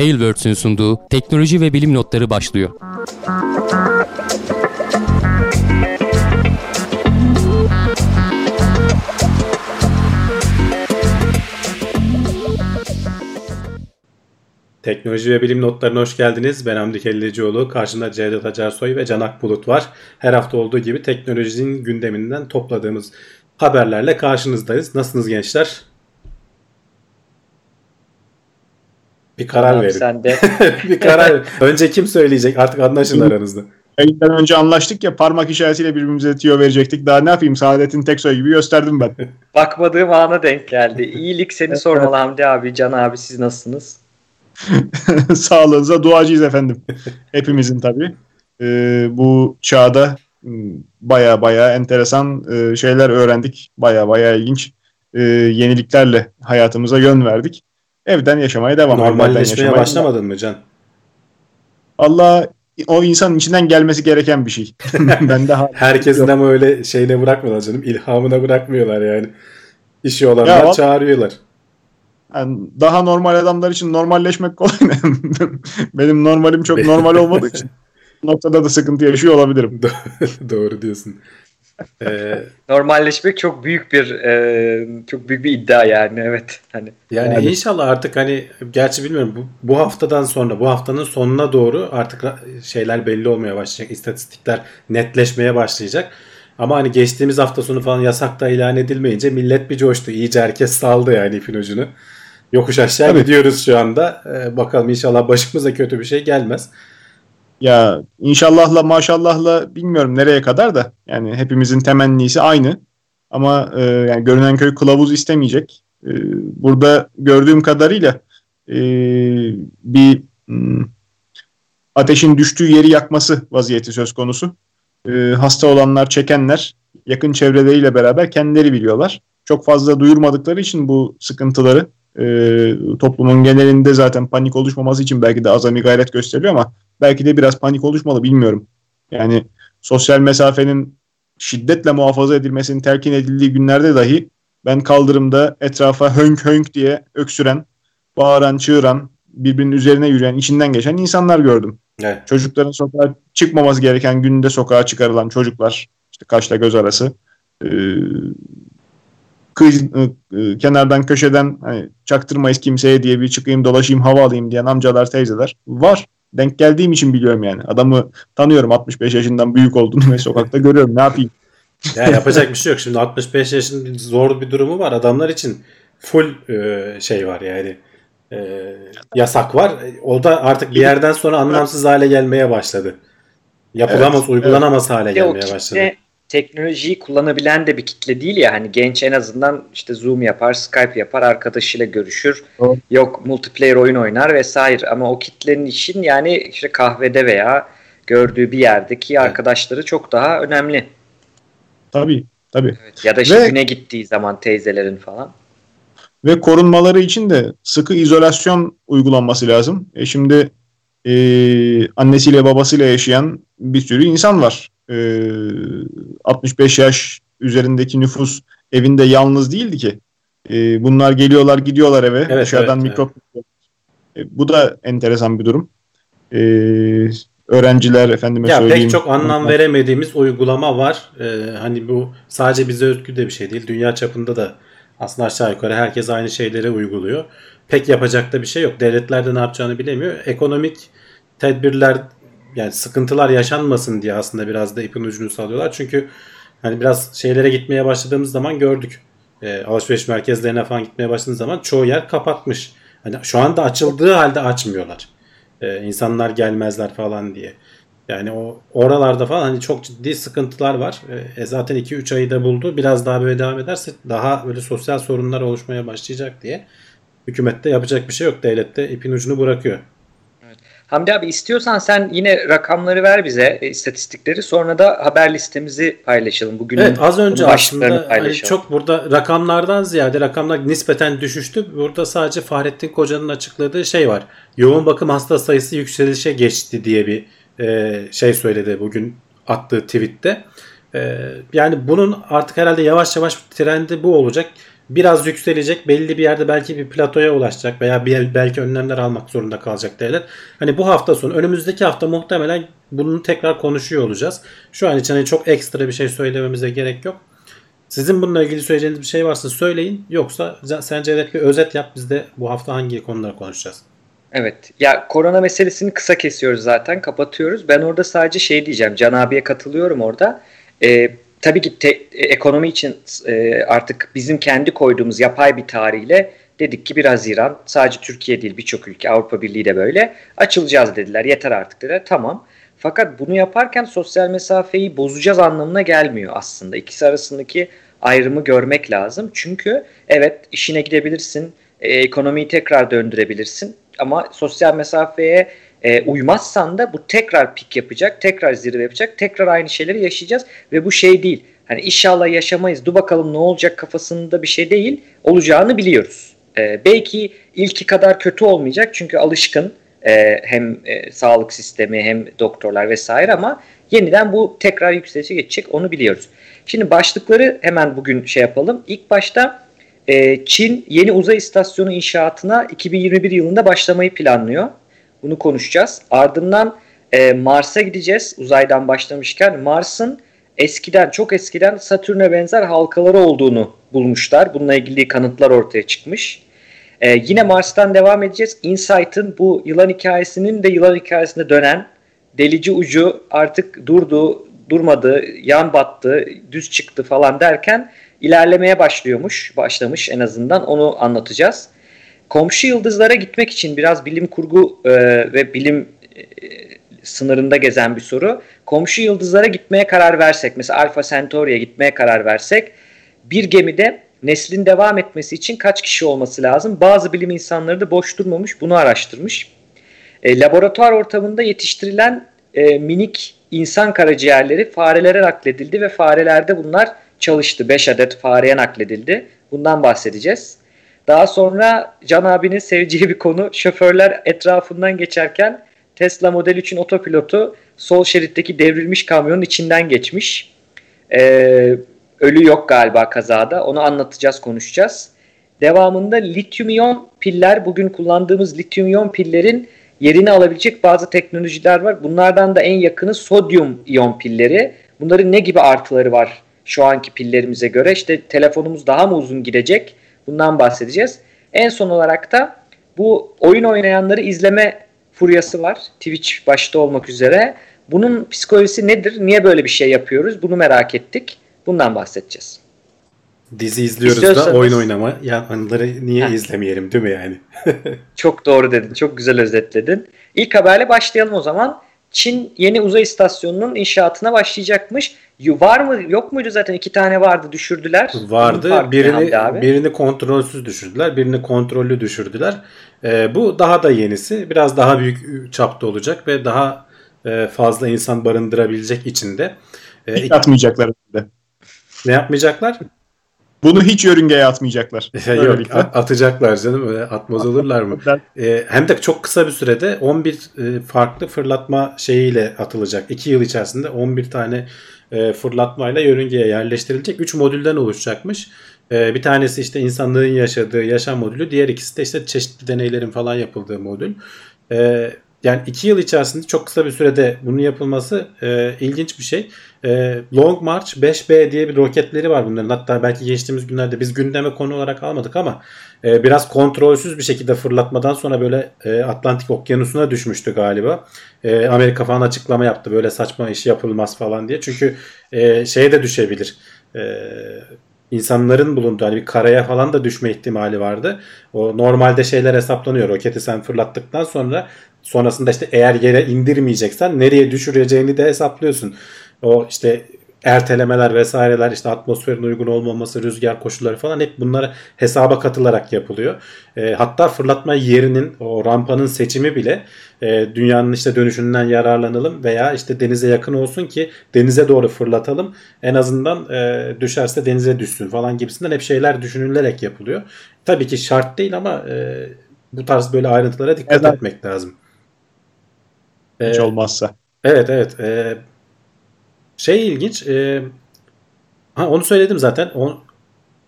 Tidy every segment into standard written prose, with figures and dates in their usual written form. Tailwords'ün sunduğu Teknoloji ve Bilim Notları başlıyor. Teknoloji ve Bilim Notları'na hoş geldiniz. Ben Hamdi Kellecioğlu. Karşımda Cevdet Acarsoy ve Can Akbulut var. Her hafta olduğu gibi teknolojinin gündeminden topladığımız haberlerle karşınızdayız. Nasılsınız gençler? Bir karar verin. Sen de. Bir karar verin. Önce kim söyleyecek? Artık anlaşın aranızda. Yayından önce anlaştık ya, parmak işaretiyle birbirimize tüyo verecektik. Daha ne yapayım? Saadettin Teksoy gibi gösterdim ben. Bakmadığım ana denk geldi. İyilik seni sormalı Hamdi abi, Can abi, siz nasılsınız? Sağlığınıza duacıyız efendim. Hepimizin tabii. Bu çağda baya enteresan şeyler öğrendik. Baya ilginç yeniliklerle hayatımıza yön verdik. Evden yaşamaya devam. Normalleşmeye başlamadın mı Can? Allah, o insanın içinden gelmesi gereken bir şey. Ben de herkesin ama öyle şeyine bırakmıyorlar canım. İlhamına bırakmıyorlar yani. İşi olanlar ya, çağırıyorlar. Yani daha normal adamlar için normalleşmek kolay. Benim normalim çok normal olmadığı için noktada da sıkıntı yaşıyor olabilirim. Doğru diyorsun. Normalleşmek çok büyük bir iddia yani, evet. Yani inşallah artık gerçi bilmiyorum, bu haftadan sonra, bu haftanın sonuna doğru artık şeyler belli olmaya başlayacak. İstatistikler netleşmeye başlayacak. Ama geçtiğimiz hafta sonu falan yasakta ilan edilmeyince millet bir coştu. İyice herkes saldı yani ipin ucunu. Yokuş aşağı tabii gidiyoruz şu anda. Bakalım inşallah başımıza kötü bir şey gelmez. Ya inşallahla maşallahla bilmiyorum nereye kadar da. Yani hepimizin temennisi aynı. Ama yani görünen köy kılavuz istemeyecek. Burada gördüğüm kadarıyla bir ateşin düştüğü yeri yakması vaziyeti söz konusu. Hasta olanlar, çekenler yakın çevreleriyle beraber kendileri biliyorlar. Çok fazla duyurmadıkları için bu sıkıntıları toplumun genelinde zaten panik oluşmaması için belki de azami gayret gösteriyor ama belki de biraz panik oluşmalı, bilmiyorum. Yani sosyal mesafenin şiddetle muhafaza edilmesinin telkin edildiği günlerde dahi ben kaldırımda etrafa hönk hönk diye öksüren, bağıran, çığıran, birbirinin üzerine yürüyen, içinden geçen insanlar gördüm. Evet. Çocukların sokağa çıkmaması gereken günde sokağa çıkarılan çocuklar, işte kaşla göz arası, kenardan köşeden çaktırmayız kimseye diye bir çıkayım dolaşayım hava alayım diyen amcalar, teyzeler var. Denk geldiğim için biliyorum yani. Adamı tanıyorum, 65 yaşından büyük olduğunu ve sokakta görüyorum, ne yapayım? Ya yapacak bir şey yok şimdi, 65 yaşın zor bir durumu var adamlar için. Full şey var yani. Yasak var. O da artık bir yerden sonra anlamsız hale gelmeye başladı. Yapılamaz, evet, uygulanamaz hale gelmeye başladı. Teknolojiyi kullanabilen de bir kitle değil ya. Genç en azından işte Zoom yapar, Skype yapar, arkadaşıyla görüşür. Evet. Yok multiplayer oyun oynar vesaire. Ama o kitlenin için yani işte kahvede veya gördüğü bir yerdeki arkadaşları çok daha önemli. Tabii. Evet. Ya da işte güne gittiği zaman teyzelerin falan. Ve korunmaları için de sıkı izolasyon uygulanması lazım. Şimdi annesiyle babasıyla yaşayan bir sürü insan var. 65 yaş üzerindeki nüfus evinde yalnız değildi ki. Bunlar geliyorlar, gidiyorlar eve. Evet, dışarıdan mikrop. Evet. Bu da enteresan bir durum. Öğrenciler, söyleyeyim. Pek çok anlam veremediğimiz uygulama var. Bu sadece bize özgü de bir şey değil. Dünya çapında da aslında aşağı yukarı herkes aynı şeyleri uyguluyor. Pek yapacak da bir şey yok. Devletler de ne yapacağını bilemiyor. Ekonomik tedbirler, yani sıkıntılar yaşanmasın diye aslında biraz da ipin ucunu sallıyorlar. Çünkü biraz şeylere gitmeye başladığımız zaman gördük. Alışveriş merkezlerine falan gitmeye başladığımız zaman çoğu yer kapatmış. Şu anda açıldığı halde açmıyorlar. İnsanlar gelmezler falan diye. Yani o oralarda falan çok ciddi sıkıntılar var. Zaten 2-3 ayı da buldu. Biraz daha böyle devam ederse daha böyle sosyal sorunlar oluşmaya başlayacak diye. Hükümette yapacak bir şey yok. Devlette ipin ucunu bırakıyor. Evet. Hamdi abi, istiyorsan sen yine rakamları ver bize, istatistikleri. Sonra da haber listemizi paylaşalım. Bugünün evet, az önce aslında çok burada rakamlardan ziyade, rakamlar nispeten düşüştü. Burada sadece Fahrettin Koca'nın açıkladığı şey var. Yoğun bakım hasta sayısı yükselişe geçti diye bir şey söyledi bugün attığı tweette. Yani bunun artık herhalde yavaş yavaş trendi bu olacak. biraz yükselecek. Belli bir yerde belki bir platoya ulaşacak veya belki önlemler almak zorunda kalacak devlet. Hani bu hafta sonu, önümüzdeki hafta muhtemelen bunu tekrar konuşuyor olacağız. Şu an için hani çok ekstra bir şey söylememize gerek yok. Sizin bununla ilgili söyleyeceğiniz bir şey varsa söyleyin. Yoksa sen Cevdet bir özet yap. Biz de bu hafta hangi konuları konuşacağız? Evet. Ya korona meselesini kısa kesiyoruz zaten. Kapatıyoruz. Ben orada sadece şey diyeceğim. Can abiye katılıyorum orada. Tabii ki ekonomi için artık bizim kendi koyduğumuz yapay bir tarihle dedik ki 1 Haziran, sadece Türkiye değil birçok ülke, Avrupa Birliği de böyle açılacağız dediler. Yeter artık dediler. Tamam. Fakat bunu yaparken sosyal mesafeyi bozacağız anlamına gelmiyor aslında. İkisi arasındaki ayrımı görmek lazım. Çünkü evet işine gidebilirsin, ekonomiyi tekrar döndürebilirsin ama sosyal mesafeye uymazsan da bu tekrar pik yapacak, tekrar zirve yapacak, tekrar aynı şeyleri yaşayacağız ve bu şey değil. Hani inşallah yaşamayız, dur bakalım ne olacak kafasında bir şey değil, olacağını biliyoruz. Belki ilki kadar kötü olmayacak çünkü alışkın hem sağlık sistemi hem doktorlar vesaire ama yeniden bu tekrar yükselişe geçecek, onu biliyoruz. Şimdi başlıkları hemen bugün şey yapalım. İlk başta Çin yeni uzay istasyonu inşaatına 2021 yılında başlamayı planlıyor. Bunu konuşacağız. Ardından Mars'a gideceğiz. Uzaydan başlamışken Mars'ın çok eskiden Satürn'e benzer halkaları olduğunu bulmuşlar. Bununla ilgili kanıtlar ortaya çıkmış. Yine Mars'tan devam edeceğiz. Insight'ın bu yılan hikayesinde dönen delici ucu artık durmadı, yan battı, düz çıktı falan derken ilerlemeye başlamış en azından, onu anlatacağız. Komşu yıldızlara gitmek için biraz bilim kurgu ve bilim sınırında gezen bir soru. Komşu yıldızlara gitmeye karar versek, mesela Alpha Centauri'ye gitmeye karar versek, bir gemide neslin devam etmesi için kaç kişi olması lazım? Bazı bilim insanları da boş durmamış, bunu araştırmış. Laboratuvar ortamında yetiştirilen minik insan karaciğerleri farelere nakledildi ve farelerde bunlar çalıştı. 5 adet fareye nakledildi. Bundan bahsedeceğiz. Daha sonra Can abinin seveceği bir konu, şoförler etrafından geçerken Tesla Model 3'ün otopilotu sol şeritteki devrilmiş kamyonun içinden geçmiş. Ölü yok galiba kazada. Onu anlatacağız, konuşacağız. Devamında lityum-iyon piller, bugün kullandığımız lityum-iyon pillerin yerini alabilecek bazı teknolojiler var. Bunlardan da en yakını sodyum-iyon pilleri. Bunların ne gibi artıları var şu anki pillerimize göre? İşte telefonumuz daha mı uzun gidecek? Bundan bahsedeceğiz. En son olarak da bu oyun oynayanları izleme furyası var. Twitch başta olmak üzere. Bunun psikolojisi nedir? Niye böyle bir şey yapıyoruz? Bunu merak ettik. Bundan bahsedeceğiz. Dizi izliyoruz da oyun oynama. Ya onları niye izlemeyelim değil mi yani? Çok doğru dedin. Çok güzel özetledin. İlk haberle başlayalım o zaman. Çin yeni uzay istasyonunun inşaatına başlayacakmış. Var mı yok muydu zaten? 2 tane vardı, düşürdüler. Vardı. Birini kontrolsüz düşürdüler. Birini kontrollü düşürdüler. Bu daha da yenisi. Biraz daha büyük çapta olacak ve daha fazla insan barındırabilecek içinde. Hiç atmayacaklar. Ne yapmayacaklar? Bunu hiç yörüngeye atmayacaklar. Yok, atacaklar canım. Atmaz olurlar mı? Hem de çok kısa bir sürede 11 farklı fırlatma şeyiyle atılacak. 2 yıl içerisinde 11 tane fırlatmayla yörüngeye yerleştirilecek. 3 modülden oluşacakmış. Bir tanesi işte insanlığın yaşadığı yaşam modülü. Diğer ikisi de işte çeşitli deneylerin falan yapıldığı modül. Yani 2 yıl içerisinde çok kısa bir sürede bunun yapılması ilginç bir şey. Long March 5B diye bir roketleri var bunların. Hatta belki geçtiğimiz günlerde biz gündeme konu olarak almadık ama biraz kontrolsüz bir şekilde fırlatmadan sonra böyle Atlantik Okyanusu'na düşmüştü galiba. Amerika falan açıklama yaptı, böyle saçma iş yapılmaz falan diye. Çünkü şeye de düşebilir. İnsanların bulunduğu hani bir karaya falan da düşme ihtimali vardı. O normalde şeyler hesaplanıyor. Roketi sen fırlattıktan sonrasında işte eğer yere indirmeyeceksen nereye düşüreceğini de hesaplıyorsun. O işte ertelemeler vesaireler, işte atmosferin uygun olmaması, rüzgar koşulları falan hep bunlara hesaba katılarak yapılıyor. Hatta fırlatma yerinin, o rampanın seçimi bile dünyanın işte dönüşünden yararlanalım veya işte denize yakın olsun ki denize doğru fırlatalım. En azından düşerse denize düşsün falan gibisinden hep şeyler düşünülerek yapılıyor. Tabii ki şart değil ama bu tarz böyle ayrıntılara dikkat etmek lazım. Hiç olmazsa. Evet. Şey ilginç. Onu söyledim zaten.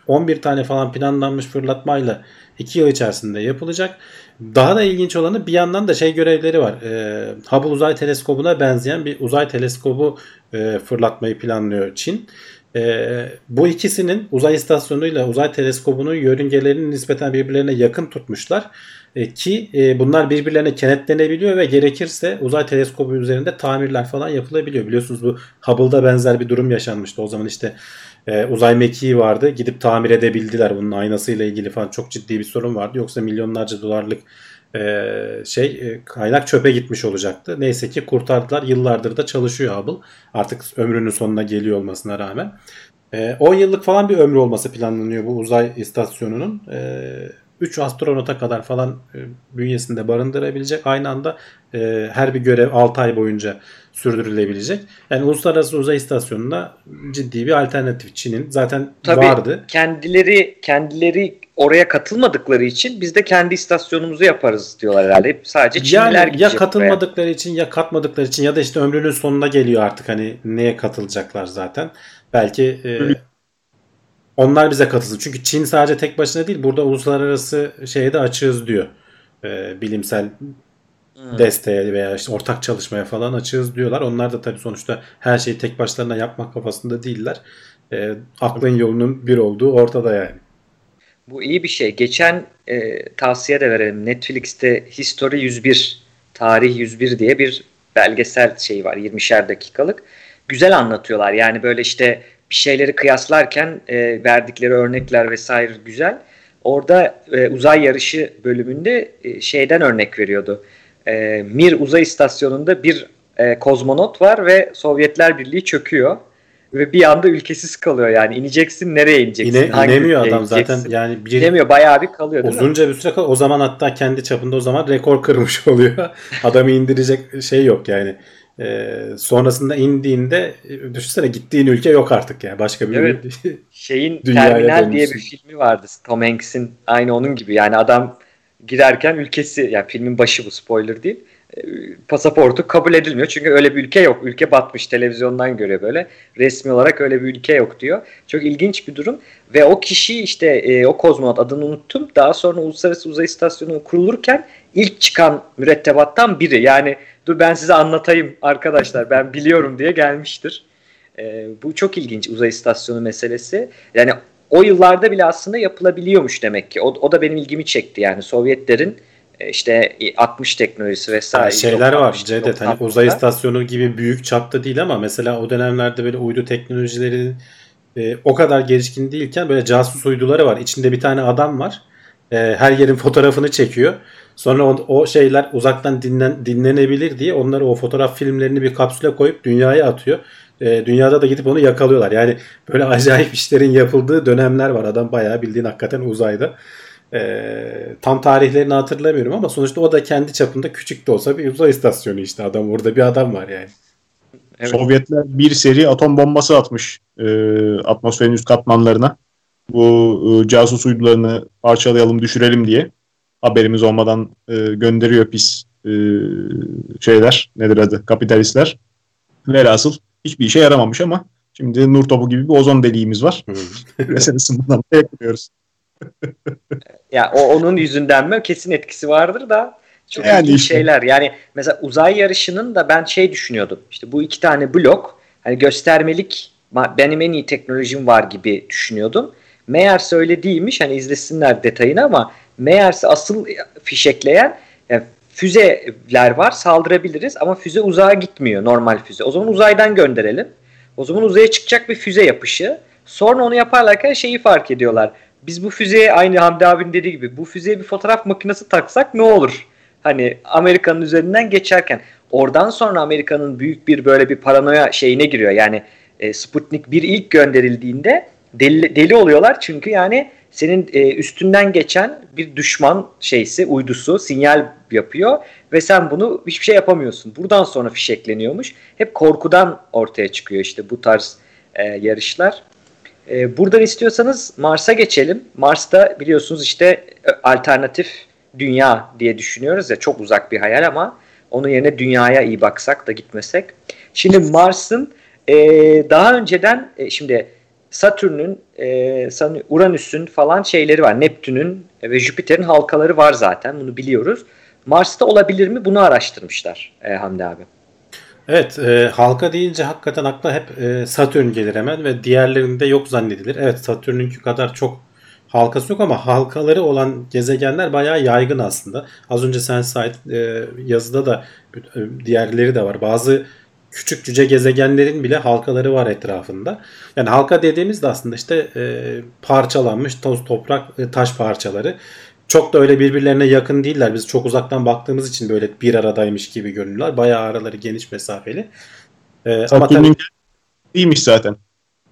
11 tane falan planlanmış fırlatmayla 2 yıl içerisinde yapılacak. Daha da ilginç olanı bir yandan da şey görevleri var. Hubble Uzay Teleskobu'na benzeyen bir uzay teleskobu fırlatmayı planlıyor Çin. Bu ikisinin uzay istasyonuyla uzay teleskobunun yörüngelerini nispeten birbirlerine yakın tutmuşlar. Ki bunlar birbirlerine kenetlenebiliyor ve gerekirse uzay teleskobu üzerinde tamirler falan yapılabiliyor. Biliyorsunuz bu Hubble'da benzer bir durum yaşanmıştı. O zaman işte uzay mekiği vardı. Gidip tamir edebildiler. Bunun aynasıyla ilgili falan çok ciddi bir sorun vardı. Yoksa milyonlarca dolarlık kaynak çöpe gitmiş olacaktı. Neyse ki kurtardılar. Yıllardır da çalışıyor Hubble. Artık ömrünün sonuna geliyor olmasına rağmen. 10 yıllık falan bir ömrü olması planlanıyor bu uzay istasyonunun. 3 astronota kadar falan bünyesinde barındırabilecek. Aynı anda her bir görev 6 ay boyunca sürdürülebilecek. Yani Uluslararası Uzay İstasyonu'na ciddi bir alternatif Çin'in zaten tabii vardı. Kendileri oraya katılmadıkları için biz de kendi istasyonumuzu yaparız diyorlar herhalde. Hep sadece Çinliler yani gidecek. Ya katılmadıkları oraya için ya katmadıkları için ya da işte ömrünün sonuna geliyor artık hani neye katılacaklar zaten. Belki onlar bize katılsın. Çünkü Çin sadece tek başına değil. Burada uluslararası şeye de açığız diyor. Bilimsel desteğe veya işte ortak çalışmaya falan açığız diyorlar. Onlar da tabii sonuçta her şeyi tek başlarına yapmak kafasında değiller. Aklın yolunun bir olduğu ortada yani. Bu iyi bir şey. Geçen tavsiye de verelim. Netflix'te History 101, Tarih 101 diye bir belgesel şeyi var. 20'şer dakikalık. Güzel anlatıyorlar. Yani böyle işte bir şeyleri kıyaslarken verdikleri örnekler vesaire güzel. Orada uzay yarışı bölümünde şeyden örnek veriyordu. Mir uzay istasyonunda bir kozmonot var ve Sovyetler Birliği çöküyor. Ve bir anda ülkesiz kalıyor yani. İneceksin, nereye ineceksin? İnemiyor adam ineceksin? Zaten. Yani inemiyor, bayağı bir kalıyor değil mi? Uzunca bir süre kalıyor. O zaman hatta kendi çapında o zaman rekor kırmış oluyor. Adamı indirecek şey yok yani. Sonrasında indiğinde düşünsene gittiğin ülke yok artık yani. Başka bir evet, Terminal diye bir filmi vardı Tom Hanks'in, aynı onun gibi yani. Adam girerken ülkesi, yani filmin başı bu, spoiler değil, pasaportu kabul edilmiyor çünkü öyle bir ülke yok, ülke batmış, televizyondan göre böyle resmi olarak öyle bir ülke yok diyor. Çok ilginç bir durum ve o kişi işte o kozmonot, adını unuttum, daha sonra Uluslararası Uzay İstasyonu kurulurken ilk çıkan mürettebattan biri yani. Dur ben size anlatayım arkadaşlar, ben biliyorum diye gelmiştir. Bu çok ilginç uzay istasyonu meselesi. Yani o yıllarda bile aslında yapılabiliyormuş demek ki. O da benim ilgimi çekti yani. Sovyetlerin işte 60 teknolojisi vesaire. Yani şeyler var Cevdet, hani uzay istasyonu gibi büyük çapta değil ama mesela o dönemlerde böyle uydu teknolojileri o kadar gelişkin değilken böyle casus uyduları var. İçinde bir tane adam var. Her yerin fotoğrafını çekiyor. Sonra o şeyler uzaktan dinlenebilir diye onları, o fotoğraf filmlerini bir kapsüle koyup dünyaya atıyor. Dünyada da gidip onu yakalıyorlar. Yani böyle acayip işlerin yapıldığı dönemler var. Adam bayağı bildiğin hakikaten uzayda. Tam tarihlerini hatırlamıyorum ama sonuçta o da kendi çapında küçük de olsa bir uzay istasyonu işte adam. Orada bir adam var yani. Evet. Sovyetler bir seri atom bombası atmış atmosferin üst katmanlarına. Bu casus uydularını parçalayalım, düşürelim diye. Haberimiz olmadan gönderiyor pis şeyler. Nedir adı? Kapitalistler. Velhasıl hiçbir işe yaramamış ama şimdi nur topu gibi bir ozon deliğimiz var. Meselesinden de yapmıyoruz. Ya onun yüzünden mi? Kesin etkisi vardır da. Çok yani ilginç işte şeyler. Yani mesela uzay yarışının da ben düşünüyordum. İşte bu iki tane blok, hani göstermelik, benim en iyi teknolojim var gibi düşünüyordum. Meğerse öyle değilmiş. Hani izlesinler detayını ama meğerse asıl fişekleyen yani füzeler var, saldırabiliriz ama füze uzağa gitmiyor, normal füze. O zaman uzaydan gönderelim. O zaman uzaya çıkacak bir füze yapışı. Sonra onu yaparlarken şeyi fark ediyorlar. Biz bu füzeye, aynı Hamdi abinin dediği gibi, bu füzeye bir fotoğraf makinesi taksak ne olur? Hani Amerika'nın üzerinden geçerken. Oradan sonra Amerika'nın büyük bir böyle bir paranoya şeyine giriyor. Yani Sputnik 1 ilk gönderildiğinde deli oluyorlar çünkü yani senin üstünden geçen bir düşman uydusu sinyal yapıyor ve sen bunu hiçbir şey yapamıyorsun. Buradan sonra fişekleniyormuş. Hep korkudan ortaya çıkıyor işte bu tarz yarışlar. Buradan istiyorsanız Mars'a geçelim. Mars'ta biliyorsunuz işte alternatif dünya diye düşünüyoruz ya, çok uzak bir hayal ama onun yerine dünyaya iyi baksak da gitmesek. Şimdi Mars'ın daha önceden şimdi Satürn'ün, Uranüs'ün falan şeyleri var. Neptün'ün ve Jüpiter'in halkaları var zaten. Bunu biliyoruz. Mars'ta olabilir mi? Bunu araştırmışlar Hamdi abi. Evet, halka deyince hakikaten akla hep Satürn gelir hemen ve diğerlerinde yok zannedilir. Evet, Satürn'ünki kadar çok halkası yok ama halkaları olan gezegenler bayağı yaygın aslında. Az önce sen saydın yazıda da diğerleri de var. Bazı küçük cüce gezegenlerin bile halkaları var etrafında. Yani halka dediğimizde aslında işte parçalanmış toprak, taş parçaları. Çok da öyle birbirlerine yakın değiller. Biz çok uzaktan baktığımız için böyle bir aradaymış gibi görünüyorlar. Bayağı araları geniş mesafeli. Ama tabii değilmiş zaten.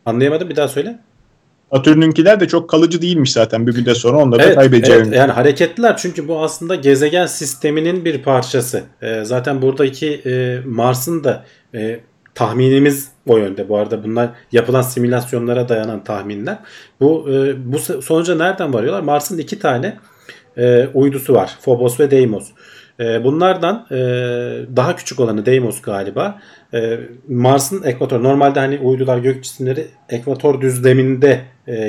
Anlayamadım, bir daha söyle. Satürn'ünkiler de çok kalıcı değilmiş zaten, bir günde sonra onları da kaybedeceğim. Evet, yani hareketliler çünkü bu aslında gezegen sisteminin bir parçası. Zaten buradaki Mars'ın da tahminimiz o yönde. Bu arada bunlar yapılan simülasyonlara dayanan tahminler. Bu sonuca nereden varıyorlar? Mars'ın 2 tane uydusu var. Phobos ve Deimos. Bunlardan daha küçük olanı Deimos galiba. Mars'ın ekvator, normalde hani uydular, gök cisimleri ekvator düzleminde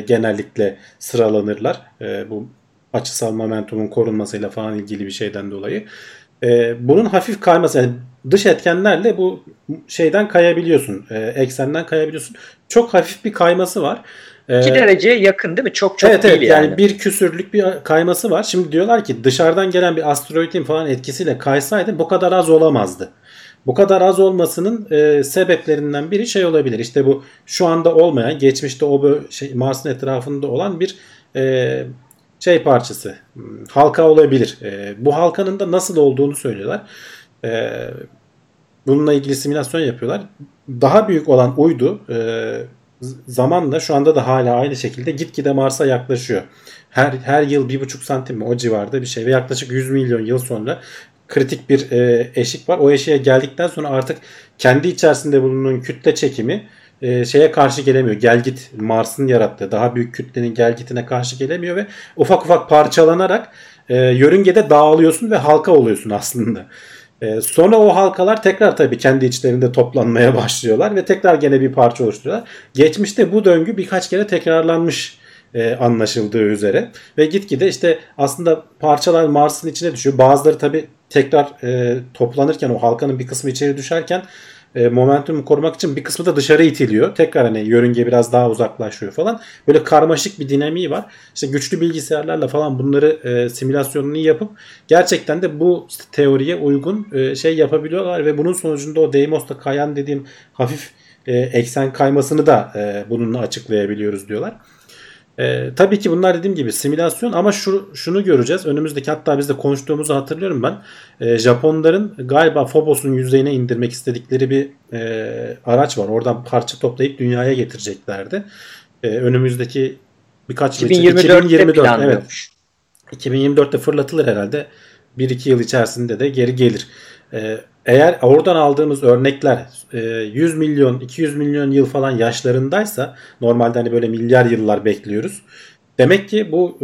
genellikle sıralanırlar. Bu açısal momentumun korunmasıyla falan ilgili bir şeyden dolayı. Bunun hafif kayması, yani dış etkenlerle bu şeyden kayabiliyorsun. Eksenden kayabiliyorsun. Çok hafif bir kayması var. 2 dereceye yakın değil mi? Çok evet, değil yani. Yani bir küsürlük bir kayması var. Şimdi diyorlar ki dışarıdan gelen bir asteroidin falan etkisiyle kaysaydı bu kadar az olamazdı. Bu kadar az olmasının sebeplerinden biri şey olabilir. İşte bu şu anda olmayan, geçmişte Mars'ın etrafında olan bir şey parçası. Halka olabilir. Bu halkanın da nasıl olduğunu söylüyorlar. Bununla ilgili simülasyon yapıyorlar. Daha büyük olan uydu zamanla, şu anda da hala aynı şekilde gitgide Mars'a yaklaşıyor. Her yıl 1,5 santim mi o civarda bir şey ve yaklaşık 100 milyon yıl sonra kritik bir eşik var. O eşiğe geldikten sonra artık kendi içerisinde bulunan kütle çekimi şeye karşı gelemiyor. Gelgit, Mars'ın yarattığı daha büyük kütlenin gelgitine karşı gelemiyor ve ufak ufak parçalanarak yörüngede dağılıyorsun ve halka oluyorsun aslında. Sonra o halkalar tekrar tabii kendi içlerinde toplanmaya başlıyorlar ve tekrar gene bir parça oluşturuyorlar. Geçmişte bu döngü birkaç kere tekrarlanmış anlaşıldığı üzere ve gitgide işte aslında parçalar Mars'ın içine düşüyor. Bazıları tabii tekrar toplanırken, o halkanın bir kısmı içeri düşerken momentumu korumak için bir kısmı da dışarı itiliyor. Tekrar hani yörünge biraz daha uzaklaşıyor falan. Böyle karmaşık bir dinamiği var. İşte güçlü bilgisayarlarla falan bunları simülasyonunu yapıp gerçekten de bu teoriye uygun şey yapabiliyorlar ve bunun sonucunda o Deimos'ta kayan dediğim hafif eksen kaymasını da bununla açıklayabiliyoruz diyorlar. Tabii ki bunlar dediğim gibi simülasyon ama şunu göreceğiz. Önümüzdeki, hatta biz de konuştuğumuzu hatırlıyorum ben. Japonların galiba Phobos'un yüzeyine indirmek istedikleri bir araç var. Oradan parça toplayıp dünyaya getireceklerdi. Önümüzdeki birkaç yıl içerisinde. 2024 planlıyormuş. Evet, 2024'te fırlatılır herhalde. 1-2 yıl içerisinde de geri gelir. Eğer oradan aldığımız örnekler 100 milyon, 200 milyon yıl falan yaşlarındaysa, normalde hani böyle milyar yıllar bekliyoruz. Demek ki bu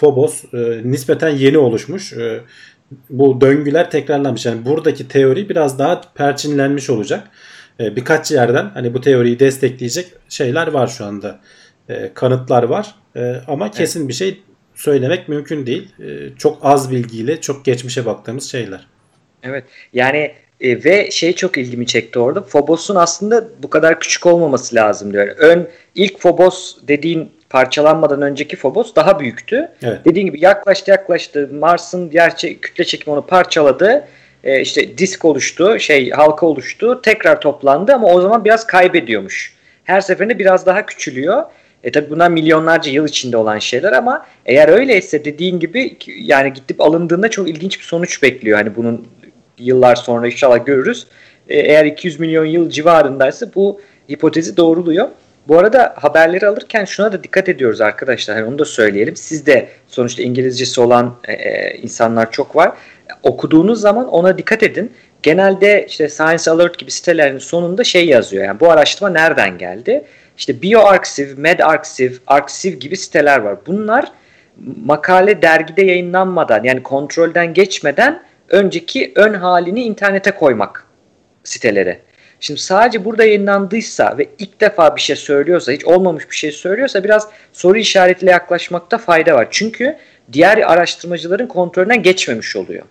Phobos nispeten yeni oluşmuş. Bu döngüler tekrarlanmış. Yani buradaki teori biraz daha perçinlenmiş olacak. Birkaç yerden hani bu teoriyi destekleyecek şeyler var şu anda. Kanıtlar var. Ama kesin bir şey söylemek mümkün değil. Çok az bilgiyle çok geçmişe baktığımız şeyler. Evet, yani ve şey çok ilgimi çekti orada. Phobos'un aslında bu kadar küçük olmaması lazım diyor. İlk Phobos dediğin, parçalanmadan önceki Phobos daha büyüktü. Evet. Dediğin gibi yaklaştı. Mars'ın kütle çekimi onu parçaladı. İşte disk oluştu, halka oluştu. Tekrar toplandı ama o zaman biraz kaybediyormuş. Her seferinde biraz daha küçülüyor. Tabii bunlar milyonlarca yıl içinde olan şeyler ama eğer öyleyse dediğin gibi yani gidip alındığında çok ilginç bir sonuç bekliyor. Hani bunun yıllar sonra inşallah görürüz. Eğer 200 milyon yıl civarındaysa bu hipotezi doğruluyor. Bu arada haberleri alırken şuna da dikkat ediyoruz arkadaşlar. Yani onu da söyleyelim. Siz de sonuçta İngilizcesi olan insanlar çok var. Okuduğunuz zaman ona dikkat edin. Genelde işte Science Alert gibi sitelerin sonunda yazıyor. Yani bu araştırma nereden geldi? İşte BioArXiv, MedArXiv, Arxiv gibi siteler var. Bunlar makale dergide yayınlanmadan, yani kontrolden geçmeden önceki ön halini internete koymak siteleri. Şimdi sadece burada yayınlandıysa ve ilk defa bir şey söylüyorsa, hiç olmamış bir şey söylüyorsa biraz soru işaretiyle yaklaşmakta fayda var. Çünkü diğer araştırmacıların kontrolünden geçmemiş oluyor.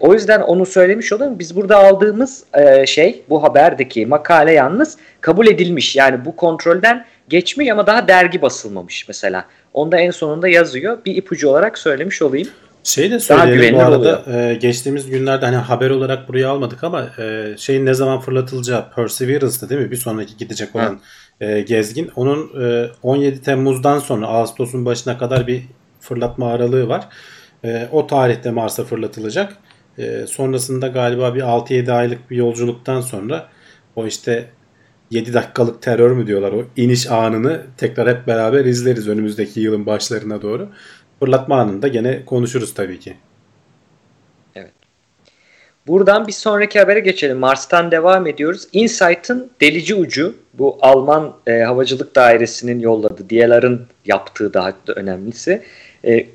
O yüzden onu söylemiş olayım. Biz burada aldığımız bu haberdeki makale yalnız kabul edilmiş. Yani bu kontrolden geçmiş ama daha dergi basılmamış mesela. Onda en sonunda yazıyor. Bir ipucu olarak söylemiş olayım. Şey de söyleyelim bu arada, geçtiğimiz günlerde hani haber olarak buraya almadık ama şeyin ne zaman fırlatılacağı, Perseverance'da değil mi? Bir sonraki gidecek olan gezgin. Onun 17 Temmuz'dan sonra Ağustos'un başına kadar bir fırlatma aralığı var. O tarihte Mars'a fırlatılacak. Sonrasında galiba bir 6-7 aylık bir yolculuktan sonra o işte 7 dakikalık terör mü diyorlar, o iniş anını tekrar hep beraber izleriz önümüzdeki yılın başlarına doğru. Fırlatma anında gene konuşuruz tabii ki. Evet. Buradan bir sonraki habere geçelim. Mars'tan devam ediyoruz. Insight'ın delici ucu, bu Alman Havacılık Dairesi'nin yolladığı, DLR'ın yaptığı daha da önemlisi.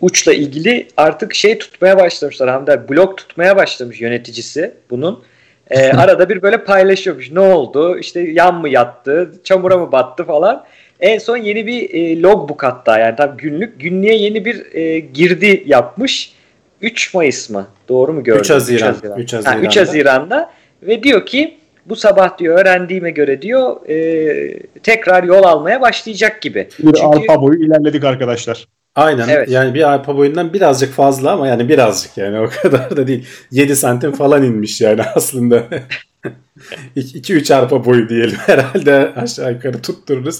Uçla ilgili artık tutmaya başlamışlar. Hem de blog tutmaya başlamış yöneticisi bunun. Arada bir böyle paylaşıyormuş. Ne oldu? Yan mı yattı? Çamura mı battı falan. En son yeni bir logbook hatta. Yani tabii günlüğe yeni bir girdi yapmış. 3 Mayıs mı? Doğru mu gördüm? 3 Haziran'da. Ve diyor ki bu sabah diyor öğrendiğime göre diyor tekrar yol almaya başlayacak gibi. Çünkü alfa boyu ilerledik arkadaşlar. Aynen evet. Yani bir arpa boyundan birazcık fazla ama yani birazcık, yani o kadar da değil. 7 santim falan inmiş yani aslında. 2-3 arpa boyu diyelim herhalde, aşağı yukarı tuttururuz.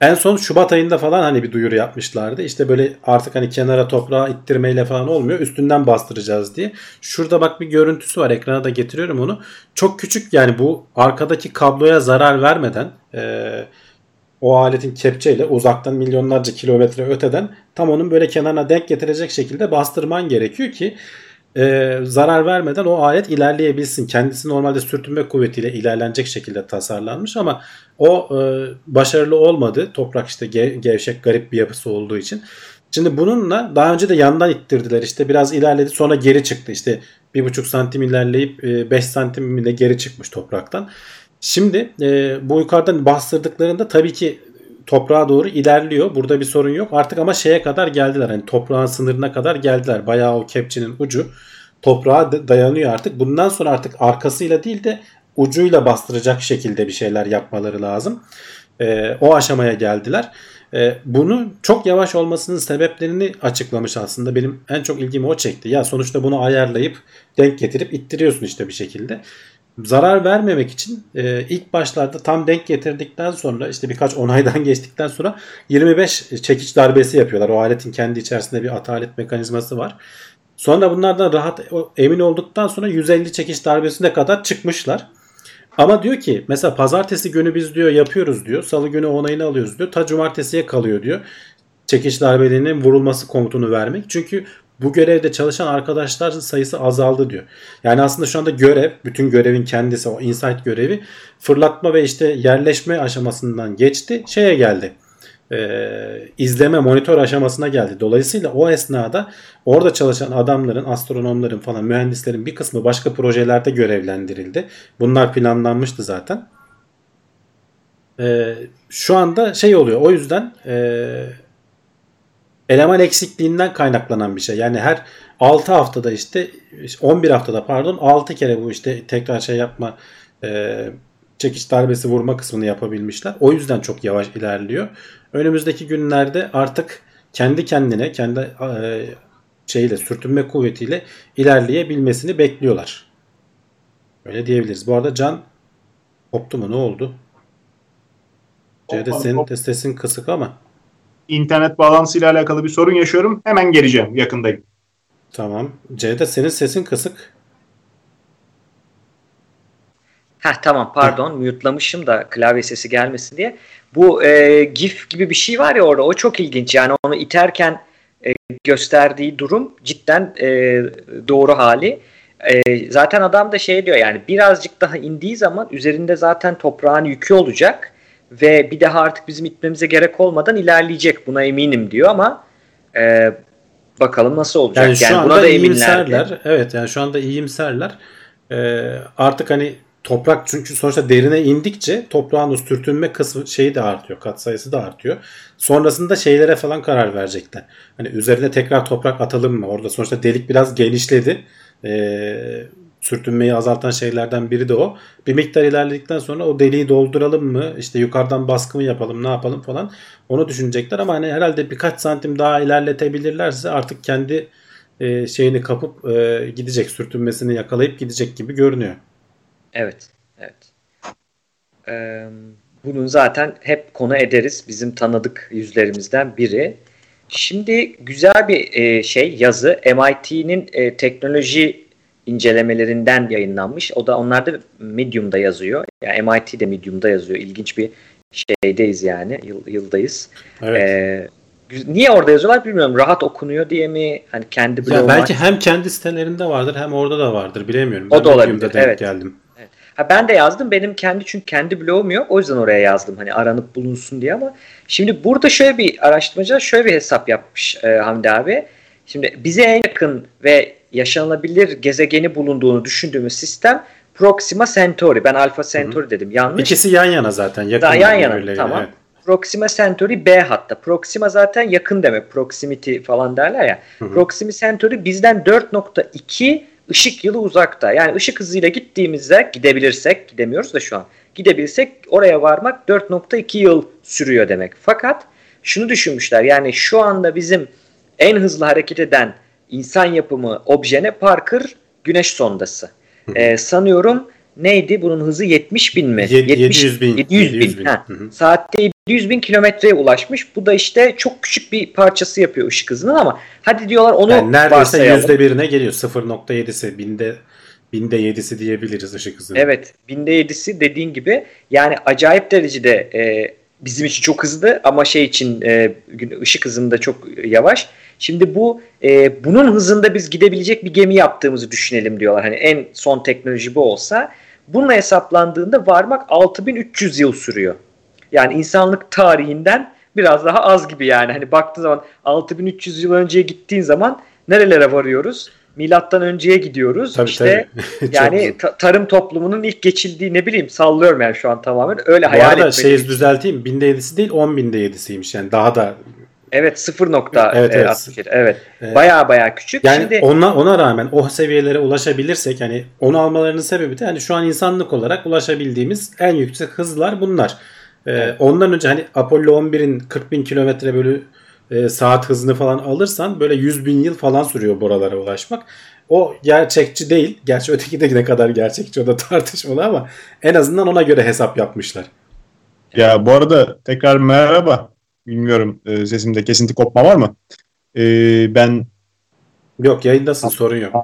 En son Şubat ayında falan hani bir duyuru yapmışlardı. Böyle artık hani kenara toprağa ittirmeyle falan olmuyor. Üstünden bastıracağız diye. Şurada bak bir görüntüsü var. Ekrana da getiriyorum onu. Çok küçük yani, bu arkadaki kabloya zarar vermeden... o aletin kepçeyle uzaktan milyonlarca kilometre öteden tam onun böyle kenarına denk getirecek şekilde bastırman gerekiyor ki zarar vermeden o alet ilerleyebilsin. Kendisi normalde sürtünme kuvvetiyle ilerlenecek şekilde tasarlanmış ama o başarılı olmadı. Toprak gevşek, garip bir yapısı olduğu için. Şimdi bununla daha önce de yandan ittirdiler. Biraz ilerledi, sonra geri çıktı. 1,5 santim ilerleyip 5 santim ile geri çıkmış topraktan. Şimdi bu yukarıdan bastırdıklarında tabii ki toprağa doğru ilerliyor. Burada bir sorun yok. Artık ama şeye kadar geldiler. Hani toprağın sınırına kadar geldiler. Bayağı o kepçenin ucu toprağa dayanıyor artık. Bundan sonra artık arkasıyla değil de ucuyla bastıracak şekilde bir şeyler yapmaları lazım. O aşamaya geldiler. Bunu çok yavaş olmasının sebeplerini açıklamış aslında. Benim en çok ilgimi o çekti. Ya sonuçta bunu ayarlayıp denk getirip ittiriyorsun bir şekilde. Zarar vermemek için ilk başlarda tam denk getirdikten sonra birkaç onaydan geçtikten sonra 25 çekiç darbesi yapıyorlar. O aletin kendi içerisinde bir atalet mekanizması var. Sonra bunlardan emin olduktan sonra 150 çekiç darbesine kadar çıkmışlar. Ama diyor ki mesela pazartesi günü biz diyor yapıyoruz diyor. Salı günü onayını alıyoruz diyor. Ta cumartesiye kalıyor diyor. Çekiç darbelerinin vurulması komutunu vermek. Çünkü bu görevde çalışan arkadaşlar sayısı azaldı diyor. Yani aslında şu anda görev, bütün görevin kendisi, o insight görevi fırlatma ve yerleşme aşamasından geçti. Geldi. İzleme, monitör aşamasına geldi. Dolayısıyla o esnada orada çalışan adamların, astronomların falan, mühendislerin bir kısmı başka projelerde görevlendirildi. Bunlar planlanmıştı zaten. Şu anda oluyor. O yüzden... eleman eksikliğinden kaynaklanan bir şey. Yani her 6 haftada 11 haftada 6 kere bu tekrar yapma, çekiş darbesi vurma kısmını yapabilmişler. O yüzden çok yavaş ilerliyor. Önümüzdeki günlerde artık kendi kendine, kendi sürtünme kuvvetiyle ilerleyebilmesini bekliyorlar. Öyle diyebiliriz. Bu arada Can koptu mu? Ne oldu? Senin de sesin kısık ama. İnternet bağlantısıyla alakalı bir sorun yaşıyorum. Hemen geleceğim. Yakındayım. Tamam. Ceyda, senin sesin kısık. Tamam pardon. Mute'lamışım da klavye sesi gelmesin diye. Bu GIF gibi bir şey var ya orada. O çok ilginç. Yani onu iterken gösterdiği durum cidden doğru hali. Zaten adam da diyor yani birazcık daha indiği zaman üzerinde zaten toprağın yükü olacak. Ve bir daha artık bizim itmemize gerek olmadan ilerleyecek. Buna eminim diyor ama bakalım nasıl olacak. Yani buna da eminler. Evet yani şu anda iyimserler. artık hani toprak, çünkü sonuçta derine indikçe toprağın o sürtünme kısmı şeyi de artıyor, katsayısı da artıyor. Sonrasında şeylere falan karar verecekler. Hani üzerine tekrar toprak atalım mı? Orada sonuçta delik biraz genişledi. Sürtünmeyi azaltan şeylerden biri de o. Bir miktar ilerledikten sonra o deliği dolduralım mı? İşte yukarıdan baskı mı yapalım, ne yapalım falan. Onu düşünecekler ama hani herhalde birkaç santim daha ilerletebilirlerse artık kendi şeyini kapıp gidecek, sürtünmesini yakalayıp gidecek gibi görünüyor. Evet, evet. Bunun zaten hep konu ederiz. Bizim tanıdık yüzlerimizden biri. Şimdi güzel bir şey, yazı MIT'nin teknoloji incelemelerinden yayınlanmış. O da onlar da Medium'da yazıyor. Yani MIT de Medium'da yazıyor. İlginç bir şeydeyiz yani. Yıldayız. Evet. Niye orada yazıyorlar bilmiyorum. Rahat okunuyor diye mi? Hani kendi bloğu. Belki var. Hem kendi sitelerinde vardır, hem orada da vardır. Bilemiyorum. Ben o da olabilir. Evet. Geldim. Evet. Ha, ben de yazdım. Benim çünkü kendi blogum yok. O yüzden oraya yazdım. Hani aranıp bulunsun diye ama şimdi burada şöyle bir araştırmacı şöyle bir hesap yapmış Hamdi abi. Şimdi bize en yakın ve yaşanılabilir gezegeni bulunduğunu düşündüğümüz sistem Proxima Centauri. Ben Alpha Centauri dedim. Yanlış. İkisi yan yana zaten. Yakın yan yana. Tamam. Evet. Proxima Centauri B hatta. Proxima zaten yakın demek. Proximity falan derler ya. Hı hı. Proxima Centauri bizden 4.2 ışık yılı uzakta. Yani ışık hızıyla gittiğimizde, gidebilirsek, gidemiyoruz da şu an. Gidebilsek oraya varmak 4.2 yıl sürüyor demek. Fakat şunu düşünmüşler. Yani şu anda bizim en hızlı hareket eden İnsan yapımı objene Parker Güneş sondası. Sanıyorum neydi? Bunun hızı 70 bin mi? 700 bin. Saatte 700 bin kilometreye ulaşmış. Bu da işte çok küçük bir parçası yapıyor ışık hızının ama hadi diyorlar onu yani neredeyse varsayalım. %1'ine geliyor. 0.7'si binde 7'si diyebiliriz ışık hızının. Evet. Binde 7'si dediğin gibi yani acayip derecede bizim için çok hızlı ama şey için ışık hızında çok yavaş. Şimdi bu bunun hızında biz gidebilecek bir gemi yaptığımızı düşünelim diyorlar. Hani en son teknoloji bu olsa bununla hesaplandığında varmak 6300 yıl sürüyor. Yani insanlık tarihinden biraz daha az gibi yani. Hani baktığın zaman 6300 yıl önceye gittiğin zaman nerelere varıyoruz? Milattan önceye gidiyoruz. Tabii, işte tabii. Yani tarım toplumunun ilk geçildiği ne bileyim sallıyorum yani şu an tamamen öyle bu hayal etmedim. Bu arada düzelteyim. 1000'de 7'si değil 10.000'de 7'siymiş yani daha da. Evet 0.61 evet. Baya küçük. Yani şimdi ona rağmen o seviyelere ulaşabilirsek hani onu almalarının sebebi de hani şu an insanlık olarak ulaşabildiğimiz en yüksek hızlar bunlar. Evet. Ondan önce hani Apollo 11'in 40.000 kilometre bölü saat hızını falan alırsan böyle 100.000 yıl falan sürüyor buralara ulaşmak. O gerçekçi değil. Gerçi öteki de ne kadar gerçekçi o da tartışmalı ama en azından ona göre hesap yapmışlar. Ya bu arada tekrar merhaba. Bilmiyorum sesimde kesinti kopma var mı? Ben yok yayındasın sorun yok.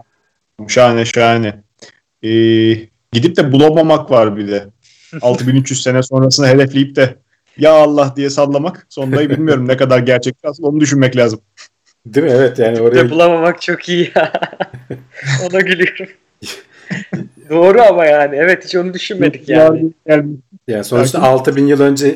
Şahane. Gidip de bulamamak var bir de. 6300 sene sonrasını hedefleyip de ya Allah diye sallamak sonrayı bilmiyorum ne kadar gerçekçi aslında onu düşünmek lazım. Değil mi? Evet yani oraya. Bulamamak çok iyi ya. Ona gülüyorum. Doğru ama yani evet hiç onu düşünmedik yani. Yani sonuçta 6000 yıl önce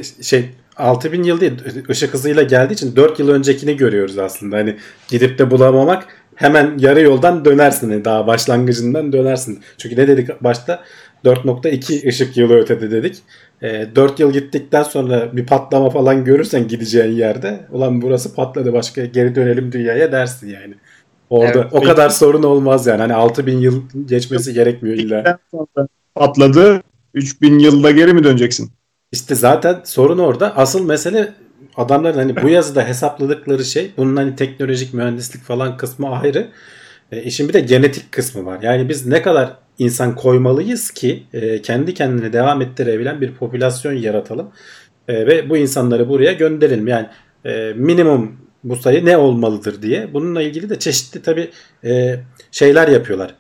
6000 yıl değil ışık hızıyla geldiği için 4 yıl öncekini görüyoruz aslında. Hani gidip de bulamamak hemen yarı yoldan dönersin. Yani daha başlangıcından dönersin. Çünkü ne dedik başta 4.2 ışık yılı ötede dedik. 4 yıl gittikten sonra bir patlama falan görürsen gideceğin yerde ulan burası patladı başka geri dönelim dünyaya dersin yani. Orada evet, o kadar sorun olmaz yani. Hani 6000 yıl geçmesi gerekmiyor illa. Patladı 3000 yılda geri mi döneceksin? İşte zaten sorun orada. Asıl mesele adamların hani bu yazıda hesapladıkları şey bunun hani teknolojik mühendislik falan kısmı ayrı. İşin bir de genetik kısmı var. Yani biz ne kadar insan koymalıyız ki kendi kendine devam ettirebilen bir popülasyon yaratalım. Ve bu insanları buraya gönderelim. Yani minimum bu sayı ne olmalıdır diye. Bununla ilgili de çeşitli tabii şeyler yapıyorlar.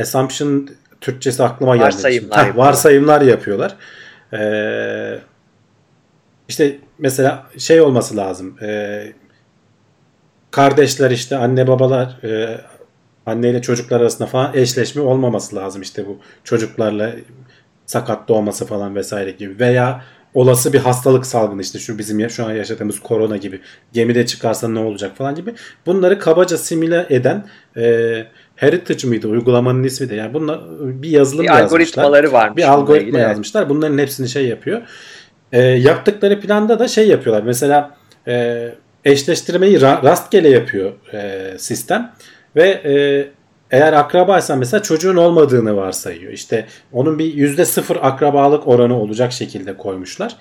Assumption Türkçesi aklıma geldi. Varsayımlar yapıyorlar. İşte mesela şey olması lazım. Kardeşler işte anne babalar anneyle çocuklar arasında falan eşleşme olmaması lazım. İşte bu çocuklarla sakat doğması falan vesaire gibi. Veya olası bir hastalık salgını, işte şu bizim şu an yaşadığımız korona gibi, gemide çıkarsa ne olacak falan gibi, bunları kabaca simüle eden Heritage mıydı uygulamanın ismi de, yani bunlar bir yazılım bir algoritmaları varmış, bir algoritma yazmışlar, bunların hepsini şey yapıyor. Yaptıkları planda da şey yapıyorlar mesela, eşleştirmeyi rastgele yapıyor sistem ve eğer akrabaysan mesela çocuğun olmadığını varsayıyor. İşte onun bir %0 akrabalık oranı olacak şekilde koymuşlar.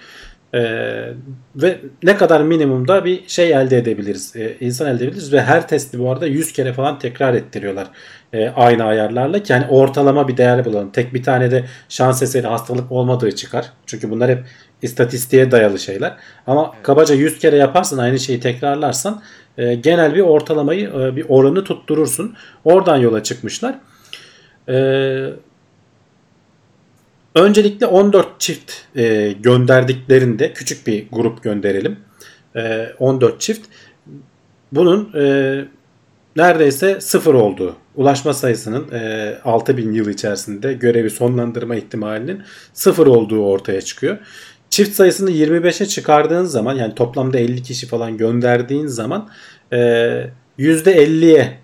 Ve ne kadar minimumda bir şey elde edebiliriz, insan elde edebiliriz ve her testi bu arada 100 kere falan tekrar ettiriyorlar aynı ayarlarla ki yani ortalama bir değer bulalım. Tek bir tane de şans eseri hastalık olmadığı çıkar. Çünkü bunlar hep istatistiğe dayalı şeyler. Ama kabaca 100 kere yaparsan, aynı şeyi tekrarlarsan genel bir ortalamayı, bir oranı tutturursun. Oradan yola çıkmışlar. Öncelikle 14 çift gönderdiklerinde, küçük bir grup gönderelim. 14 çift. Bunun neredeyse sıfır olduğu, ulaşma sayısının 6000 yıl içerisinde görevi sonlandırma ihtimalinin sıfır olduğu ortaya çıkıyor. Çift sayısını 25'e çıkardığın zaman, yani toplamda 50 kişi falan gönderdiğin zaman %50'ye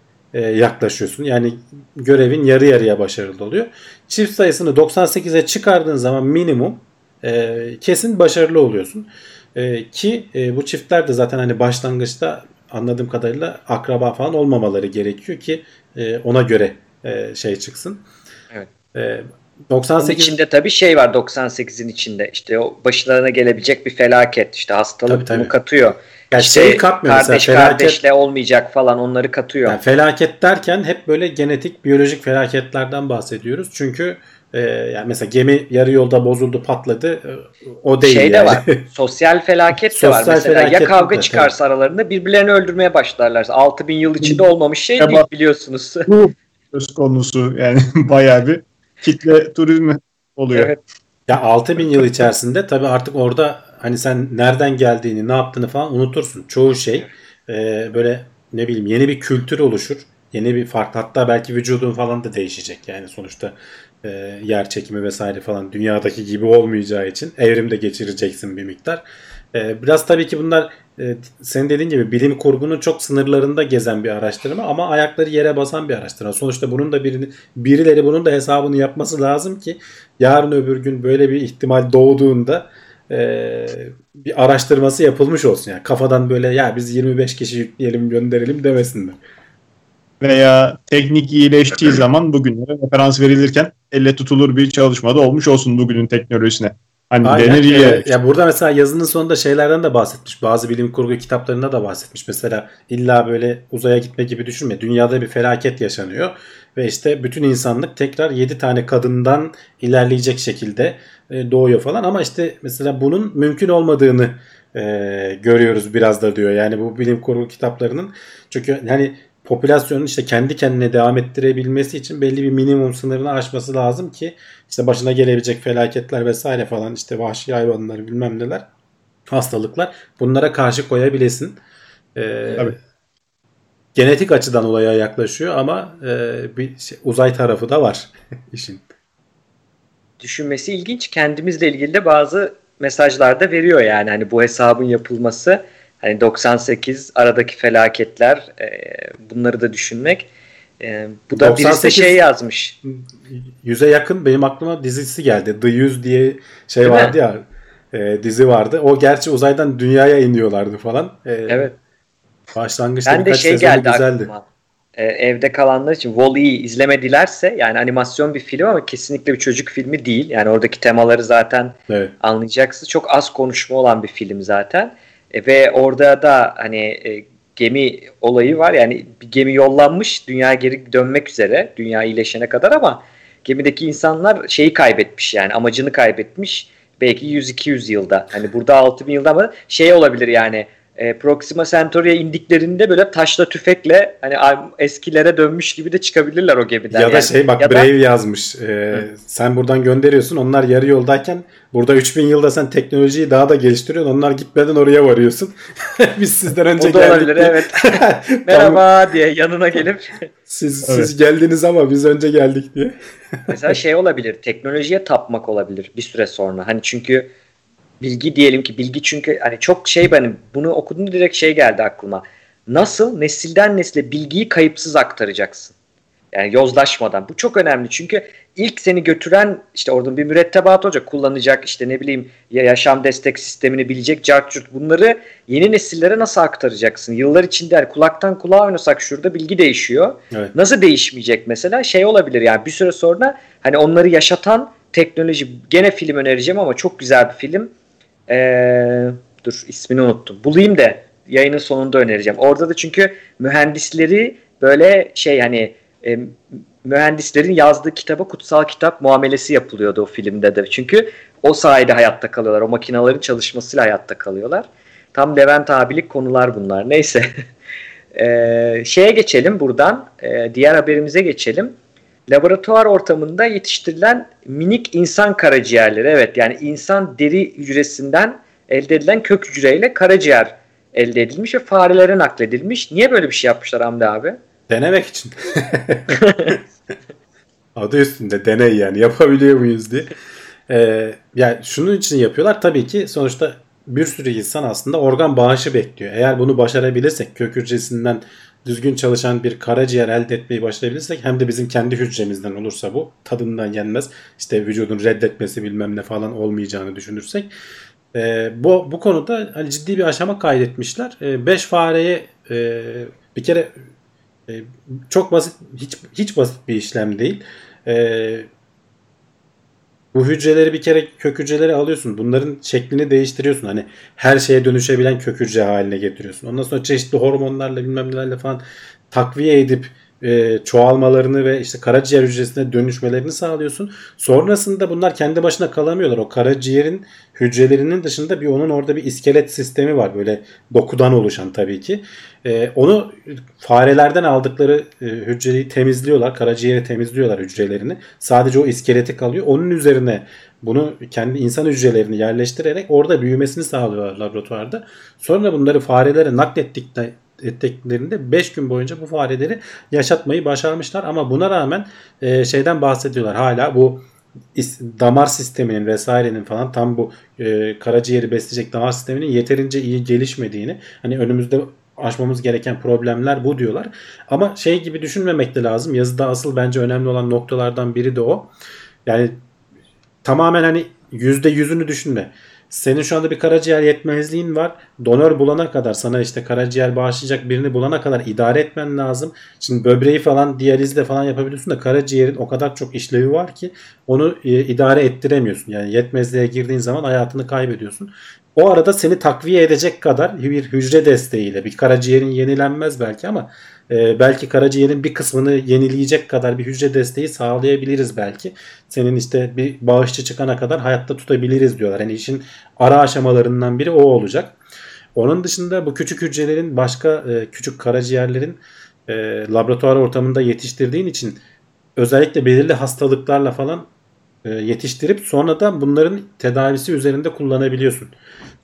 yaklaşıyorsun. Yani görevin yarı yarıya başarılı oluyor. Çift sayısını 98'e çıkardığın zaman minimum kesin başarılı oluyorsun. Ki bu çiftler de zaten hani başlangıçta anladığım kadarıyla akraba falan olmamaları gerekiyor ki ona göre şey çıksın. Evet. 98'in içinde tabii şey var, 98'in içinde işte o başlarına gelebilecek bir felaket, işte hastalık tabii, bunu katıyor. Yani işte şeyi katmıyor kardeş mesela, felaket, kardeşle olmayacak falan, onları katıyor. Yani felaket derken hep böyle genetik, biyolojik felaketlerden bahsediyoruz. Çünkü yani mesela gemi yarı yolda bozuldu, patladı, o değil şey de yani. Var. Sosyal felaket de var. Mesela ya kavga çıkarsa tabii, aralarında birbirlerini öldürmeye başlarlarsa, 6000 yıl içinde olmamış şey değil, biliyorsunuz. Bu söz konusu yani bayağı bir kitle turizmi oluyor. Evet. Ya 6000 yıl içerisinde tabii artık orada hani sen nereden geldiğini, ne yaptığını falan unutursun. Çoğu şey böyle ne bileyim yeni bir kültür oluşur. Yeni bir farklı, hatta belki vücudun falan da değişecek. Yani sonuçta yer çekimi vesaire falan dünyadaki gibi olmayacağı için evrimde geçireceksin bir miktar. Biraz tabii ki bunlar senin dediğin gibi bilim kurgunun çok sınırlarında gezen bir araştırma ama ayakları yere basan bir araştırma. Sonuçta bunun da birileri bunun da hesabını yapması lazım ki yarın öbür gün böyle bir ihtimal doğduğunda bir araştırması yapılmış olsun. Yani kafadan böyle ya biz 25 kişi yükleyelim gönderelim demesinler. Veya teknik iyileştiği zaman bugünlere referans verilirken elle tutulur bir çalışmada olmuş olsun bugünün teknolojisine. Hani aynen, denir ya burada mesela yazının sonunda şeylerden de bahsetmiş. Bazı bilim kurgu kitaplarında da bahsetmiş. Mesela illa böyle uzaya gitme gibi düşünme. Dünyada bir felaket yaşanıyor ve işte bütün insanlık tekrar 7 tane kadından ilerleyecek şekilde doğuyor falan. Ama işte mesela bunun mümkün olmadığını görüyoruz biraz da diyor. Yani bu bilim kurgu kitaplarının, çünkü hani popülasyonun işte kendi kendine devam ettirebilmesi için belli bir minimum sınırını aşması lazım ki işte başına gelebilecek felaketler vesaire falan, işte vahşi hayvanlar, bilmem neler, hastalıklar, bunlara karşı koyabilesin. Genetik açıdan olaya yaklaşıyor ama bir şey, uzay tarafı da var işin. Düşünmesi ilginç. Kendimizle ilgili de bazı mesajlar da veriyor yani. Hani bu hesabın yapılması, hani 98 aradaki felaketler, bunları da düşünmek. Bu da 98, birisi de şey yazmış. 100'e yakın benim aklıma dizisi geldi. The 100 diye şey değil vardı mi? Ya dizi vardı. O gerçi uzaydan dünyaya iniyorlardı falan. Evet. Başlangıçta ben birkaç şey sezonu güzeldi. Evde kalanlar için Wall-E'yi izlemedilerse, yani animasyon bir film ama kesinlikle bir çocuk filmi değil. Yani oradaki temaları zaten evet, anlayacaksınız. Çok az konuşma olan bir film zaten. Ve orada da hani gemi olayı var. Yani bir gemi yollanmış, dünyaya geri dönmek üzere, dünya iyileşene kadar, ama gemideki insanlar şeyi kaybetmiş, yani amacını kaybetmiş. Belki 100-200 yılda. Hani burada 6000 yılda mı şey olabilir yani, Proxima Centauri'ye indiklerinde böyle taşla tüfekle hani eskilere dönmüş gibi de çıkabilirler o gemiden. Ya da yani, şey bak ya Brave da yazmış. Sen buradan gönderiyorsun, onlar yarı yoldayken burada 3000 yılda sen teknolojiyi daha da geliştiriyorsun. Onlar gitmeden oraya varıyorsun. Biz sizden önce geldik. O da olabilir diye. Evet. Merhaba diye yanına gelip. Siz geldiniz ama biz önce geldik diye. Mesela şey olabilir. Teknolojiye tapmak olabilir bir süre sonra. Hani çünkü bilgi diyelim ki, bilgi çünkü hani çok şey, benim bunu okuduğumda direkt şey geldi aklıma. Nasıl nesilden nesile bilgiyi kayıpsız aktaracaksın? Yani yozlaşmadan. Bu çok önemli çünkü ilk seni götüren işte orada bir mürettebat olacak, kullanacak işte ne bileyim ya yaşam destek sistemini bilecek, cartçurt, bunları yeni nesillere nasıl aktaracaksın? Yıllar içinde yani kulaktan kulağa oynasak şurada bilgi değişiyor. Evet. Nasıl değişmeyecek mesela? Şey olabilir yani bir süre sonra hani onları yaşatan teknoloji, gene film önereceğim ama çok güzel bir film. Dur ismini unuttum. Bulayım da yayının sonunda önereceğim. Orada da çünkü mühendisleri böyle şey hani mühendislerin yazdığı kitaba kutsal kitap muamelesi yapılıyordu o filmde de. Çünkü o sayede hayatta kalıyorlar. O makinaların çalışmasıyla hayatta kalıyorlar. Tam Levent abilik konular bunlar. Neyse. Şeye geçelim buradan. Diğer haberimize geçelim. Laboratuvar ortamında yetiştirilen minik insan karaciğerleri. Evet yani insan deri hücresinden elde edilen kök hücreyle karaciğer elde edilmiş ve farelere nakledilmiş. Niye böyle bir şey yapmışlar Hamdi abi? Denemek için. Adı üstünde deney yani, yapabiliyor muyuz diye. Yani şunun için yapıyorlar tabii ki, sonuçta bir sürü insan aslında organ bağışı bekliyor. Eğer bunu başarabilirsek, kök hücresinden düzgün çalışan bir karaciğer elde etmeyi başarabilirsek, hem de bizim kendi hücremizden olursa bu tadından yenmez. İşte vücudun reddetmesi bilmem ne falan olmayacağını düşünürsek. Bu konuda hani ciddi bir aşama kaydetmişler. 5 fareye bir kere çok basit, hiç basit bir işlem değil. Bu hücreleri bir kere, kök hücreleri alıyorsun. Bunların şeklini değiştiriyorsun. Hani her şeye dönüşebilen kök hücre haline getiriyorsun. Ondan sonra çeşitli hormonlarla bilmem nelerle falan takviye edip çoğalmalarını ve işte karaciğer hücresine dönüşmelerini sağlıyorsun. Sonrasında bunlar kendi başına kalamıyorlar. O karaciğerin hücrelerinin dışında bir onun orada bir iskelet sistemi var. Böyle dokudan oluşan tabii ki. Onu farelerden aldıkları hücreyi temizliyorlar. Karaciğeri temizliyorlar hücrelerini. Sadece o iskeleti kalıyor. Onun üzerine bunu kendi insan hücrelerini yerleştirerek orada büyümesini sağlıyorlar laboratuvarda. Sonra bunları farelere naklettikten ettiklerinde 5 gün boyunca bu fareleri yaşatmayı başarmışlar. Ama buna rağmen şeyden bahsediyorlar. Hala bu damar sisteminin vesairenin falan tam bu karaciğeri besleyecek damar sisteminin yeterince iyi gelişmediğini, hani önümüzde aşmamız gereken problemler bu diyorlar. Ama şey gibi düşünmemek de lazım. Yazıda asıl bence önemli olan noktalardan biri de o. Yani tamamen hani %100'ünü düşünme. Senin şu anda bir karaciğer yetmezliğin var. Donör bulana kadar, sana işte karaciğer bağışlayacak birini bulana kadar idare etmen lazım. Şimdi böbreği falan diyalizle falan yapabiliyorsun da karaciğerin o kadar çok işlevi var ki onu idare ettiremiyorsun. Yani yetmezliğe girdiğin zaman hayatını kaybediyorsun. O arada seni takviye edecek kadar bir hücre desteğiyle, bir karaciğerin yenilenmez belki ama belki karaciğerin bir kısmını yenileyecek kadar bir hücre desteği sağlayabiliriz belki. Senin işte bir bağışçı çıkana kadar hayatta tutabiliriz diyorlar. Yani işin ara aşamalarından biri o olacak. Onun dışında bu küçük hücrelerin, başka küçük karaciğerlerin laboratuvar ortamında yetiştirdiğin için özellikle belirli hastalıklarla falan yetiştirip sonra da bunların tedavisi üzerinde kullanabiliyorsun.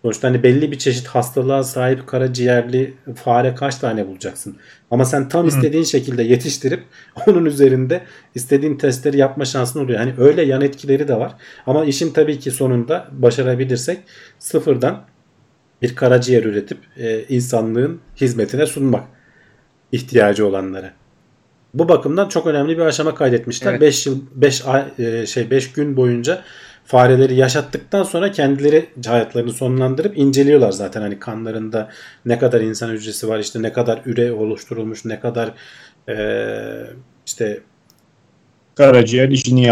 Sonuçta hani belli bir çeşit hastalığa sahip karaciğerli fare kaç tane bulacaksın? Ama sen tam istediğin şekilde yetiştirip onun üzerinde istediğin testleri yapma şansın oluyor. Hani öyle yan etkileri de var. Ama işin tabii ki sonunda başarabilirsek sıfırdan bir karaciğer üretip insanlığın hizmetine sunmak, ihtiyacı olanlara. Bu bakımdan çok önemli bir aşama kaydetmişler. 5 yıl 5 gün boyunca fareleri yaşattıktan sonra kendileri hayatlarını sonlandırıp inceliyorlar zaten. Hani kanlarında ne kadar insan hücresi var, işte ne kadar üre oluşturulmuş, ne kadar işte karaciğer işini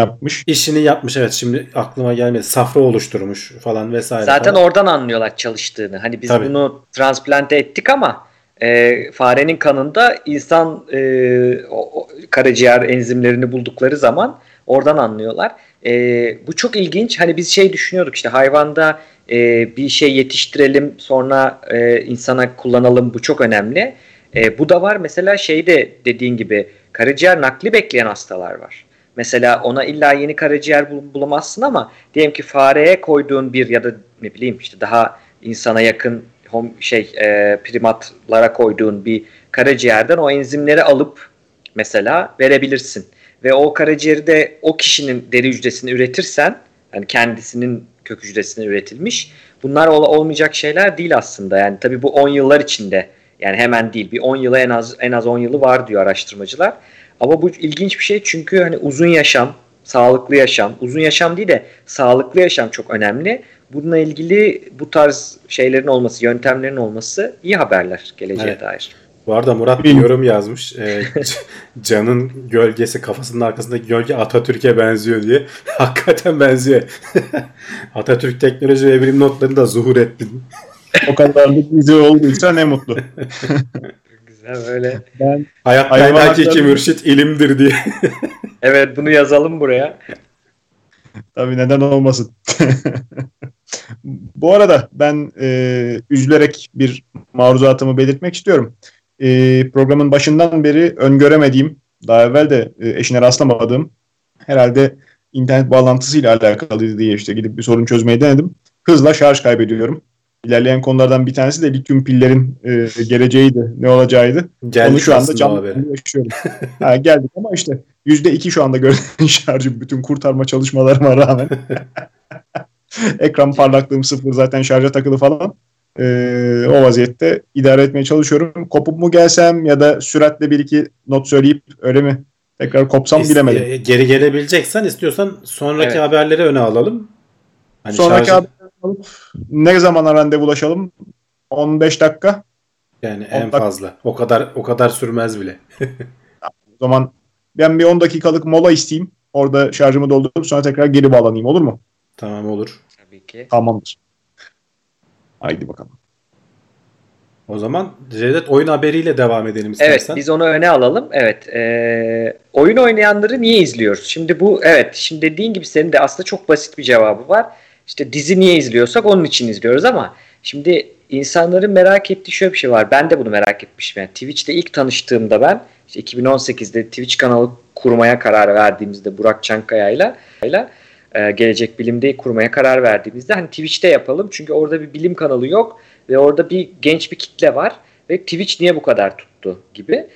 yapmış. Evet, şimdi aklıma gelmedi. Safra oluşturmuş falan vesaire. Zaten falan. Oradan anlıyorlar çalıştığını. Hani biz tabii bunu transplante ettik ama farenin kanında insan karaciğer enzimlerini buldukları zaman oradan anlıyorlar. Bu çok ilginç. Hani biz şey düşünüyorduk işte hayvanda bir şey yetiştirelim sonra insana kullanalım, bu çok önemli. Bu da var. Mesela şeyde dediğin gibi karaciğer nakli bekleyen hastalar var. Mesela ona illa yeni karaciğer bulamazsın ama diyelim ki fareye koyduğun bir ya da ne bileyim işte daha insana yakın primatlara koyduğun bir karaciğerden o enzimleri alıp mesela verebilirsin. Ve o karaciğeri de o kişinin deri hücresini üretirsen, yani kendisinin kök hücresine üretilmiş, bunlar olmayacak şeyler değil aslında. Yani tabii bu 10 yıllar içinde, yani hemen değil, bir 10 yılı en az 10 yılı var diyor araştırmacılar. Ama bu ilginç bir şey çünkü hani uzun yaşam, sağlıklı yaşam, uzun yaşam değil de sağlıklı yaşam çok önemli. Bununla ilgili bu tarz şeylerin olması, yöntemlerin olması iyi haberler geleceğe dair. Bu arada Murat bir yorum yazmış. Can'ın gölgesi, kafasının arkasındaki gölge Atatürk'e benziyor diye. Hakikaten benziyor. Atatürk Teknoloji ve Bilim notlarını da zuhur ettin. O kadar bir dizi olduysa ne mutlu. Güzel böyle. Ben hayattaki iki mürşit ilimdir diye. Evet, bunu yazalım buraya. Tabii, neden olmasın. Bu arada ben üzülerek bir maruzatımı belirtmek istiyorum. Programın başından beri öngöremediğim, daha evvel de eşine rastlamadığım, herhalde internet bağlantısıyla alakalıydı diye işte gidip bir sorun çözmeyi denedim. Hızla şarj kaybediyorum. İlerleyen konulardan bir tanesi de lityum pillerin geleceğiydi, ne olacağıydı. Geldik. Onu şu anda canlı yaşıyorum. Geldik ama işte %2 şu anda gördüğün şarjım, bütün kurtarma çalışmalarıma rağmen. Ekran parlaklığım 0, zaten şarja takılı falan. O vaziyette idare etmeye çalışıyorum. Kopup mu gelsem ya da süratle bir iki not söyleyip öyle mi tekrar kopsam bilemedim. Geri gelebileceksen, istiyorsan sonraki haberleri öne alalım. Hani sonraki haberleri alalım. Ne zamana randevulaşalım? 15 dakika. Yani en dakika. Fazla. O kadar sürmez bile. O zaman ben bir 10 dakikalık mola isteyeyim. Orada şarjımı doldurup sonra tekrar geri bağlanayım, olur mu? Tamam, olur. Tabii ki. Tamamdır. Haydi bakalım. O zaman Cevdet, oyun haberiyle devam edelim istersen. Evet, biz onu öne alalım. Evet. Oyun oynayanları niye izliyoruz? Şimdi bu, evet, şimdi dediğin gibi senin de aslında çok basit bir cevabı var. İşte dizi niye izliyorsak onun için izliyoruz ama şimdi insanların merak ettiği şöyle bir şey var. Ben de bunu merak etmiştim. Yani Twitch'te ilk tanıştığımda ben işte 2018'de Twitch kanalı kurmaya karar verdiğimizde Burak Çankaya'yla Gelecek Bilim'de kurmaya karar verdiğimizde hani Twitch'te yapalım çünkü orada bir bilim kanalı yok ve orada bir genç bir kitle var ve Twitch niye bu kadar tuttu gibi.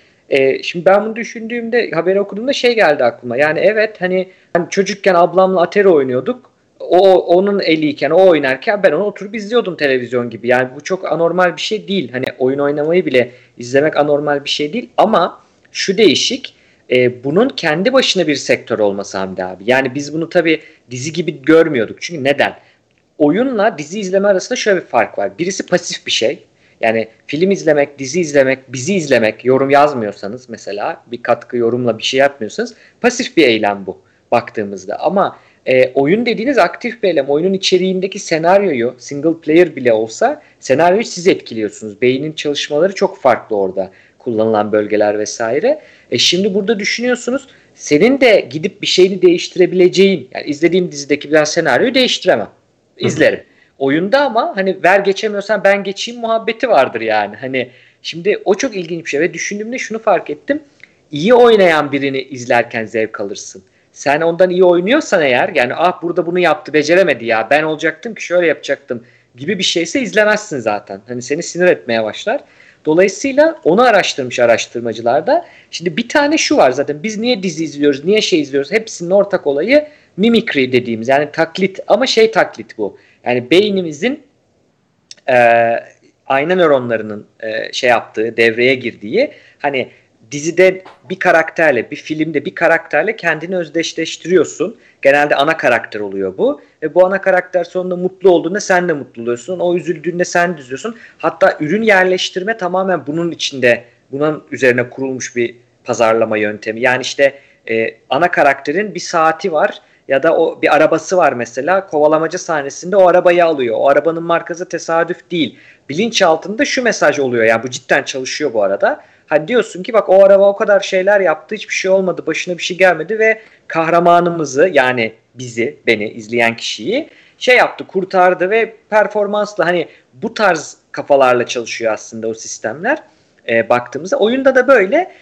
Şimdi ben bunu düşündüğümde, haberi okuduğumda şey geldi aklıma. Yani evet, hani çocukken ablamla Atari oynuyorduk, onun eliyken, o oynarken ben onu oturup izliyordum televizyon gibi. Yani bu çok anormal bir şey değil, hani oyun oynamayı bile izlemek anormal bir şey değil ama şu değişik. Bunun kendi başına bir sektör olması Hamdi abi. Yani biz bunu tabii dizi gibi görmüyorduk. Çünkü neden? Oyunla dizi izleme arasında şöyle bir fark var. Birisi pasif bir şey. Yani film izlemek, dizi izlemek, bizi izlemek, yorum yazmıyorsanız mesela, bir katkı, yorumla bir şey yapmıyorsanız pasif bir eylem bu baktığımızda. Ama oyun dediğiniz aktif bir eylem. Oyunun içeriğindeki senaryoyu, single player bile olsa senaryoyu siz etkiliyorsunuz. Beynin çalışmaları çok farklı orada, kullanılan bölgeler vesaire. Şimdi burada düşünüyorsunuz, senin de gidip bir şeyini değiştirebileceğin, yani izlediğim dizideki bir senaryoyu değiştiremem. İzlerim. Oyunda ama hani ver geçemiyorsan ben geçeyim muhabbeti vardır yani. Hani şimdi o çok ilginç bir şey ve düşündüğümde şunu fark ettim. İyi oynayan birini izlerken zevk alırsın. Sen ondan iyi oynuyorsan eğer, yani burada bunu yaptı, beceremedi ya, ben olacaktım ki şöyle yapacaktım gibi bir şeyse izlemezsin zaten. Hani seni sinir etmeye başlar. Dolayısıyla onu araştırmış araştırmacılar da. Şimdi bir tane şu var zaten, biz niye dizi izliyoruz, niye şey izliyoruz, hepsinin ortak olayı mimikri dediğimiz, yani taklit, ama taklit bu. Yani beynimizin ayna nöronlarının yaptığı, devreye girdiği, hani dizide bir karakterle, bir filmde bir karakterle kendini özdeşleştiriyorsun. Genelde ana karakter oluyor bu. Ve bu ana karakter sonunda mutlu olduğunda sen de mutlu oluyorsun. O üzüldüğünde sen de üzülüyorsun. Hatta ürün yerleştirme tamamen bunun içinde, bunun üzerine kurulmuş bir pazarlama yöntemi. Yani işte ana karakterin bir saati var ya da o bir arabası var mesela. Kovalamaca sahnesinde o arabayı alıyor. O arabanın markası tesadüf değil. Bilinçaltında şu mesaj oluyor. Yani bu cidden çalışıyor bu arada. Hani diyorsun ki bak, o araba o kadar şeyler yaptı, hiçbir şey olmadı, başına bir şey gelmedi ve kahramanımızı, yani bizi, beni izleyen kişiyi yaptı, kurtardı ve performansla, hani bu tarz kafalarla çalışıyor aslında o sistemler baktığımızda. Oyunda da böyle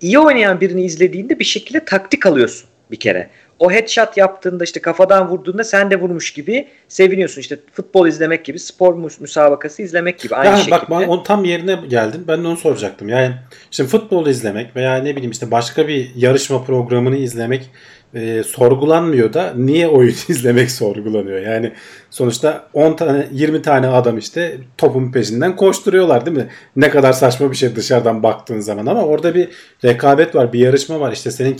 iyi oynayan birini izlediğinde bir şekilde taktik alıyorsun bir kere. O headshot yaptığında, işte kafadan vurduğunda sen de vurmuş gibi seviniyorsun. İşte futbol izlemek gibi, spor müsabakası izlemek gibi aynı şekilde. Bak, ben tam yerine geldim. Ben de onu soracaktım. Yani şimdi futbol izlemek veya ne bileyim işte başka bir yarışma programını izlemek sorgulanmıyor da niye oyun izlemek sorgulanıyor? Yani sonuçta 10 tane 20 tane adam işte topun peşinden koşturuyorlar değil mi? Ne kadar saçma bir şey dışarıdan baktığın zaman, ama orada bir rekabet var, bir yarışma var. İşte senin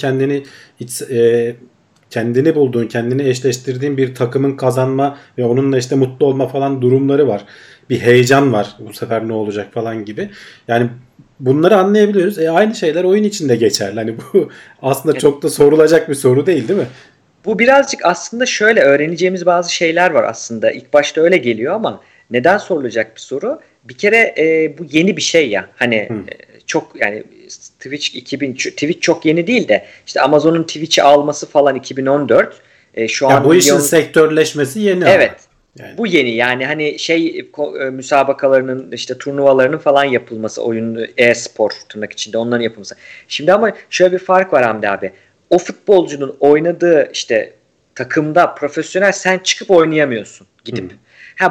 kendini bulduğun, kendini eşleştirdiğin bir takımın kazanma ve onunla işte mutlu olma falan durumları var. Bir heyecan var. Bu sefer ne olacak falan gibi. Yani bunları anlayabiliyoruz. Aynı şeyler oyun içinde geçerli. Hani bu aslında çok da sorulacak bir soru değil, değil mi? Bu birazcık aslında şöyle öğreneceğimiz bazı şeyler var aslında. İlk başta öyle geliyor ama neden sorulacak bir soru? Bir kere bu yeni bir şey ya. Hani çok yani Twitch çok yeni değil de işte Amazon'un Twitch'i alması falan 2014. Şu an bu işin sektörleşmesi yeni. Evet. Ama. Yani. Bu yeni yani hani müsabakalarının işte turnuvalarının falan yapılması, oyun e-spor tırnak içinde onların yapılması. Şimdi ama şöyle bir fark var Hamdi abi. O futbolcunun oynadığı işte takımda profesyonel sen çıkıp oynayamıyorsun gidip.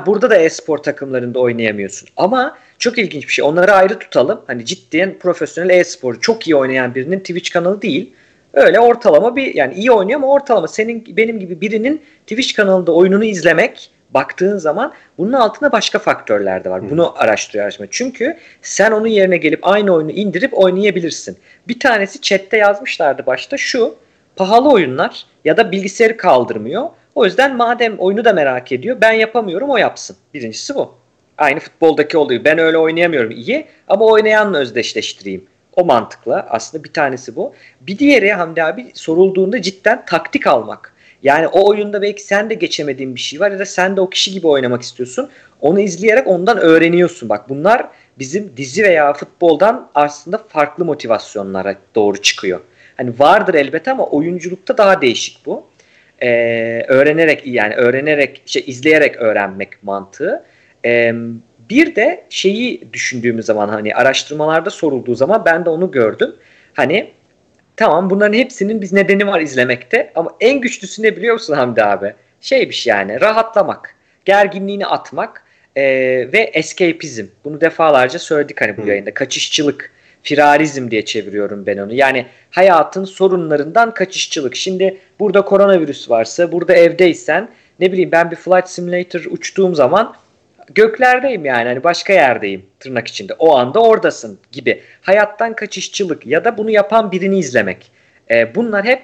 Burada da e-spor takımlarında oynayamıyorsun. Ama çok ilginç bir şey. Onları ayrı tutalım. Hani ciddiyen profesyonel e-sporu çok iyi oynayan birinin Twitch kanalı değil. Öyle ortalama bir yani iyi oynuyor ama ortalama senin benim gibi birinin Twitch kanalında oyununu izlemek baktığın zaman bunun altında başka faktörler de var. Bunu araştırıyor. Çünkü sen onun yerine gelip aynı oyunu indirip oynayabilirsin. Bir tanesi chatte yazmışlardı başta şu: pahalı oyunlar ya da bilgisayarı kaldırmıyor. O yüzden madem oyunu da merak ediyor, ben yapamıyorum o yapsın. Birincisi bu. Aynı futboldaki oluyor. Ben öyle oynayamıyorum iyi ama oynayanla özdeşleştireyim. O mantıkla aslında bir tanesi bu. Bir diğeri Hamdi abi sorulduğunda cidden taktik almak. Yani o oyunda belki sen de geçemediğin bir şey var ya da sen de o kişi gibi oynamak istiyorsun. Onu izleyerek ondan öğreniyorsun. Bak bunlar bizim dizi veya futboldan aslında farklı motivasyonlara doğru çıkıyor. Hani vardır elbette ama oyunculukta daha değişik bu. İzleyerek öğrenmek mantığı. Bir de şeyi düşündüğümüz zaman hani araştırmalarda sorulduğu zaman ben de onu gördüm. Hani tamam bunların hepsinin biz nedeni var izlemekte ama en güçlüsü ne biliyor musun Hamdi abi? Şeymiş yani rahatlamak, gerginliğini atmak ve escapizm. Bunu defalarca söyledik hani bu yayında. Kaçışçılık, firarizm diye çeviriyorum ben onu. Yani hayatın sorunlarından kaçışçılık. Şimdi burada koronavirüs varsa, burada evdeysen ne bileyim ben bir Flight Simulator uçtuğum zaman göklerdeyim yani hani başka yerdeyim tırnak içinde o anda oradasın gibi hayattan kaçışçılık ya da bunu yapan birini izlemek bunlar hep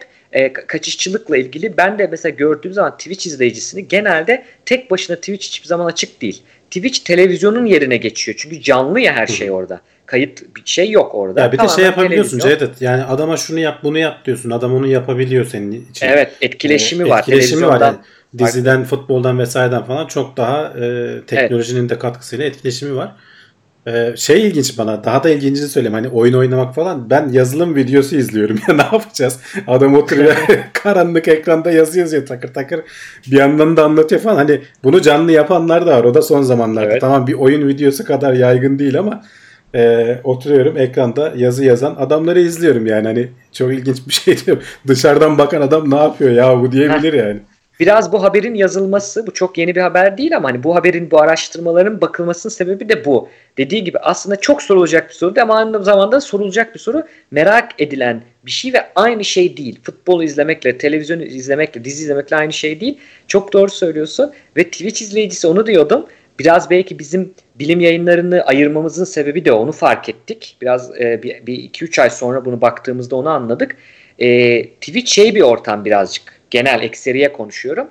kaçışçılıkla ilgili. Ben de mesela gördüğüm zaman Twitch izleyicisini genelde tek başına Twitch hiçbir zaman açık değil. Twitch televizyonun yerine geçiyor çünkü canlı ya her şey orada. Kayıt bir şey yok orada. Ya bir de şey yapabiliyorsun Cevdet. Yani adama şunu yap bunu yap diyorsun. Adam onu yapabiliyor senin için. Evet etkileşimi var. Etkileşimi var. Yani diziden, futboldan vesaireden falan çok daha teknolojinin de katkısıyla etkileşimi var. İlginç bana. Daha da ilgincini söyleyeyim. Hani oyun oynamak falan. Ben yazılım videosu izliyorum. Ya ne yapacağız? Adam oturuyor karanlık ekranda yazı yazıyor takır takır. Bir yandan da anlatıyor falan. Hani bunu canlı yapanlar da var. O da son zamanlarda. Evet. Tamam bir oyun videosu kadar yaygın değil ama oturuyorum ekranda yazı yazan adamları izliyorum yani hani çok ilginç bir şey diyorum. Dışarıdan bakan adam ne yapıyor ya bu diyebilir yani. Biraz bu haberin yazılması bu çok yeni bir haber değil ama hani bu haberin bu araştırmaların bakılmasının sebebi de bu. Dediği gibi aslında çok sorulacak bir soru ama aynı zamanda sorulacak bir soru merak edilen bir şey ve aynı şey değil. Futbol izlemekle, televizyon izlemekle, dizi izlemekle aynı şey değil. Çok doğru söylüyorsun ve Twitch izleyicisi onu diyordum. Biraz belki bizim bilim yayınlarını ayırmamızın sebebi de onu fark ettik. Biraz 2-3 ay sonra bunu baktığımızda onu anladık. Twitch bir ortam birazcık. Genel ekseriye konuşuyorum.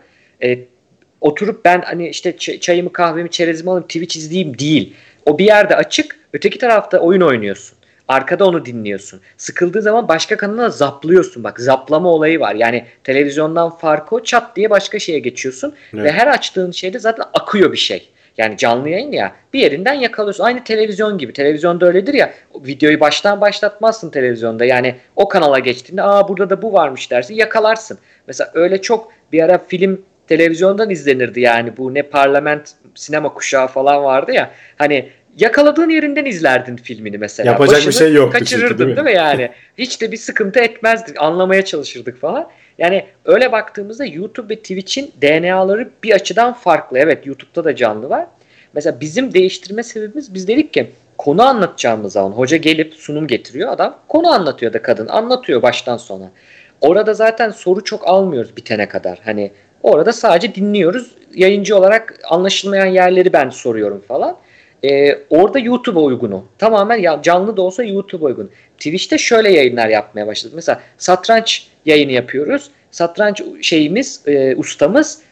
Oturup ben hani işte çayımı kahvemi çerezimi alayım Twitch izleyeyim değil. O bir yerde açık öteki tarafta oyun oynuyorsun. Arkada onu dinliyorsun. Sıkıldığı zaman başka kanala zaplıyorsun. Bak zaplama olayı var. Yani televizyondan farkı o çat diye başka şeye geçiyorsun. Evet. Ve her açtığın şeyde zaten akıyor bir şey. Yani canlı yayın ya bir yerinden yakalıyorsun. Aynı televizyon gibi. Televizyonda öyledir ya videoyu baştan başlatmazsın televizyonda. Yani o kanala geçtiğinde burada da bu varmış dersin yakalarsın. Mesela öyle çok bir ara film televizyondan izlenirdi yani bu ne parlament sinema kuşağı falan vardı ya. Hani yakaladığın yerinden izlerdin filmini mesela. Yapacak başını bir şey yoktu. Kaçırırdın değil mi yani? Hiç de bir sıkıntı etmezdik. Anlamaya çalışırdık falan. Yani öyle baktığımızda YouTube ve Twitch'in DNA'ları bir açıdan farklı. Evet YouTube'da da canlı var. Mesela bizim değiştirme sebebimiz biz dedik ki konu anlatacağımız zaman hoca gelip sunum getiriyor adam. Konu anlatıyor da kadın. Anlatıyor baştan sona. Orada zaten soru çok almıyoruz bitene kadar. Hani orada sadece dinliyoruz. Yayıncı olarak anlaşılmayan yerleri ben soruyorum falan. Orada YouTube'a uygun o. Tamamen canlı da olsa YouTube'a uygun. Twitch'te şöyle yayınlar yapmaya başladık. Mesela satranç yayını yapıyoruz. Satranç şeyimiz, ustamız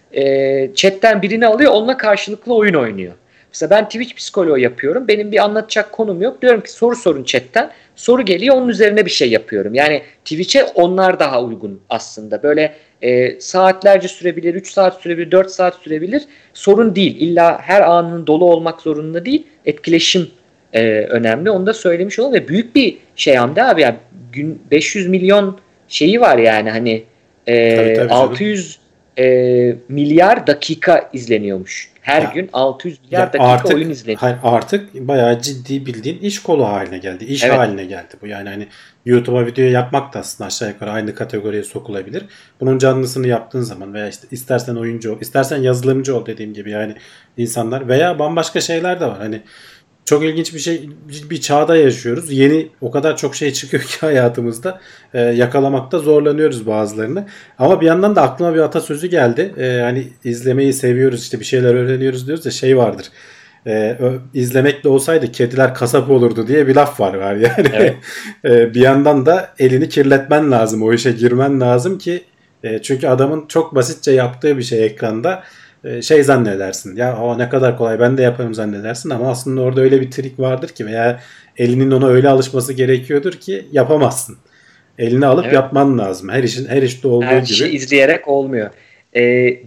chatten birini alıyor, onunla karşılıklı oyun oynuyor. Mesela ben Twitch psikoloğu yapıyorum. Benim bir anlatacak konum yok. Diyorum ki soru sorun chatten. Soru geliyor, onun üzerine bir şey yapıyorum. Yani Twitch'e onlar daha uygun aslında. Böyle saatlerce sürebilir, 3 saat sürebilir, 4 saat sürebilir. Sorun değil. İlla her anın dolu olmak zorunda değil. Etkileşim önemli. Onu da söylemiş olalım. Ve büyük bir şey Hamdi abi. Yani 500 milyon şeyi var yani. Hani tabii, 600 milyar dakika izleniyormuş. Her gün 600 milyar dakika artık, oyun izleniyor. Artık bayağı ciddi bildiğin iş kolu haline geldi. İş haline geldi bu. Yani hani YouTube'a video yapmak da aslında aşağı yukarı aynı kategoriye sokulabilir. Bunun canlısını yaptığın zaman veya işte istersen oyuncu ol, istersen yazılımcı ol dediğim gibi yani insanlar veya bambaşka şeyler de var. Hani çok ilginç bir şey, bir çağda yaşıyoruz. Yeni o kadar çok şey çıkıyor ki hayatımızda yakalamakta zorlanıyoruz bazılarını. Ama bir yandan da aklıma bir atasözü geldi. Hani izlemeyi seviyoruz, işte bir şeyler öğreniyoruz diyoruz ya, şey vardır. İzlemekle olsaydı kediler kasap olurdu diye bir laf var yani. Evet. Bir yandan da elini kirletmen lazım, o işe girmen lazım ki çünkü adamın çok basitçe yaptığı bir şey ekranda. Şey zannedersin ya, ne kadar kolay ben de yaparım zannedersin ama aslında orada öyle bir trik vardır ki veya elinin ona öyle alışması gerekiyordur ki yapamazsın. Elini alıp yapman lazım. Her işte olduğu gibi. Her şey izleyerek olmuyor.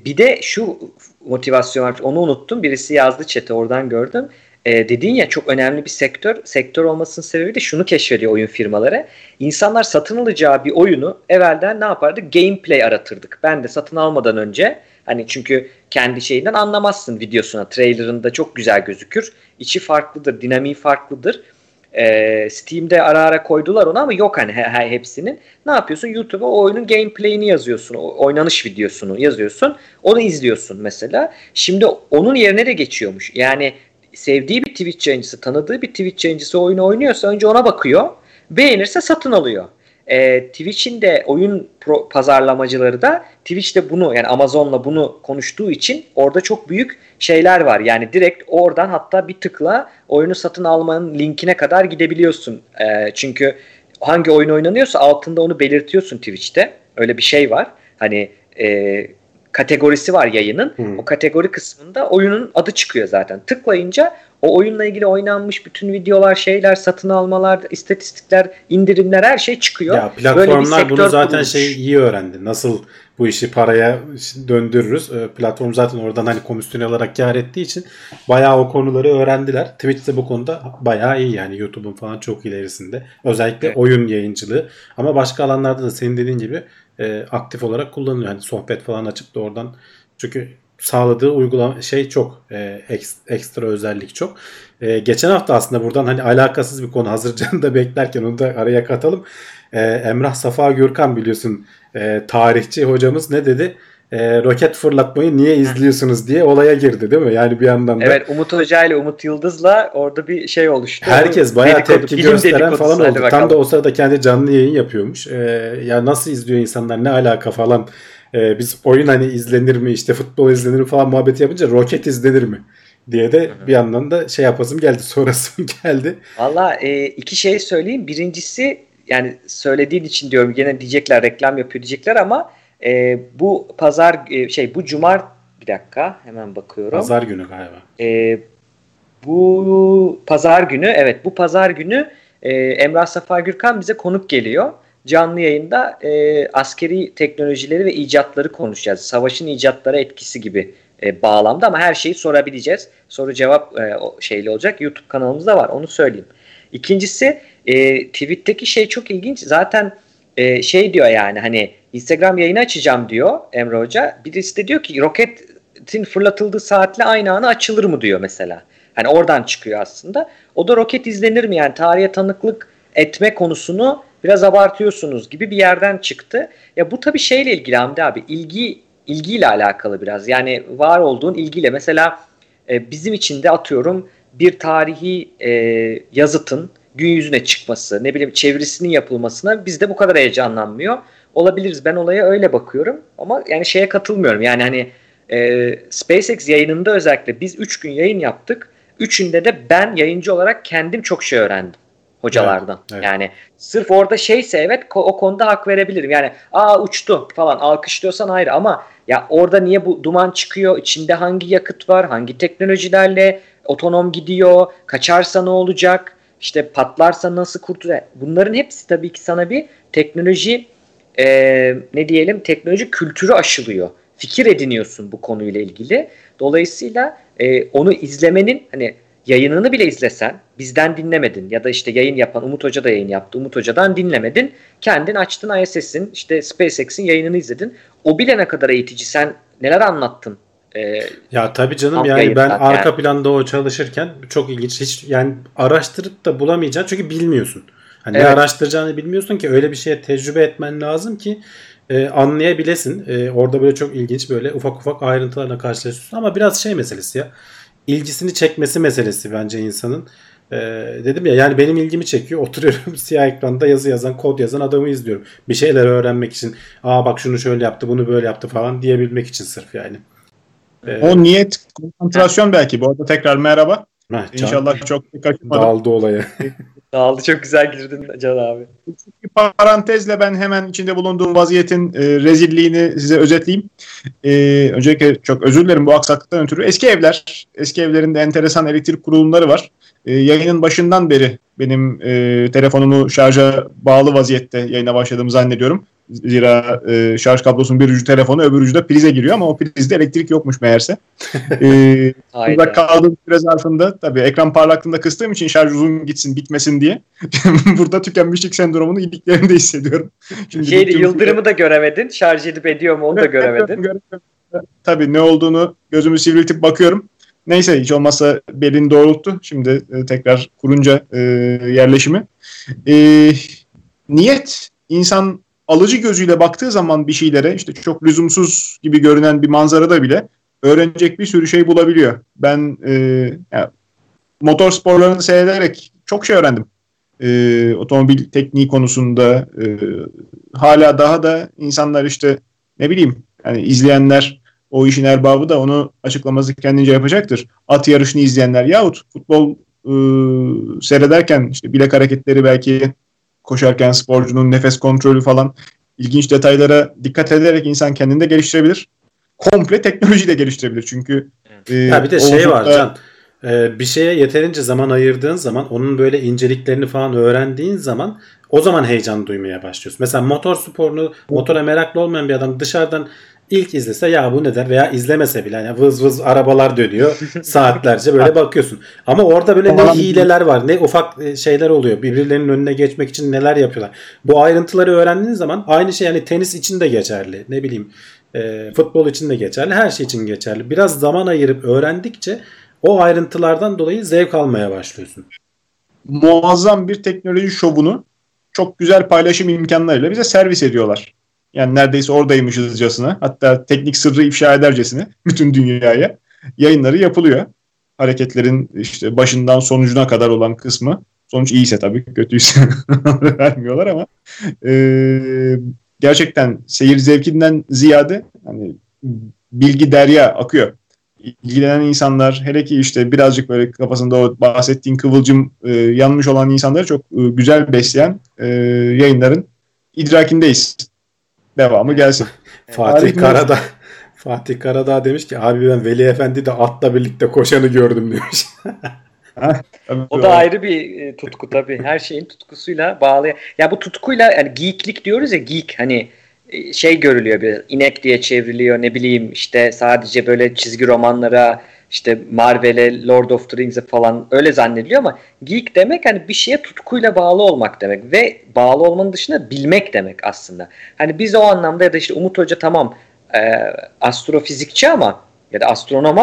Bir de şu motivasyon var, onu unuttum. Birisi yazdı chat'e, oradan gördüm. Dediğin ya, çok önemli bir sektör. Sektör olmasının sebebi de şunu keşfediyor oyun firmaları. İnsanlar satın alacağı bir oyunu evvelden ne yapardı? Gameplay aratırdık. Ben de satın almadan önce hani, çünkü kendi şeyinden anlamazsın, videosuna, trailerında çok güzel gözükür. İçi farklıdır, dinamiği farklıdır. Steam'de ara ara koydular onu ama yok hani hepsinin. Ne yapıyorsun? YouTube'a o oyunun gameplay'ini yazıyorsun. Oynanış videosunu yazıyorsun. Onu izliyorsun mesela. Şimdi onun yerine de geçiyormuş. Yani sevdiği bir Twitch yayıncısı, tanıdığı bir Twitch yayıncısı oyunu oynuyorsa önce ona bakıyor. Beğenirse satın alıyor. Twitch'in de oyun pazarlamacıları da Twitch'te bunu, yani Amazon'la bunu konuştuğu için orada çok büyük şeyler var. Yani direkt oradan hatta bir tıkla oyunu satın almanın linkine kadar gidebiliyorsun. Çünkü hangi oyun oynanıyorsa altında onu belirtiyorsun Twitch'te. Öyle bir şey var. Hani kategorisi var yayının. O kategori kısmında oyunun adı çıkıyor zaten. Tıklayınca o oyunla ilgili oynanmış bütün videolar, şeyler, satın almalar, istatistikler, indirimler, her şey çıkıyor. Ya platformlar bunu zaten bulmuş. İyi öğrendi. Nasıl bu işi paraya döndürürüz? Platform zaten oradan hani komisyon alarak kar ettiği için bayağı o konuları öğrendiler. Twitch de bu konuda bayağı iyi yani, YouTube'un falan çok ilerisinde. Özellikle oyun yayıncılığı, ama başka alanlarda da senin dediğin gibi aktif olarak kullanılıyor. Hani sohbet falan açıp da oradan, çünkü sağladığı uygulama şey çok ekstra özellik çok. Geçen hafta aslında buradan hani alakasız bir konu, hazır canı da beklerken onu da araya katalım. Emrah Safa Gürkan, biliyorsun tarihçi hocamız, ne dedi? Roket fırlatmayı niye izliyorsunuz diye olaya girdi değil mi? Yani bir yandan da. Evet, Umut Hoca ile Umut Yıldız'la orada bir şey oluştu. Herkes bayağı tepki gösteren falan oldu. Bakalım. Tam da o sırada kendi canlı yayın yapıyormuş. Ya nasıl izliyor insanlar, ne alaka falan. Biz oyun hani izlenir mi, işte futbol izlenir mi falan muhabbeti yapınca roket izlenir mi diye de bir yandan da şey yapasım geldi, sonrasım geldi. Valla iki şey söyleyeyim. Birincisi, yani söylediğin için diyorum, gene diyecekler reklam yapıyor diyecekler ama bu pazar günü galiba. Bu pazar günü, evet, bu pazar günü Emrah Safa Gürkan bize konuk geliyor. Canlı yayında askeri teknolojileri ve icatları konuşacağız. Savaşın icatlara etkisi gibi bağlamda, ama her şeyi sorabileceğiz. Soru cevap şeyli olacak. YouTube kanalımızda var, onu söyleyeyim. İkincisi, tweet'teki şey çok ilginç. Zaten şey diyor yani, hani Instagram yayını açacağım diyor Emre Hoca. Birisi de diyor ki roketin fırlatıldığı saatle aynı anı açılır mı diyor mesela. Hani oradan çıkıyor aslında. O da roket izlenir mi, yani tarihe tanıklık etme konusunu biraz abartıyorsunuz gibi bir yerden çıktı. Ya bu tabii şeyle ilgili Hamdi abi, ilgiyle alakalı biraz. Yani var olduğun ilgiyle. Mesela bizim için de atıyorum bir tarihi yazıtın gün yüzüne çıkması, ne bileyim çevirisinin yapılmasına bizde bu kadar heyecanlanmıyor. olabiliriz. Ben olaya öyle bakıyorum ama yani şeye katılmıyorum. Yani hani SpaceX yayınında özellikle biz 3 gün yayın yaptık. Üçünde de ben yayıncı olarak kendim çok şey öğrendim hocalardan. Evet, evet. Yani sırf orada şeyse evet o konuda hak verebilirim. Yani aa uçtu falan alkışlıyorsan hayır ama ya orada niye bu duman çıkıyor? İçinde hangi yakıt var? Hangi teknolojilerle otonom gidiyor? Kaçarsa ne olacak? İşte patlarsa nasıl kurtulacak? Bunların hepsi tabii ki sana bir teknoloji ne diyelim teknoloji kültürü aşılıyor. Fikir ediniyorsun bu konuyla ilgili. Dolayısıyla onu izlemenin hani yayınını bile izlesen bizden dinlemedin ya da işte yayın yapan Umut Hoca da yayın yaptı. Umut Hoca'dan dinlemedin. Kendin açtın ISS'in işte SpaceX'in yayınını izledin. O bile ne kadar eğitici sen neler anlattın? Ya tabii canım yani ben arka planda o çalışırken çok ilginç hiç yani araştırıp da bulamayacaksın çünkü bilmiyorsun. Hani evet. Ne araştıracağını bilmiyorsun ki öyle bir şeye tecrübe etmen lazım ki anlayabilesin. Orada böyle çok ilginç böyle ufak ufak ayrıntılarla karşılaşıyorsun ama biraz şey meselesi ya. İlgisini çekmesi meselesi bence insanın. Dedim ya yani benim ilgimi çekiyor. Oturuyorum siyah ekranda yazı yazan, kod yazan adamı izliyorum. Bir şeyler öğrenmek için. Aa bak şunu şöyle yaptı, bunu böyle yaptı falan diyebilmek için sırf yani. O niyet, konsantrasyon belki. Bu arada tekrar merhaba. Heh, İnşallah çok kaçmadım. Dağıldı olaya. Dağıldı çok güzel girdin Can abi. Bir parantezle ben hemen içinde bulunduğum vaziyetin rezilliğini size özetleyeyim. Öncelikle çok özür dilerim bu aksaklıktan ötürü. Eski evlerinde enteresan elektrik kurulumları var. Yayının başından beri benim telefonumu şarja bağlı vaziyette yayına başladığımı zannediyorum. Zira şarj kablosunun bir ucu telefonu öbür ucu da prize giriyor ama o prizde elektrik yokmuş meğerse. Burada kaldığım süre zarfında tabii ekran parlaklığında kıstığım için şarj uzun gitsin bitmesin diye. Burada tükenmişlik sendromunu iliklerimde hissediyorum. Şimdi yıldırımı da göremedin şarj edip ediyor mu onu da göremedin. Tabii ne olduğunu gözümü sivriltip bakıyorum. Neyse hiç olmazsa belini doğrulttu. Şimdi tekrar kurunca yerleşimi. Niyet insan alıcı gözüyle baktığı zaman bir şeylere işte çok lüzumsuz gibi görünen bir manzarada bile öğrenecek bir sürü şey bulabiliyor. Ben motor sporlarını seyrederek çok şey öğrendim. Otomobil tekniği konusunda hala daha da insanlar işte ne bileyim yani izleyenler o işin erbabı da onu açıklaması kendince yapacaktır. At yarışını izleyenler yahut futbol seyrederken işte bilek hareketleri belki koşarken sporcunun nefes kontrolü falan ilginç detaylara dikkat ederek insan kendini de geliştirebilir. Komple teknolojiyi de geliştirebilir çünkü. Bir de şey var Can. Bir şeye yeterince zaman ayırdığın zaman onun böyle inceliklerini falan öğrendiğin zaman o zaman heyecan duymaya başlıyorsun. Mesela motor sporunu motora meraklı olmayan bir adam dışarıdan ilk izlese ya bu ne der veya izlemese bile yani vız vız arabalar dönüyor saatlerce böyle bakıyorsun. Ama orada böyle ne hileler var ne ufak şeyler oluyor. Birbirlerinin önüne geçmek için neler yapıyorlar. Bu ayrıntıları öğrendiğin zaman aynı şey yani tenis için de geçerli. Ne bileyim futbol için de geçerli. Her şey için geçerli. Biraz zaman ayırıp öğrendikçe o ayrıntılardan dolayı zevk almaya başlıyorsun. Muazzam bir teknoloji şovunu çok güzel paylaşım imkanlarıyla bize servis ediyorlar. Yani neredeyse oradaymışızcasına hatta teknik sırrı ifşa edercesine bütün dünyaya yayınları yapılıyor. Hareketlerin işte başından sonucuna kadar olan kısmı. Sonuç iyiyse tabii kötüyse vermiyorlar ama gerçekten seyir zevkinden ziyade hani bilgi derya akıyor. İlgilenen insanlar hele ki işte birazcık böyle kafasında o bahsettiğin kıvılcım yanmış olan insanları çok güzel besleyen yayınların idrakindeyiz. Devamı gelsin. Fatih Karadağ demiş ki abi ben Veli Efendi de atla birlikte koşanı gördüm demiş. O da ayrı bir tutku tabii. Her şeyin tutkusuyla bağlı. Ya bu tutkuyla yani geeklik diyoruz ya geek hani şey görülüyor bir inek diye çevriliyor ne bileyim işte sadece böyle çizgi romanlara işte Marvel'e Lord of the Rings'e falan öyle zannediliyor ama geek demek hani bir şeye tutkuyla bağlı olmak demek ve bağlı olmanın dışında bilmek demek aslında. Hani biz o anlamda ya da işte Umut Hoca tamam astrofizikçi ama ya da astronom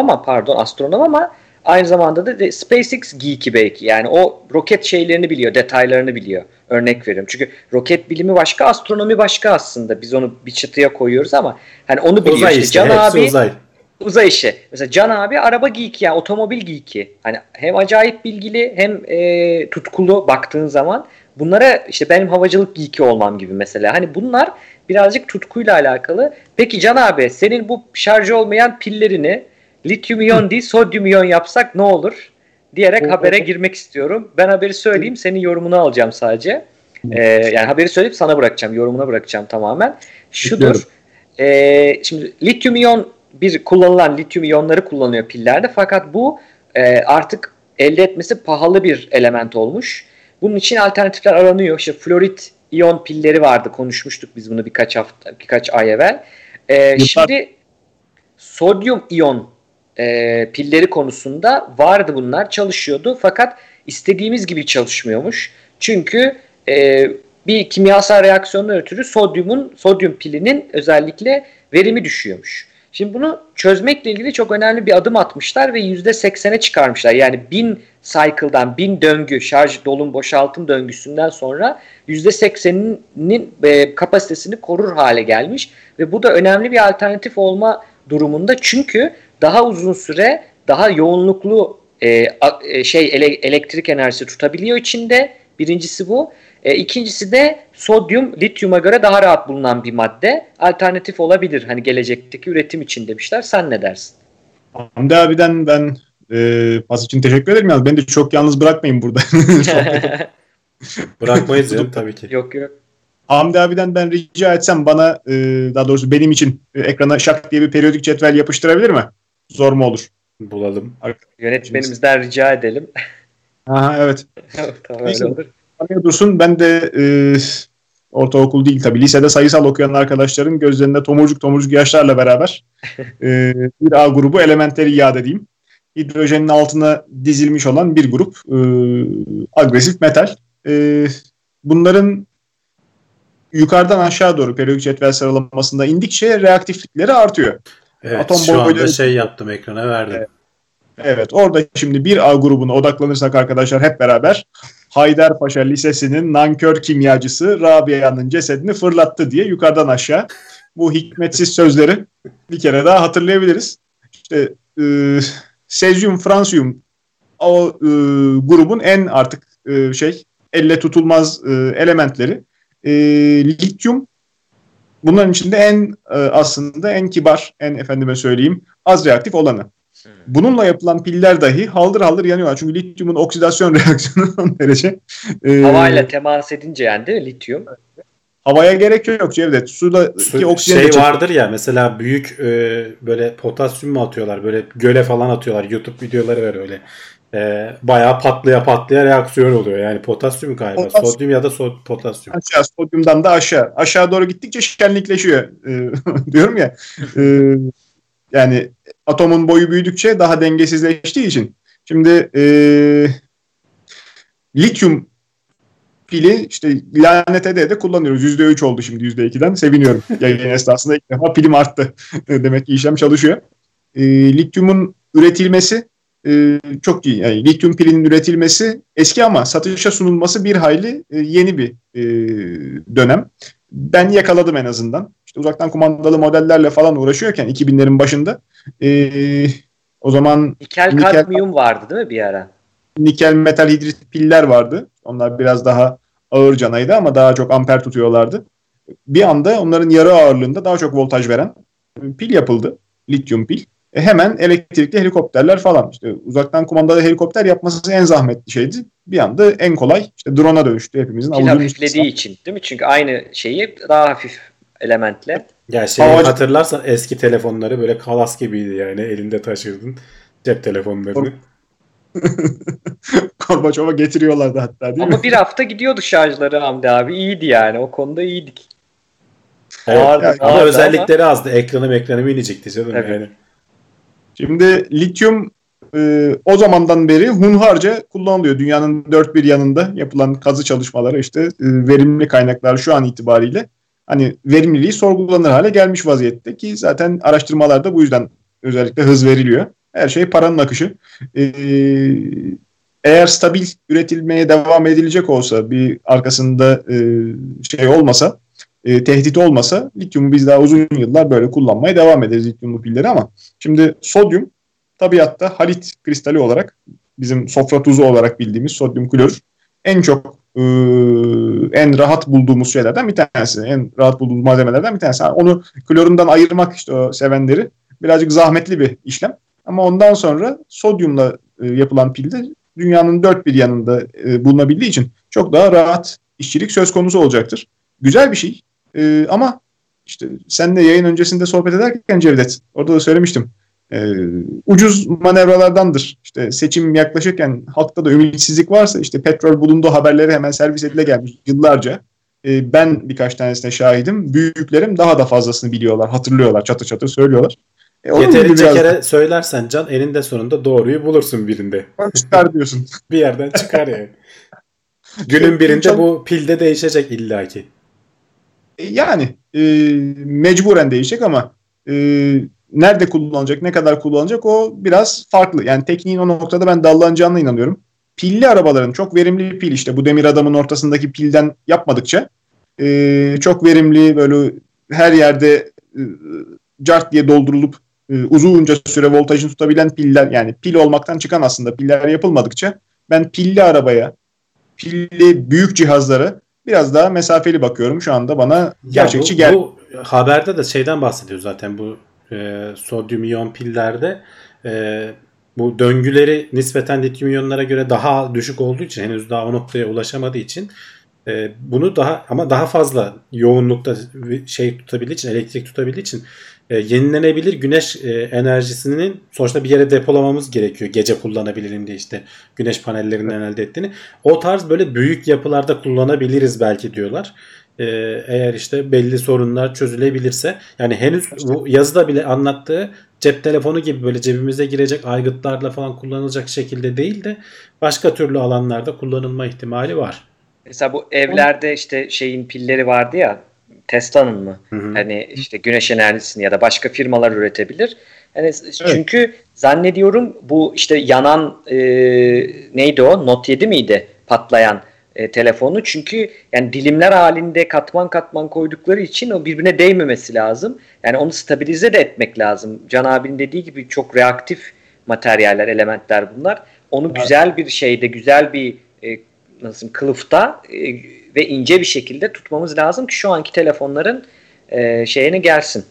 ama aynı zamanda da SpaceX geeki belki yani o roket şeylerini biliyor, detaylarını biliyor. Örnek veriyorum. Çünkü roket bilimi başka, astronomi başka aslında. Biz onu bir çıtıya koyuyoruz ama hani onu biliyor uzay işte. Can abi uzay işi. Mesela Can abi araba geeki yani otomobil geeki. Hani hem acayip bilgili hem tutkulu baktığın zaman bunlara işte benim havacılık geeki olmam gibi mesela. Hani bunlar birazcık tutkuyla alakalı. Peki Can abi, senin bu şarj olmayan pillerini lityum iyon değil sodyum iyon yapsak ne olur diyerek habere girmek istiyorum. Ben haberi söyleyeyim, senin yorumunu alacağım sadece. Yani haberi söyleyip sana bırakacağım, yorumuna bırakacağım tamamen. Şudur. Şimdi lityum iyon, bir kullanılan lityum iyonları kullanıyor pillerde, fakat bu artık elde etmesi pahalı bir element olmuş. Bunun için alternatifler aranıyor. İşte florit iyon pilleri vardı, konuşmuştuk biz bunu birkaç ay evvel. Şimdi sodyum iyon pilleri konusunda vardı, bunlar çalışıyordu fakat istediğimiz gibi çalışmıyormuş. Çünkü bir kimyasal reaksiyonun ötürü sodyum pilinin özellikle verimi düşüyormuş. Şimdi bunu çözmekle ilgili çok önemli bir adım atmışlar ve %80'e çıkarmışlar. Yani 1000 cycle'dan, 1000 döngü, şarj dolum boşaltım döngüsünden sonra %80'inin kapasitesini korur hale gelmiş. Ve bu da önemli bir alternatif olma durumunda, çünkü daha uzun süre daha yoğunluklu elektrik enerjisi tutabiliyor içinde. Birincisi bu. İkincisi de sodyum, lityuma göre daha rahat bulunan bir madde. Alternatif olabilir hani gelecekteki üretim için demişler. Sen ne dersin? Hamdi abiden ben pas için teşekkür ederim. Yalnız beni de çok yalnız bırakmayın burada. Bırakmayız canım, tabii ki. Yok yok. Hamdi abiden ben rica etsem bana daha doğrusu benim için ekrana şak diye bir periyodik cetvel yapıştırabilir mi? Zor mu olur? Bulalım. Yönetmenimizden rica edelim. Aha, evet. Tamam, öyle olur. Dursun, ben de ortaokul değil tabii, lisede sayısal okuyan arkadaşların gözlerinde tomurcuk tomurcuk yaşlarla beraber bir A grubu elementleri iade edeyim. Hidrojenin altına dizilmiş olan bir grup agresif metal. Bunların yukarıdan aşağı doğru periyodik cetvel sıralamasında indikçe reaktiflikleri artıyor. Evet, atom şu anda yaptım, ekrana verdim. Evet, orada şimdi bir A grubuna odaklanırsak arkadaşlar hep beraber Haydarpaşa Lisesi'nin nankör kimyacısı Rabia'nın cesedini fırlattı diye yukarıdan aşağı bu hikmetsiz sözleri bir kere daha hatırlayabiliriz. İşte sezyum, fransiyum o grubun en artık elle tutulmaz elementleri. Lityum bunların içinde aslında en kibar, en efendime söyleyeyim az reaktif olanı. Bununla yapılan piller dahi haldır haldır yanıyorlar. Çünkü lityumun oksidasyon reaksiyonu son derece. Havayla temas edince yani, değil mi lityum? Havaya gerek yok. Evet. Sudaki oksijen vardır ya mesela, büyük böyle potasyum mu atıyorlar? Böyle göle falan atıyorlar. YouTube videoları var öyle. Bayağı patlaya patlaya reaksiyon oluyor. Yani potasyum galiba. Sodyum ya da potasyum. Aşağı, sodyumdan da aşağı. Aşağı doğru gittikçe şenlikleşiyor. Diyorum ya. Yani atomun boyu büyüdükçe daha dengesizleştiği için. Şimdi lityum pili işte lanet ede kullanıyoruz. %3 oldu şimdi, %2'den. Seviniyorum. Yayın esnasında ilk defa pilim arttı. Demek ki işlem çalışıyor. Lityumun üretilmesi çok iyi. Yani lityum pilinin üretilmesi eski ama satışa sunulması bir hayli yeni bir dönem. Ben yakaladım en azından. İşte uzaktan kumandalı modellerle falan uğraşıyorken 2000'lerin başında o zaman nikel kadmiyum vardı değil mi bir ara? Nikel metal hidrit piller vardı. Onlar biraz daha ağır canaydı ama daha çok amper tutuyorlardı. Bir anda onların yarı ağırlığında daha çok voltaj veren pil yapıldı. Lityum pil. Hemen elektrikli helikopterler falan. İşte uzaktan kumandalı helikopter yapması en zahmetli şeydi. Bir anda en kolay işte drone'a dönüştü hepimizin. Pil hafiflediği için değil mi? Çünkü aynı şeyi daha hafif elementle. Ya hatırlarsan eski telefonları böyle kalas gibiydi yani, elinde taşırdın cep telefonlarını. Gorbaçov'a getiriyorlardı hatta değil mi? Ama bir hafta gidiyordu şarjları Hamdi abi, iyiydi yani, o konuda iyiydik. Evet, ama özellikleri azdı, ekranı inecekti canım evet. Yani. Şimdi lityum o zamandan beri hunharca kullanılıyor. Dünyanın dört bir yanında yapılan kazı çalışmaları işte verimli kaynaklar şu an itibariyle. Hani verimliliği sorgulanır hale gelmiş vaziyette ki zaten araştırmalarda bu yüzden özellikle hız veriliyor. Her şey paranın akışı. Eğer stabil üretilmeye devam edilecek olsa, bir arkasında olmasa, tehdit olmasa lityumu biz daha uzun yıllar böyle kullanmaya devam ederiz, lityumlu pilleri. Ama şimdi sodyum tabiatta halit kristali olarak, bizim sofra tuzu olarak bildiğimiz sodyum klorür en çok en rahat bulduğumuz şeylerden bir tanesi. En rahat bulduğumuz malzemelerden bir tanesi. Yani onu klorundan ayırmak, işte o sevenleri birazcık zahmetli bir işlem. Ama ondan sonra sodyumla yapılan pilde dünyanın dört bir yanında bulunabildiği için çok daha rahat işçilik söz konusu olacaktır. Güzel bir şey ama işte seninle yayın öncesinde sohbet ederken Cevdet, orada da söylemiştim. Ucuz manevralardandır. İşte seçim yaklaşırken halkta da ümitsizlik varsa, işte petrol bulundu haberleri hemen servis edile gelmiş yıllarca. Ben birkaç tanesine şahidim. Büyüklerim daha da fazlasını biliyorlar, hatırlıyorlar, çatır çatır söylüyorlar. Yeterince kere söylersen Can, elinde sonunda doğruyu bulursun birinde. Çıkar diyorsun. Bir yerden çıkar yani. Günün birinde bu pilde değişecek illaki. Yani mecburen değişecek ama nerede kullanılacak, ne kadar kullanılacak o biraz farklı. Yani tekniğin o noktada ben dallanacağına inanıyorum. Pilli arabaların çok verimli pil, işte bu demir adamın ortasındaki pilden yapmadıkça çok verimli, böyle her yerde cart diye doldurulup uzunca süre voltajını tutabilen piller, yani pil olmaktan çıkan aslında piller yapılmadıkça ben pilli arabaya, pilli büyük cihazlara biraz daha mesafeli bakıyorum. Şu anda bana gerçekçi geldi. Bu haberde de şeyden bahsediyor zaten, bu sodyum iyon pillerde bu döngüleri nispeten lityum iyonlara göre daha düşük olduğu için, henüz daha o noktaya ulaşamadığı için bunu daha ama daha fazla yoğunlukta şey tutabildiği için, elektrik tutabildiği için yenilenebilir güneş enerjisinin sonuçta bir yere depolamamız gerekiyor. Gece kullanabilirim diye işte güneş panellerinden elde ettiğini. O tarz böyle büyük yapılarda kullanabiliriz belki diyorlar. Eğer işte belli sorunlar çözülebilirse, yani henüz bu yazıda bile anlattığı cep telefonu gibi böyle cebimize girecek aygıtlarla falan kullanılacak şekilde değil de başka türlü alanlarda kullanılma ihtimali var. Mesela bu evlerde işte şeyin pilleri vardı ya, Tesla'nın mı? Hı-hı. Hani işte güneş enerjisini ya da başka firmalar üretebilir. Yani çünkü evet, zannediyorum bu işte yanan neydi o? Note 7 miydi? Patlayan telefonu. Çünkü yani dilimler halinde katman katman koydukları için o birbirine değmemesi lazım. Yani onu stabilize de etmek lazım. Can abinin dediği gibi çok reaktif materyaller, elementler bunlar. Onu güzel bir şeyde, güzel bir kılıfta ve ince bir şekilde tutmamız lazım ki şu anki telefonların şeyine gelsin.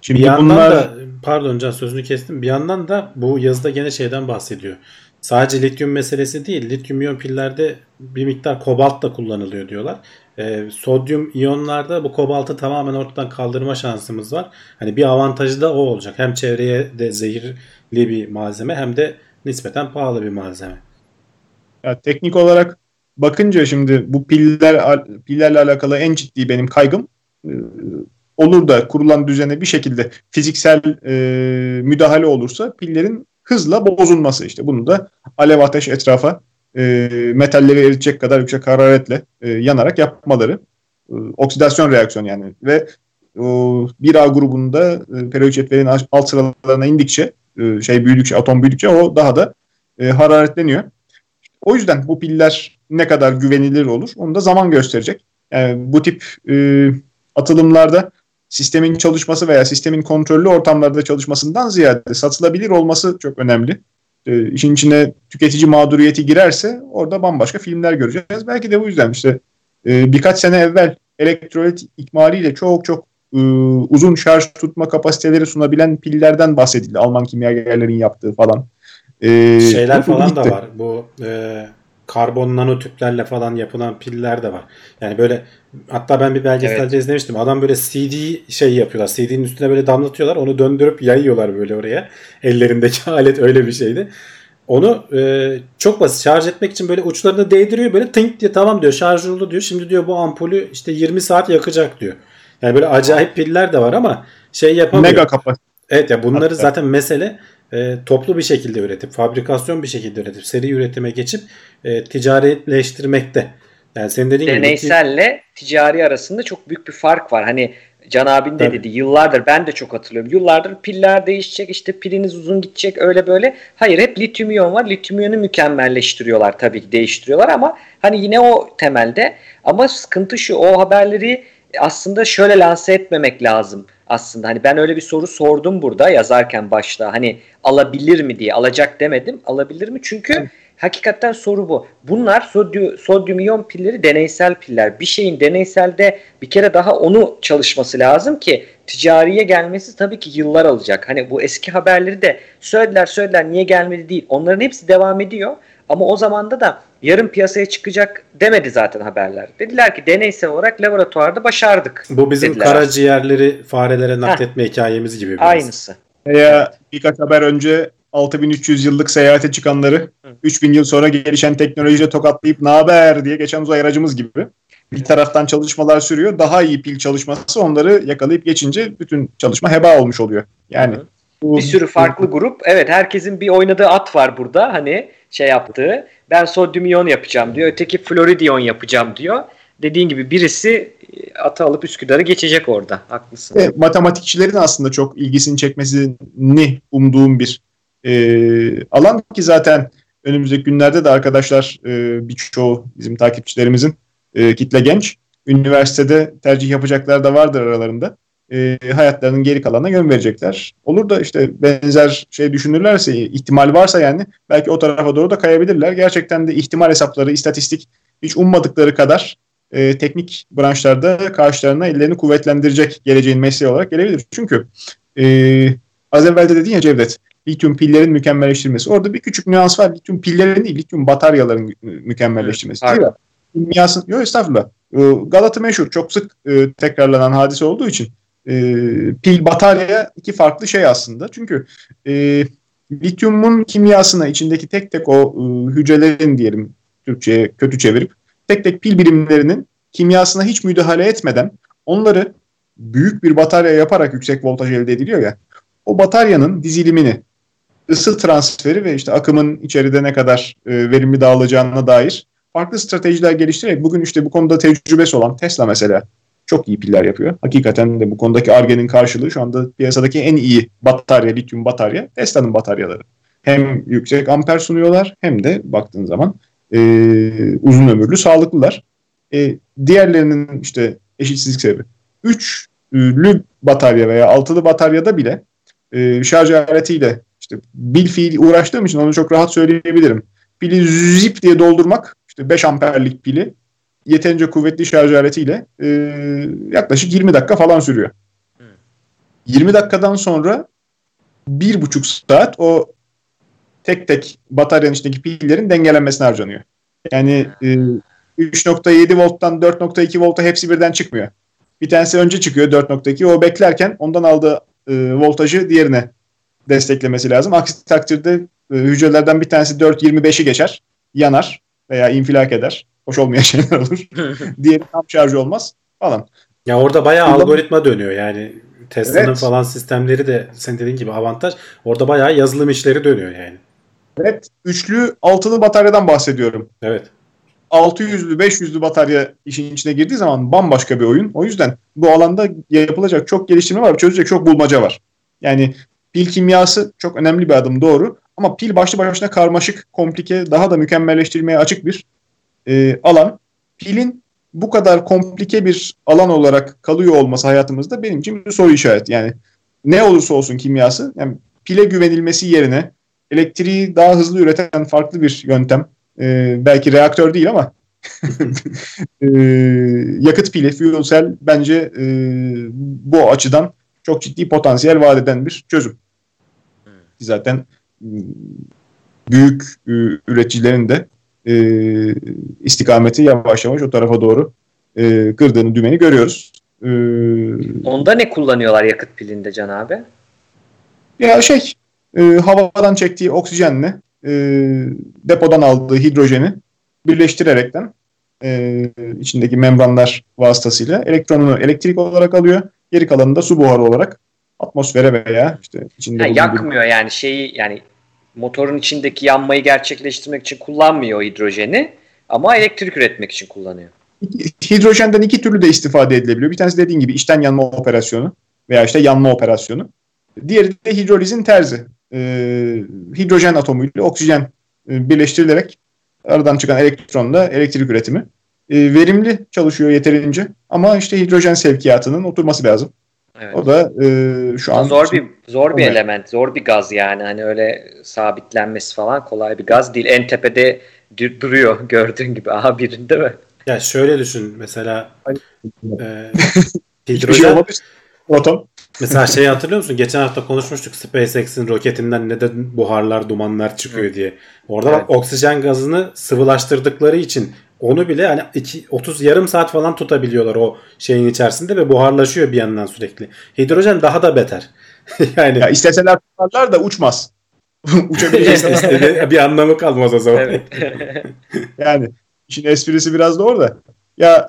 Şimdi bir yandan da, pardon Can sözünü kestim, bir yandan da bu yazıda gene şeyden bahsediyor. Sadece lityum meselesi değil, lityum iyon pillerde bir miktar kobalt da kullanılıyor diyorlar. Sodyum iyonlarda bu kobaltı tamamen ortadan kaldırma şansımız var. Hani bir avantajı da o olacak. Hem çevreye de zehirli bir malzeme hem de nispeten pahalı bir malzeme. Ya, teknik olarak bakınca şimdi bu pillerle alakalı en ciddi benim kaygım, olur da kurulan düzene bir şekilde fiziksel müdahale olursa pillerin hızla bozulması. İşte bunu da alev ateş etrafa metalleri eritecek kadar yüksek hararetle yanarak yapmaları, oksidasyon reaksiyonu yani. Ve 1A grubunda periyodik cetvelin alt sıralarına indikçe, büyüdükçe, atom büyüdükçe o daha da hararetleniyor. O yüzden bu piller ne kadar güvenilir olur onu da zaman gösterecek. Yani bu tip atılımlarda sistemin çalışması veya sistemin kontrollü ortamlarda çalışmasından ziyade satılabilir olması çok önemli. İşin içine tüketici mağduriyeti girerse orada bambaşka filmler göreceğiz. Belki de bu yüzden işte birkaç sene evvel elektrolit ikmaliyle çok çok uzun şarj tutma kapasiteleri sunabilen pillerden bahsedildi. Alman kimyagerlerin yaptığı falan. Şeyler falan da var. Bu karbon nanotüplerle falan yapılan piller de var. Yani böyle, hatta ben bir belgeselde izlemiştim. Adam böyle CD şey yapıyorlar. CD'nin üstüne böyle damlatıyorlar. Onu döndürüp yayıyorlar böyle oraya. Ellerindeki alet öyle bir şeydi. Onu çok basit şarj etmek için böyle uçlarını değdiriyor. Böyle tink diye tamam diyor. Şarj oldu diyor. Şimdi diyor bu ampulü işte 20 saat yakacak diyor. Yani böyle acayip piller de var ama şey yapamıyor. Mega kapasite. Evet ya yani bunları zaten mesele toplu bir şekilde üretip, fabrikasyon bir şekilde üretip, seri üretime geçip ticaretleştirmekte. Yani senin dediğin deneyselle ticari arasında çok büyük bir fark var. Hani Can abin de dedi, yıllardır ben de çok hatırlıyorum. Yıllardır piller değişecek, işte piliniz uzun gidecek, öyle böyle. Hayır, hep lityum iyon var. Lityum iyonu mükemmelleştiriyorlar tabii ki, değiştiriyorlar ama hani yine o temelde. Ama sıkıntı şu, o haberleri aslında şöyle lanse etmemek lazım aslında. Hani ben öyle bir soru sordum burada yazarken başta. Hani alabilir mi diye, alacak demedim. Alabilir mi? Çünkü Hakikaten soru bu. Bunlar sodyum iyon pilleri deneysel piller. Bir şeyin deneyselde bir kere daha onu çalışması lazım ki ticariye gelmesi tabii ki yıllar alacak. Hani bu eski haberleri de söylediler niye gelmedi değil. Onların hepsi devam ediyor. Ama o zamanda da yarın piyasaya çıkacak demedi zaten haberler. Dediler ki deneysel olarak laboratuvarda başardık. Bu bizim karaciğerleri farelere nakletme hikayemiz gibi. Biraz. Aynısı. Evet. Birkaç haber önce 6300 yıllık seyahate çıkanları 3000 yıl sonra gelişen teknolojiyle tokatlayıp ne haber diye geçen uzay aracımız gibi. Bir taraftan çalışmalar sürüyor. Daha iyi pil çalışması onları yakalayıp geçince bütün çalışma heba olmuş oluyor. Yani bir sürü farklı grup. Evet, herkesin bir oynadığı at var burada. Hani şey yaptığı. Ben sodyum iyon yapacağım diyor. Öteki floridiyon yapacağım diyor. Dediğin gibi birisi atı alıp Üsküdar'ı geçecek orada. Haklısın. Matematikçilerin aslında çok ilgisini çekmesini umduğum bir alan ki zaten önümüzdeki günlerde de arkadaşlar birçoğu bizim takipçilerimizin kitle genç. Üniversitede tercih yapacaklar da vardır aralarında. Hayatlarının geri kalanına yön verecekler. Olur da işte benzer şey düşünürlerse, ihtimal varsa yani belki o tarafa doğru da kayabilirler. Gerçekten de ihtimal hesapları, istatistik hiç ummadıkları kadar teknik branşlarda karşılarına ellerini kuvvetlendirecek geleceğin mesleği olarak gelebilir. Çünkü az evvel de dedin ya Cevdet, lityum pillerin mükemmelleştirilmesi. Orada bir küçük nüans var. Lityum pillerin değil, lityum bataryaların mükemmelleştirilmesi. Evet, değil mi? Yok, estağfurullah. Galata meşhur, çok sık tekrarlanan hadise olduğu için pil batarya iki farklı şey aslında. Çünkü lityumun kimyasına içindeki tek tek o hücrelerin diyelim Türkçe'ye kötü çevirip tek tek pil birimlerinin kimyasına hiç müdahale etmeden onları büyük bir batarya yaparak yüksek voltaj elde ediliyor ya. O bataryanın dizilimini, ısı transferi ve işte akımın içeride ne kadar verimli dağılacağına dair farklı stratejiler geliştirerek bugün işte bu konuda tecrübesi olan Tesla mesela çok iyi piller yapıyor. Hakikaten de bu konudaki Ar-Ge'nin karşılığı şu anda piyasadaki en iyi batarya, lityum batarya Tesla'nın bataryaları. Hem yüksek amper sunuyorlar hem de baktığın zaman uzun ömürlü, sağlıklılar. Diğerlerinin işte eşitsizlik sebebi. 3'lü batarya veya 6'lı bataryada bile şarj aletiyle işte bilfiil uğraştığım için onu çok rahat söyleyebilirim. Pili zip diye doldurmak, işte 5 amperlik pili yeterince kuvvetli şarj aletiyle yaklaşık 20 dakika falan sürüyor. 20 dakikadan sonra 1,5 saat o tek tek bataryanın içindeki pillerin dengelenmesine harcanıyor. Yani 3.7 volttan 4.2 volta hepsi birden çıkmıyor. Bir tanesi önce çıkıyor 4.2. O beklerken ondan aldığı voltajı diğerine desteklemesi lazım. Aksi takdirde hücrelerden bir tanesi 4.25'i geçer, yanar veya infilak eder. Hoş olmayan şeyler olur. Diğeri tam şarj olmaz falan. Ya orada bayağı algoritma dönüyor yani. Tesla'nın falan sistemleri de senin dediğin gibi avantaj. Orada bayağı yazılım işleri dönüyor yani. Evet. 3'lü 6'lı bataryadan bahsediyorum. Evet. 600'lü 500'lü batarya işin içine girdiği zaman bambaşka bir oyun. O yüzden bu alanda yapılacak çok geliştirme var. Çözecek çok bulmaca var. Yani pil kimyası çok önemli bir adım, doğru. Ama pil başlı başına karmaşık, komplike, daha da mükemmelleştirilmeye açık bir alan. Pilin bu kadar komplike bir alan olarak kalıyor olması hayatımızda benim için bir soru işareti. Yani ne olursa olsun kimyası, yani pile güvenilmesi yerine elektriği daha hızlı üreten farklı bir yöntem. Belki reaktör değil ama yakıt pili, fuel cell bence bu açıdan çok ciddi potansiyel vaat eden bir çözüm. Zaten büyük üreticilerin de istikameti yavaş yavaş o tarafa doğru kırdığını, dümeni görüyoruz. Onda ne kullanıyorlar yakıt pilinde Can abi? Ya havadan çektiği oksijenle depodan aldığı hidrojeni birleştirerekten içindeki membranlar vasıtasıyla elektronunu elektrik olarak alıyor. Geri kalanını da su buharı olarak atmosfere veya işte içinde yakmıyor gibi. Yani motorun içindeki yanmayı gerçekleştirmek için kullanmıyor hidrojeni ama elektrik üretmek için kullanıyor. Hidrojenden iki türlü de istifade edilebiliyor. Bir tanesi dediğin gibi içten yanma operasyonu veya işte yanma operasyonu. Diğeri de hidrolizin tersi. Hidrojen atomuyla oksijen birleştirilerek aradan çıkan elektronla elektrik üretimi. Verimli çalışıyor yeterince ama işte hidrojen sevkiyatının oturması lazım. Evet. O da şu an zor bir element, zor bir gaz yani. Hani öyle sabitlenmesi falan kolay bir gaz değil. En tepede duruyor gördüğün gibi A1'in, değil mi? Ya şöyle düşün mesela hidrojen. Mesela şeyi hatırlıyor musun? Geçen hafta konuşmuştuk SpaceX'in roketinden neden buharlar, dumanlar çıkıyor diye. Orada bak, oksijen gazını sıvılaştırdıkları için onu bile hani 30 yarım saat falan tutabiliyorlar o şeyin içerisinde ve buharlaşıyor bir yandan sürekli. Hidrojen daha da beter. Yani ya isteseler tutarlar da uçmaz. Uçabileceksen bir anlamı kalmaz o zaman. Evet. Yani işin esprisi biraz da orada. Ya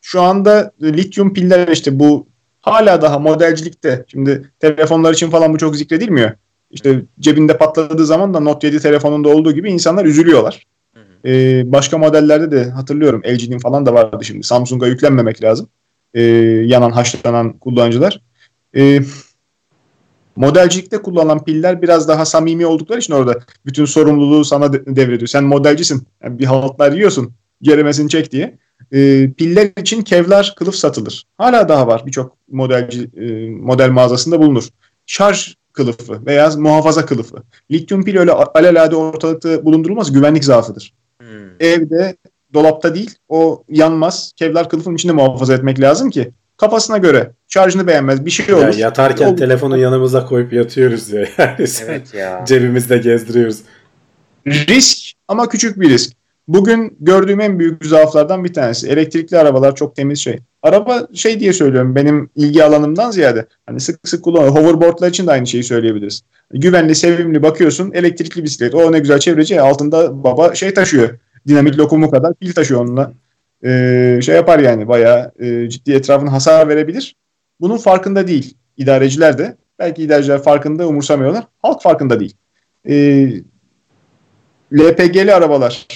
şu anda lityum piller işte bu hala daha modelcilikte. Şimdi telefonlar için falan bu çok zikredilmiyor. İşte cebinde patladığı zaman da Note 7 telefonunda olduğu gibi insanlar üzülüyorlar. Başka modellerde de hatırlıyorum, LG'nin falan da vardı şimdi. Samsung'a yüklenmemek lazım. Yanan, haşlanan kullanıcılar. Modelcilikte kullanılan piller biraz daha samimi oldukları için orada bütün sorumluluğu sana devrediyor. Sen modelcisin. Yani bir haltlar yiyorsun. Ceremesini çek diye. Piller için kevlar kılıf satılır. Hala daha var. Birçok model mağazasında bulunur. Şarj kılıfı veya muhafaza kılıfı. Lityum pil öyle alelade ortalıkta bulundurulmaz. Güvenlik zaafıdır. Evde, dolapta değil, o yanmaz. Kevlar kılıfın içinde muhafaza etmek lazım ki kafasına göre şarjını beğenmez. Bir şey olur. Ya yatarken telefonu yanımıza koyup yatıyoruz ya. Yani evet ya. Cebimizde gezdiriyoruz. Risk ama küçük bir risk. Bugün gördüğüm en büyük zaaflardan bir tanesi. Elektrikli arabalar çok temiz şey. Araba şey diye söylüyorum, benim ilgi alanımdan ziyade. Hani sık sık kullanıyorum. Hoverboardlar için de aynı şeyi söyleyebiliriz. Güvenli, sevimli bakıyorsun. Elektrikli bisiklet. O ne güzel çevreci. Altında baba şey taşıyor. Dinamit lokumu kadar pil taşıyor onunla. Şey yapar yani, bayağı ciddi etrafına hasar verebilir. Bunun farkında değil idareciler de. Belki idareciler farkında, umursamıyorlar. Halk farkında değil. LPG'li arabalar.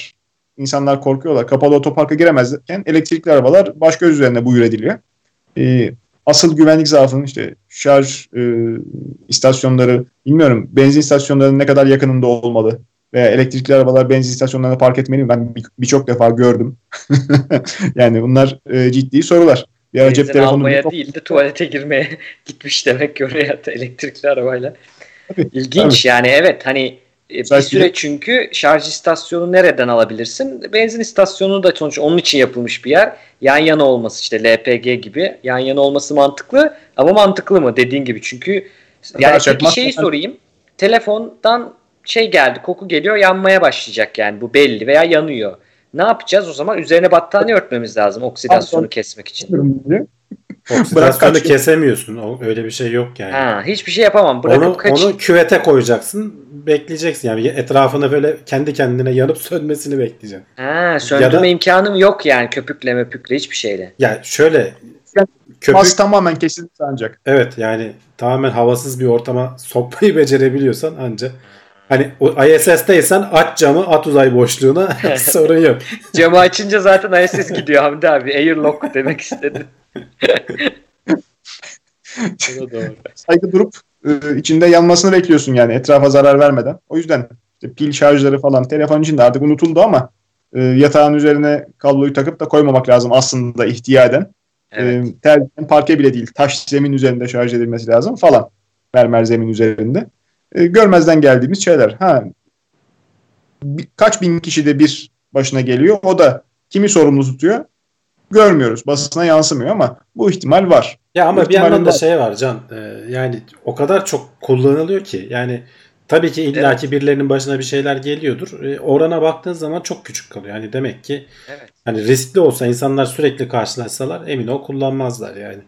İnsanlar korkuyorlar. Kapalı otoparka giremezken elektrikli arabalar baş göz üzerine buyur ediliyor. Asıl güvenlik zaafının işte şarj istasyonları, bilmiyorum benzin istasyonlarının ne kadar yakınında olmalı veya elektrikli arabalar benzin istasyonlarına park etmeli mi? Ben birçok defa gördüm. Yani bunlar ciddi sorular. Ya cep telefonu değil de tuvalete girmeye gitmiş demek ki oraya da elektrikli arabayla. Tabii, İlginç tabii. Yani evet hani bir süre çünkü şarj istasyonu nereden alabilirsin? Benzin istasyonu da sonuç onun için yapılmış bir yer. Yan yana olması işte LPG gibi yan yana olması mantıklı ama mantıklı mı dediğin gibi çünkü yani bir şeyi sorayım. Telefondan şey geldi, koku geliyor, yanmaya başlayacak yani bu belli veya yanıyor. Ne yapacağız o zaman? Üzerine battaniye örtmemiz lazım oksidasyonu kesmek için. Oksidasyonu kesemiyorsun. Öyle bir şey yok yani. Ha, hiçbir şey yapamam. Onu küvete koyacaksın. Bekleyeceksin yani etrafına böyle kendi kendine yanıp sönmesini bekleyeceksin. Ha, söndürme imkanım yok yani köpükle möpükle hiçbir şeyle. Yani şöyle köpük tamamen kesildi ancak. Evet yani tamamen havasız bir ortama sokmayı becerebiliyorsan ancak. Hani ISS'teysen aç camı, at uzay boşluğuna sorun yok. Camı açınca zaten ISS gidiyor Hamdi abi. Airlock demek istedim. Doğru. Saygı durup içinde yanmasını bekliyorsun yani etrafa zarar vermeden. O yüzden işte pil şarjları falan telefon için de artık unutuldu ama yatağın üzerine kabloyu takıp da koymamak lazım aslında ihtiyaden. Evet. Parke bile değil, taş zemin üzerinde şarj edilmesi lazım falan. Mermer zemin üzerinde. Görmezden geldiğimiz şeyler. Kaç bin kişi de bir başına geliyor. O da kimi sorumlu tutuyor? Görmüyoruz. Basına yansımıyor ama bu ihtimal var. Ya ama bir yandan da şey var Can. Yani o kadar çok kullanılıyor ki. Yani tabii ki illaki birilerinin başına bir şeyler geliyordur. Orana baktığın zaman çok küçük kalıyor. Yani demek ki hani riskli olsa insanlar sürekli karşılaşsalar emin ol kullanmazlar yani.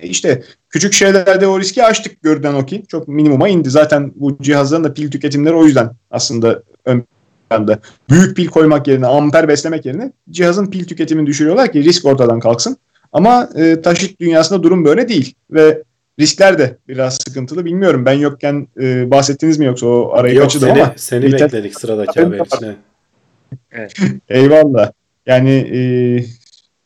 İşte küçük şeylerde o riski aştık görünen o ki. Çok minimuma indi. Zaten bu cihazların da pil tüketimleri o yüzden aslında ön planda. Büyük pil koymak yerine, amper beslemek yerine cihazın pil tüketimini düşürüyorlar ki risk ortadan kalksın. Ama taşıt dünyasında durum böyle değil. Ve riskler de biraz sıkıntılı. Bilmiyorum ben yokken bahsettiniz mi yoksa o arayı açıldı ama. Yok seni bekledik sıradaki haber içine. Evet. Eyvallah. Yani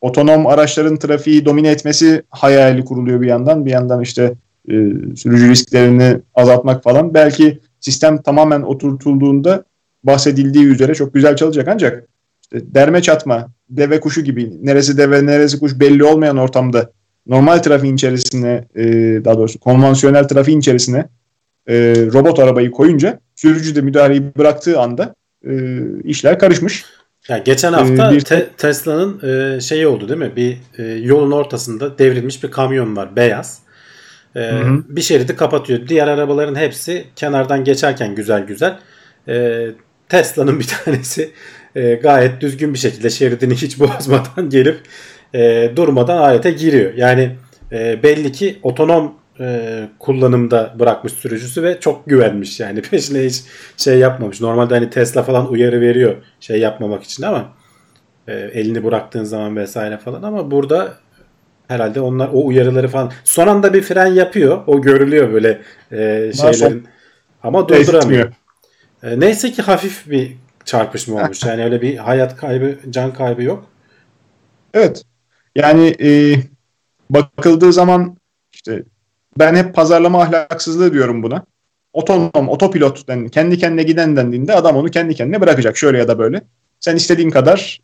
otonom araçların trafiği domine etmesi hayali kuruluyor bir yandan. Bir yandan işte sürücü risklerini azaltmak falan. Belki sistem tamamen oturtulduğunda bahsedildiği üzere çok güzel çalışacak ancak derme çatma, deve kuşu gibi neresi deve neresi kuş belli olmayan ortamda normal trafiğin içerisine, daha doğrusu konvansiyonel trafiğin içerisine robot arabayı koyunca sürücü de müdahaleyi bıraktığı anda işler karışmış. Yani geçen hafta Tesla'nın şeyi oldu değil mi? Bir yolun ortasında devrilmiş bir kamyon var, beyaz. Bir şeridi kapatıyor. Diğer arabaların hepsi kenardan geçerken güzel güzel. Tesla'nın bir tanesi gayet düzgün bir şekilde şeridini hiç bozmadan gelip durmadan alete giriyor. Yani belli ki otonom kullanımda bırakmış sürücüsü ve çok güvenmiş, yani peşine hiç şey yapmamış. Normalde hani Tesla falan uyarı veriyor şey yapmamak için ama elini bıraktığın zaman vesaire falan, ama burada herhalde onlar o uyarıları falan son anda bir fren yapıyor. O görülüyor böyle şeylerin ama durduramıyor. Neyse ki hafif bir çarpışma olmuş. Yani öyle bir hayat kaybı, can kaybı yok. Evet. Yani bakıldığı zaman işte ben hep pazarlama ahlaksızlığı diyorum buna. Otonom, otopilot, yani kendi kendine giden dendiğinde adam onu kendi kendine bırakacak. Şöyle ya da böyle. Sen istediğin kadar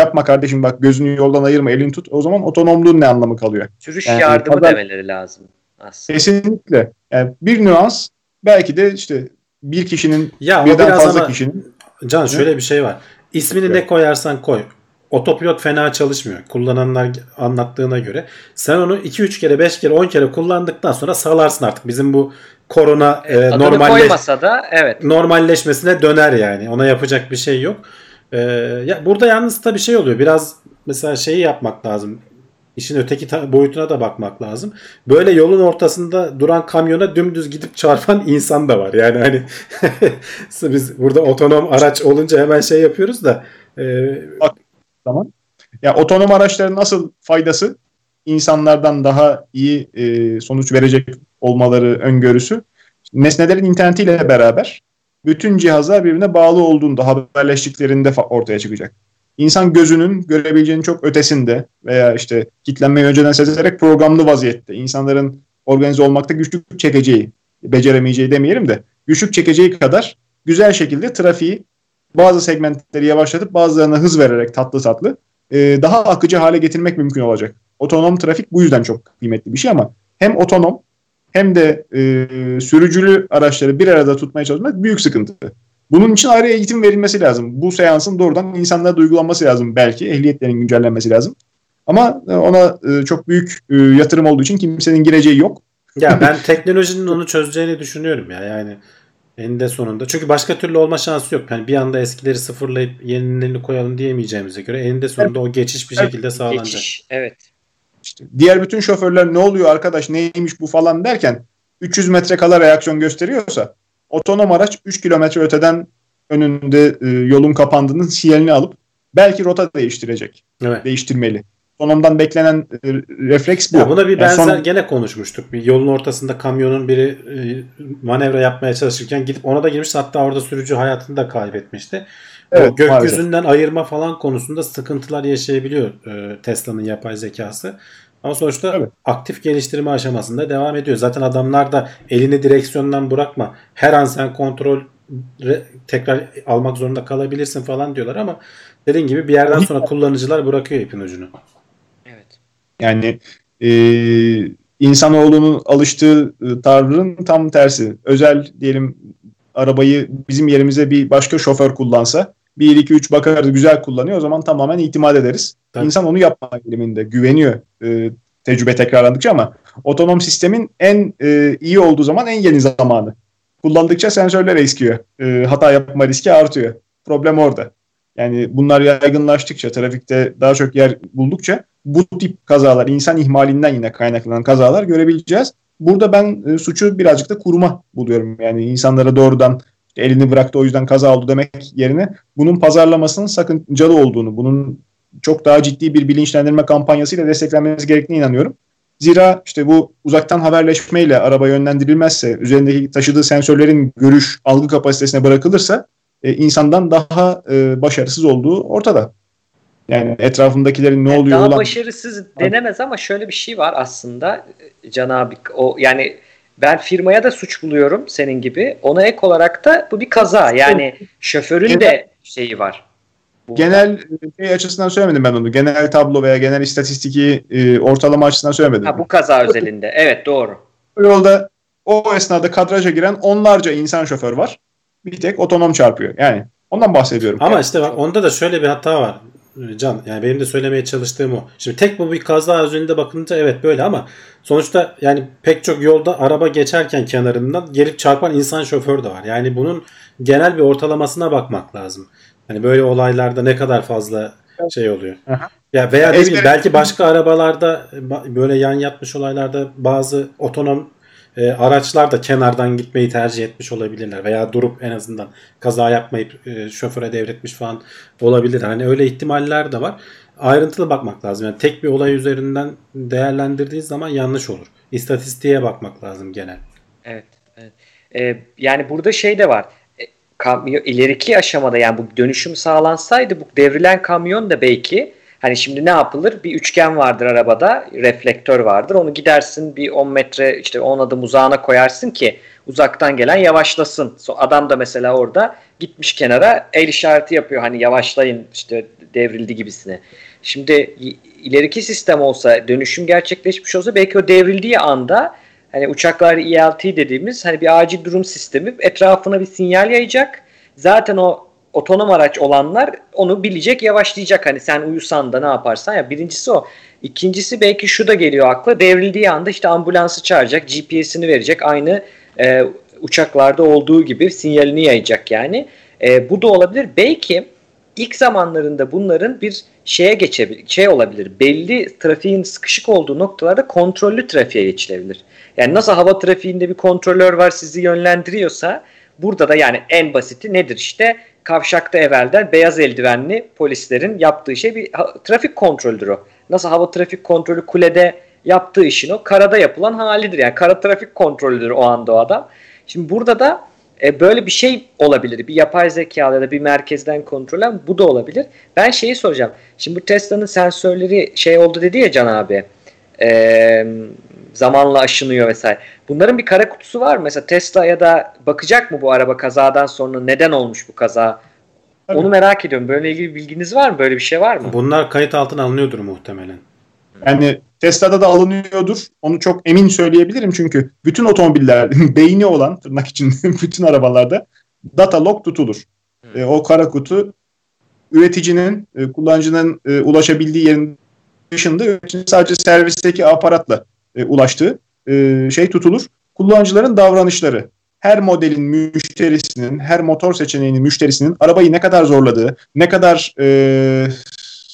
yapma kardeşim, bak gözünü yoldan ayırma, elini tut. O zaman otonomluğun ne anlamı kalıyor? Sürüş yani yardımı demeleri lazım aslında. Kesinlikle. Yani bir nüans belki de işte bir kişinin ya, birden fazla kişinin. Can şöyle bir şey var. İsmini ne koyarsan koy, otopilot fena çalışmıyor. Kullananlar anlattığına göre. Sen onu 2-3 kere, 5 kere, 10 kere kullandıktan sonra salarsın artık. Bizim bu korona normalleşmesine döner yani. Ona yapacak bir şey yok. Ya burada yalnız tabii şey oluyor. Biraz mesela şeyi yapmak lazım. İşin öteki boyutuna da bakmak lazım. Böyle yolun ortasında duran kamyona dümdüz gidip çarpan insan da var. Yani hani biz burada otonom araç olunca hemen şey yapıyoruz da tamam. Ya otonom araçların asıl faydası insanlardan daha iyi sonuç verecek olmaları öngörüsü. Nesnelerin internetiyle beraber bütün cihazlar birbirine bağlı olduğunda, haberleştiklerinde ortaya çıkacak. İnsan gözünün görebileceğinin çok ötesinde veya işte kitlenmeyi önceden sezerek programlı vaziyette insanların organize olmakta güçlük çekeceği, beceremeyeceği demeyelim de güçlük çekeceği kadar güzel şekilde trafiği bazı segmentleri yavaşlatıp bazılarına hız vererek tatlı tatlı daha akıcı hale getirmek mümkün olacak. Otonom trafik bu yüzden çok kıymetli bir şey, ama hem otonom hem de sürücülü araçları bir arada tutmaya çalışmak büyük sıkıntı. Bunun için ayrı eğitim verilmesi lazım. Bu seansın doğrudan insanlara da uygulanması lazım belki. Ehliyetlerin güncellenmesi lazım. Ama ona çok büyük yatırım olduğu için kimsenin gireceği yok. Ya ben teknolojinin onu çözeceğini düşünüyorum ya. Yani eninde sonunda. Çünkü başka türlü olma şansı yok. Yani bir anda eskileri sıfırlayıp yenilerini koyalım diyemeyeceğimize göre eninde sonunda o geçiş bir şekilde sağlanacak. Geçiş, evet. İşte diğer bütün şoförler ne oluyor arkadaş, neymiş bu falan derken 300 metre kala reaksiyon gösteriyorsa otonom araç 3 kilometre öteden önünde yolun kapandığının sinyalini alıp belki rota değiştirecek. Evet. Değiştirmeli. Otonomdan beklenen refleks bu. Ya buna bir benzer gene konuşmuştuk. Bir yolun ortasında kamyonun biri manevra yapmaya çalışırken gidip ona da girmiş. Hatta orada sürücü hayatını da kaybetmişti. Evet, gökyüzünden maalesef ayırma falan konusunda sıkıntılar yaşayabiliyor Tesla'nın yapay zekası. Ama sonuçta aktif geliştirme aşamasında devam ediyor. Zaten adamlar da elini direksiyondan bırakma, her an sen kontrol tekrar almak zorunda kalabilirsin falan diyorlar, ama dediğin gibi bir yerden sonra kullanıcılar bırakıyor ipin ucunu. Evet. Yani insanoğlunun alıştığı tavrın tam tersi. Özel diyelim arabayı bizim yerimize bir başka şoför kullansa 1-2-3 bakarız güzel kullanıyor, o zaman tamamen itimat ederiz. Tabii. İnsan onu yapma eğiliminde, güveniyor tecrübe tekrarlandıkça, ama otonom sistemin en iyi olduğu zaman en yeni zamanı. Kullandıkça sensörler eskiyor. Hata yapma riski artıyor. Problem orada. Yani bunlar yaygınlaştıkça, trafikte daha çok yer buldukça bu tip kazalar, insan ihmalinden yine kaynaklanan kazalar görebileceğiz. Burada ben suçu birazcık da kuruma buluyorum. Yani insanlara doğrudan elini bıraktı o yüzden kaza oldu demek yerine bunun pazarlamasının sakıncalı olduğunu, bunun çok daha ciddi bir bilinçlendirme kampanyasıyla desteklenmesi gerektiğine inanıyorum. Zira işte bu uzaktan haberleşmeyle araba yönlendirilmezse, üzerindeki taşıdığı sensörlerin görüş, algı kapasitesine bırakılırsa insandan daha başarısız olduğu ortada. Yani etrafındakilerin ne oluyor? Daha başarısız denemez ama şöyle bir şey var aslında Can abi. O yani ben firmaya da suç buluyorum senin gibi. Ona ek olarak da bu bir kaza. Yani şoförün de şeyi var. Genel şey açısından söylemedim ben onu. Genel tablo veya genel istatistiki ortalama açısından söylemedim. Ha, bu kaza özelinde. Evet, doğru. Bu yolda o esnada kadraja giren onlarca insan şoför var. Bir tek otonom çarpıyor. Yani ondan bahsediyorum. Ama yani işte bak, onda da şöyle bir hata var Can. Yani benim de söylemeye çalıştığım o. Şimdi tek bu bir kaza özelinde bakınca evet böyle, ama sonuçta yani pek çok yolda araba geçerken kenarından gelip çarpan insan şoför de var. Yani bunun genel bir ortalamasına bakmak lazım. Hani böyle olaylarda ne kadar fazla şey oluyor. Aha. Ya veya değil, belki başka arabalarda böyle yan yatmış olaylarda bazı otonom araçlar da kenardan gitmeyi tercih etmiş olabilirler. Veya durup en azından kaza yapmayıp şoföre devretmiş falan olabilir. Hani öyle ihtimaller de var. Ayrıntılı bakmak lazım. Yani tek bir olay üzerinden değerlendirdiğiniz zaman yanlış olur. İstatistiğe bakmak lazım genel. Evet, evet. Yani burada şey de var. İleriki aşamada, yani bu dönüşüm sağlansaydı bu devrilen kamyon da belki hani şimdi ne yapılır? Bir üçgen vardır arabada, reflektör vardır. Onu gidersin bir 10 metre işte 10 adım uzağına koyarsın ki uzaktan gelen yavaşlasın. Adam da mesela orada gitmiş kenara, el işareti yapıyor. Hani yavaşlayın işte devrildi gibisine. Şimdi ileriki sistem olsa, dönüşüm gerçekleşmiş olsa belki o devrildiği anda hani uçaklar ELT dediğimiz hani bir acil durum sistemi etrafına bir sinyal yayacak. Zaten o otonom araç olanlar onu bilecek, yavaşlayacak. Hani sen uyusan da ne yaparsan ya, birincisi o. İkincisi belki şu da geliyor akla. Devrildiği anda işte ambulansı çağıracak, GPS'ini verecek. Aynı uçaklarda olduğu gibi sinyalini yayacak yani. Bu da olabilir. Belki ilk zamanlarında bunların bir şeye geçebilir, şey olabilir. Belli trafiğin sıkışık olduğu noktalarda kontrollü trafiğe geçilebilir. Yani nasıl hava trafiğinde bir kontrolör var sizi yönlendiriyorsa, burada da yani en basiti nedir işte kavşakta evvelden beyaz eldivenli polislerin yaptığı şey bir trafik kontrolüdür o. Nasıl hava trafik kontrolü kulede yaptığı işin o karada yapılan halidir. Yani kara trafik kontrolüdür o anda o adam. Şimdi burada da böyle bir şey olabilir. Bir yapay zekalı ya da bir merkezden kontrolen, bu da olabilir. Ben şeyi soracağım. Şimdi bu Tesla'nın sensörleri şey oldu dedi ya Can abi. Zamanla aşınıyor vesaire. Bunların bir kara kutusu var mı? Mesela Tesla ya da bakacak mı bu araba kazadan sonra neden olmuş bu kaza? Tabii. Onu merak ediyorum. Böyle ilgili bilginiz var mı? Böyle bir şey var mı? Bunlar kayıt altına alınıyordur muhtemelen. Yani Tesla'da da alınıyordur. Onu çok emin söyleyebilirim çünkü bütün otomobiller beyni olan tırnak için bütün arabalarda data log tutulur. O kara kutu üreticinin, kullanıcının ulaşabildiği yerin dışında sadece servisteki aparatla ulaştığı şey tutulur. Kullanıcıların davranışları, her modelin müşterisinin, her motor seçeneğinin müşterisinin arabayı ne kadar zorladığı, ne kadar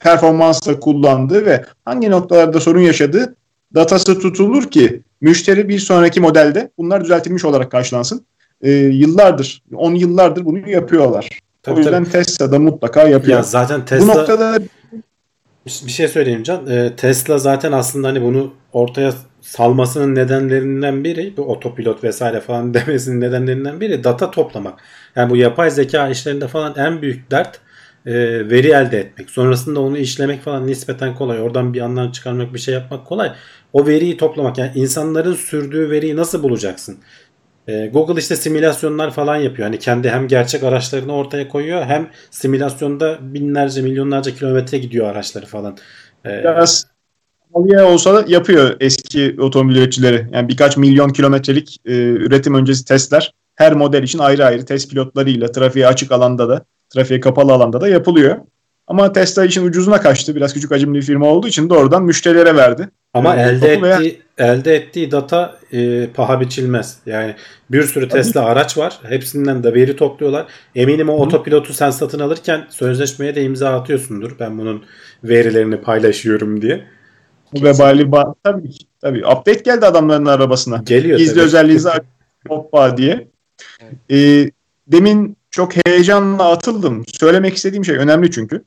performansla kullandığı ve hangi noktalarda sorun yaşadığı datası tutulur ki müşteri bir sonraki modelde bunlar düzeltilmiş olarak karşılansın. Yıllardır, 10 yıllardır bunu yapıyorlar. Tabii, o yüzden Tesla'da mutlaka yapıyor. Ya zaten Tesla... Bu noktada bir şey söyleyeyim Can. Tesla zaten aslında hani bunu ortaya salmasının nedenlerinden biri, bu otopilot vesaire falan demesinin nedenlerinden biri data toplamak. Yani bu yapay zeka işlerinde falan en büyük dert veri elde etmek. Sonrasında onu işlemek falan nispeten kolay. Oradan bir anlam çıkarmak, bir şey yapmak kolay. O veriyi toplamak. Yani insanların sürdüğü veriyi nasıl bulacaksın? Google işte simülasyonlar falan yapıyor. Hani kendi hem gerçek araçlarını ortaya koyuyor, hem simülasyonda binlerce, milyonlarca kilometre gidiyor araçları falan. Biraz alıya olsa da yapıyor eski otomobil üreticileri. Yani birkaç milyon kilometrelik üretim öncesi testler her model için ayrı ayrı test pilotlarıyla trafiğe açık alanda da, trafiğe kapalı alanda da yapılıyor. Ama Tesla için ucuzuna kaçtı. Biraz küçük hacimli bir firma olduğu için doğrudan müşterilere verdi. Ama elde ettiği data paha biçilmez. Yani bir sürü Tesla araç var. Hepsinden de veri topluyorlar. Eminim o otopilotu sen satın alırken sözleşmeye de imza atıyorsundur. Ben bunun verilerini paylaşıyorum diye. Bu vebali tabii ki. Tabii. Update geldi adamların arabasına. Geliyor. Gizli özelliğinizi aç. Hoppa diye. Demin çok heyecanla atıldım. Söylemek istediğim şey önemli çünkü.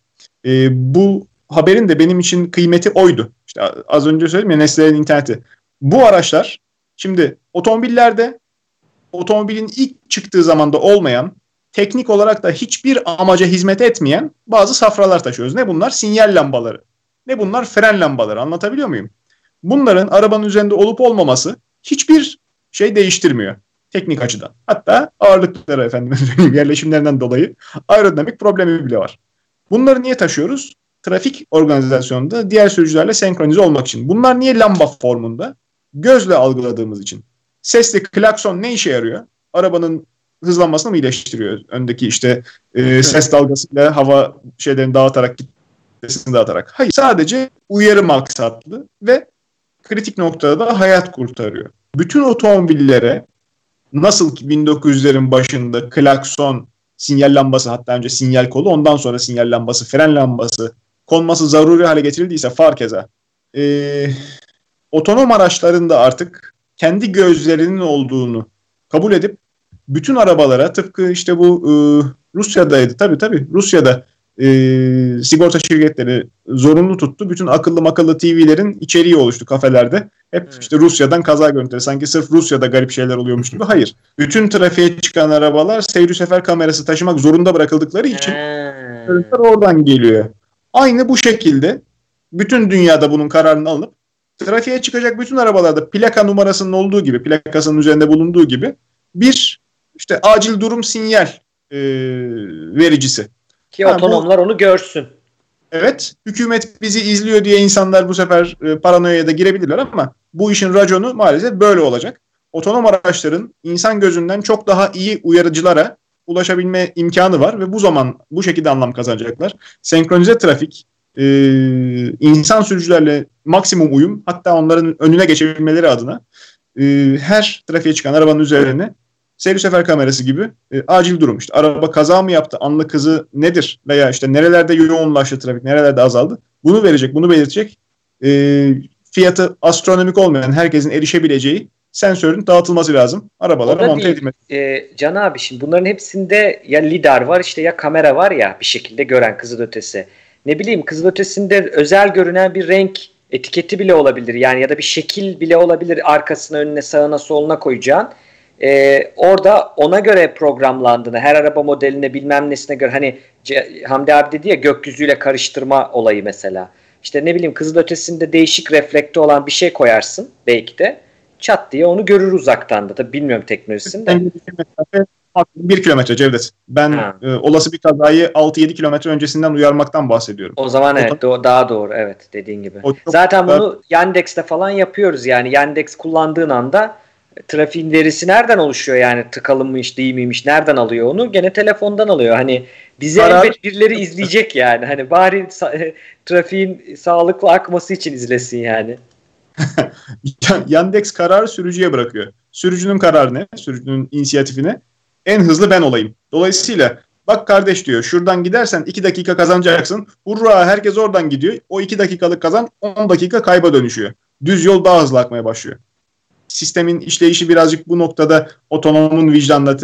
Bu haberin de benim için kıymeti oydu. İşte az önce söyledim ya, Nestlé'nin interneti. Bu araçlar şimdi otomobillerde otomobilin ilk çıktığı zamanda olmayan, teknik olarak da hiçbir amaca hizmet etmeyen bazı safralar taşıyoruz. Ne bunlar? Sinyal lambaları. Ne bunlar? Fren lambaları. Anlatabiliyor muyum? Bunların arabanın üzerinde olup olmaması hiçbir şey değiştirmiyor teknik açıdan. Hatta ağırlıkları, efendim, yerleşimlerinden dolayı aerodinamik problemi bile var. Bunları niye taşıyoruz? Trafik organizasyonunda diğer sürücülerle senkronize olmak için. Bunlar niye lamba formunda? Gözle algıladığımız için. Sesli klakson ne işe yarıyor? Arabanın hızlanmasını mı iyileştiriyor? Öndeki işte ses dalgasıyla hava şeylerini dağıtarak, sesini dağıtarak. Hayır. Sadece uyarı maksatlı ve kritik noktada da hayat kurtarıyor. Bütün otomobillere nasıl ki 1900'lerin başında klakson, sinyal lambası, hatta önce sinyal kolu, ondan sonra sinyal lambası, fren lambası konması zaruri hale getirildiyse farkeza. Otonom araçların da artık kendi gözlerinin olduğunu kabul edip bütün arabalara tıpkı işte bu Rusya'daydı tabii Rusya'da sigorta şirketleri zorunlu tuttu. Bütün akıllı TV'lerin içeriği oluştu kafelerde. Hep işte Rusya'dan kaza görüntüleri. Sanki sırf Rusya'da garip şeyler oluyormuş gibi. Hayır. Bütün trafiğe çıkan arabalar seyri sefer kamerası taşımak zorunda bırakıldıkları için görüntüler oradan geliyor. Aynı bu şekilde bütün dünyada bunun kararını alınıp trafiğe çıkacak bütün arabalarda plaka numarasının olduğu gibi, plakasının üzerinde bulunduğu gibi bir işte acil durum sinyal vericisi. Ki otonomlar onu görsün. Evet, hükümet bizi izliyor diye insanlar bu sefer paranoyaya da girebilirler ama bu işin raconu maalesef böyle olacak. Otonom araçların insan gözünden çok daha iyi uyarıcılara ulaşabilme imkanı var ve bu zaman bu şekilde anlam kazanacaklar. Senkronize trafik, insan sürücülerle maksimum uyum, hatta onların önüne geçebilmeleri adına her trafiğe çıkan arabanın üzerine seyri sefer kamerası gibi acil durum, işte araba kaza mı yaptı, anlık hızı nedir veya işte nerelerde yoğunlaştı trafik, nerelerde azaldı, bunu verecek, bunu belirtecek fiyatı astronomik olmayan, herkesin erişebileceği sensörün dağıtılması lazım arabalara, monte edilmesi. Can abi, şimdi bunların hepsinde ya lidar var işte, ya kamera var, ya bir şekilde gören kızılötesi, ne bileyim kızılötesinde özel görünen bir renk etiketi bile olabilir yani, ya da bir şekil bile olabilir arkasına, önüne, sağına, soluna koyacağın. Orada ona göre programlandığını, her araba modeline, bilmem nesine göre, hani Hamdi abi dedi ya, gökyüzüyle karıştırma olayı mesela, işte ne bileyim kızılötesinde değişik reflekte olan bir şey koyarsın belki de, çat diye onu görür uzaktan da, tabi bilmiyorum teknolojisini de. 1 kilometre Cevdet, ben olası bir kazayı 6-7 kilometre öncesinden uyarmaktan bahsediyorum. O zaman evet, daha doğru, evet, dediğin gibi. Zaten bunu Yandex'te falan yapıyoruz yani. Yandex kullandığın anda trafiğin verisi nereden oluşuyor yani, tıkalınmış değil miymiş, nereden alıyor onu? Gene telefondan alıyor. Hani bizi elbet birileri izleyecek yani. Hani bari trafiğin sağlıklı akması için izlesin yani. Yandex kararı sürücüye bırakıyor. Sürücünün kararı ne? Sürücünün inisiyatifine. En hızlı ben olayım. Dolayısıyla bak kardeş diyor, şuradan gidersen 2 dakika kazanacaksın. Hurra, herkes oradan gidiyor. O 2 dakikalık kazan 10 dakika kayba dönüşüyor. Düz yol daha hızlı akmaya başlıyor. Sistemin işleyişi birazcık bu noktada otonomun vicdanla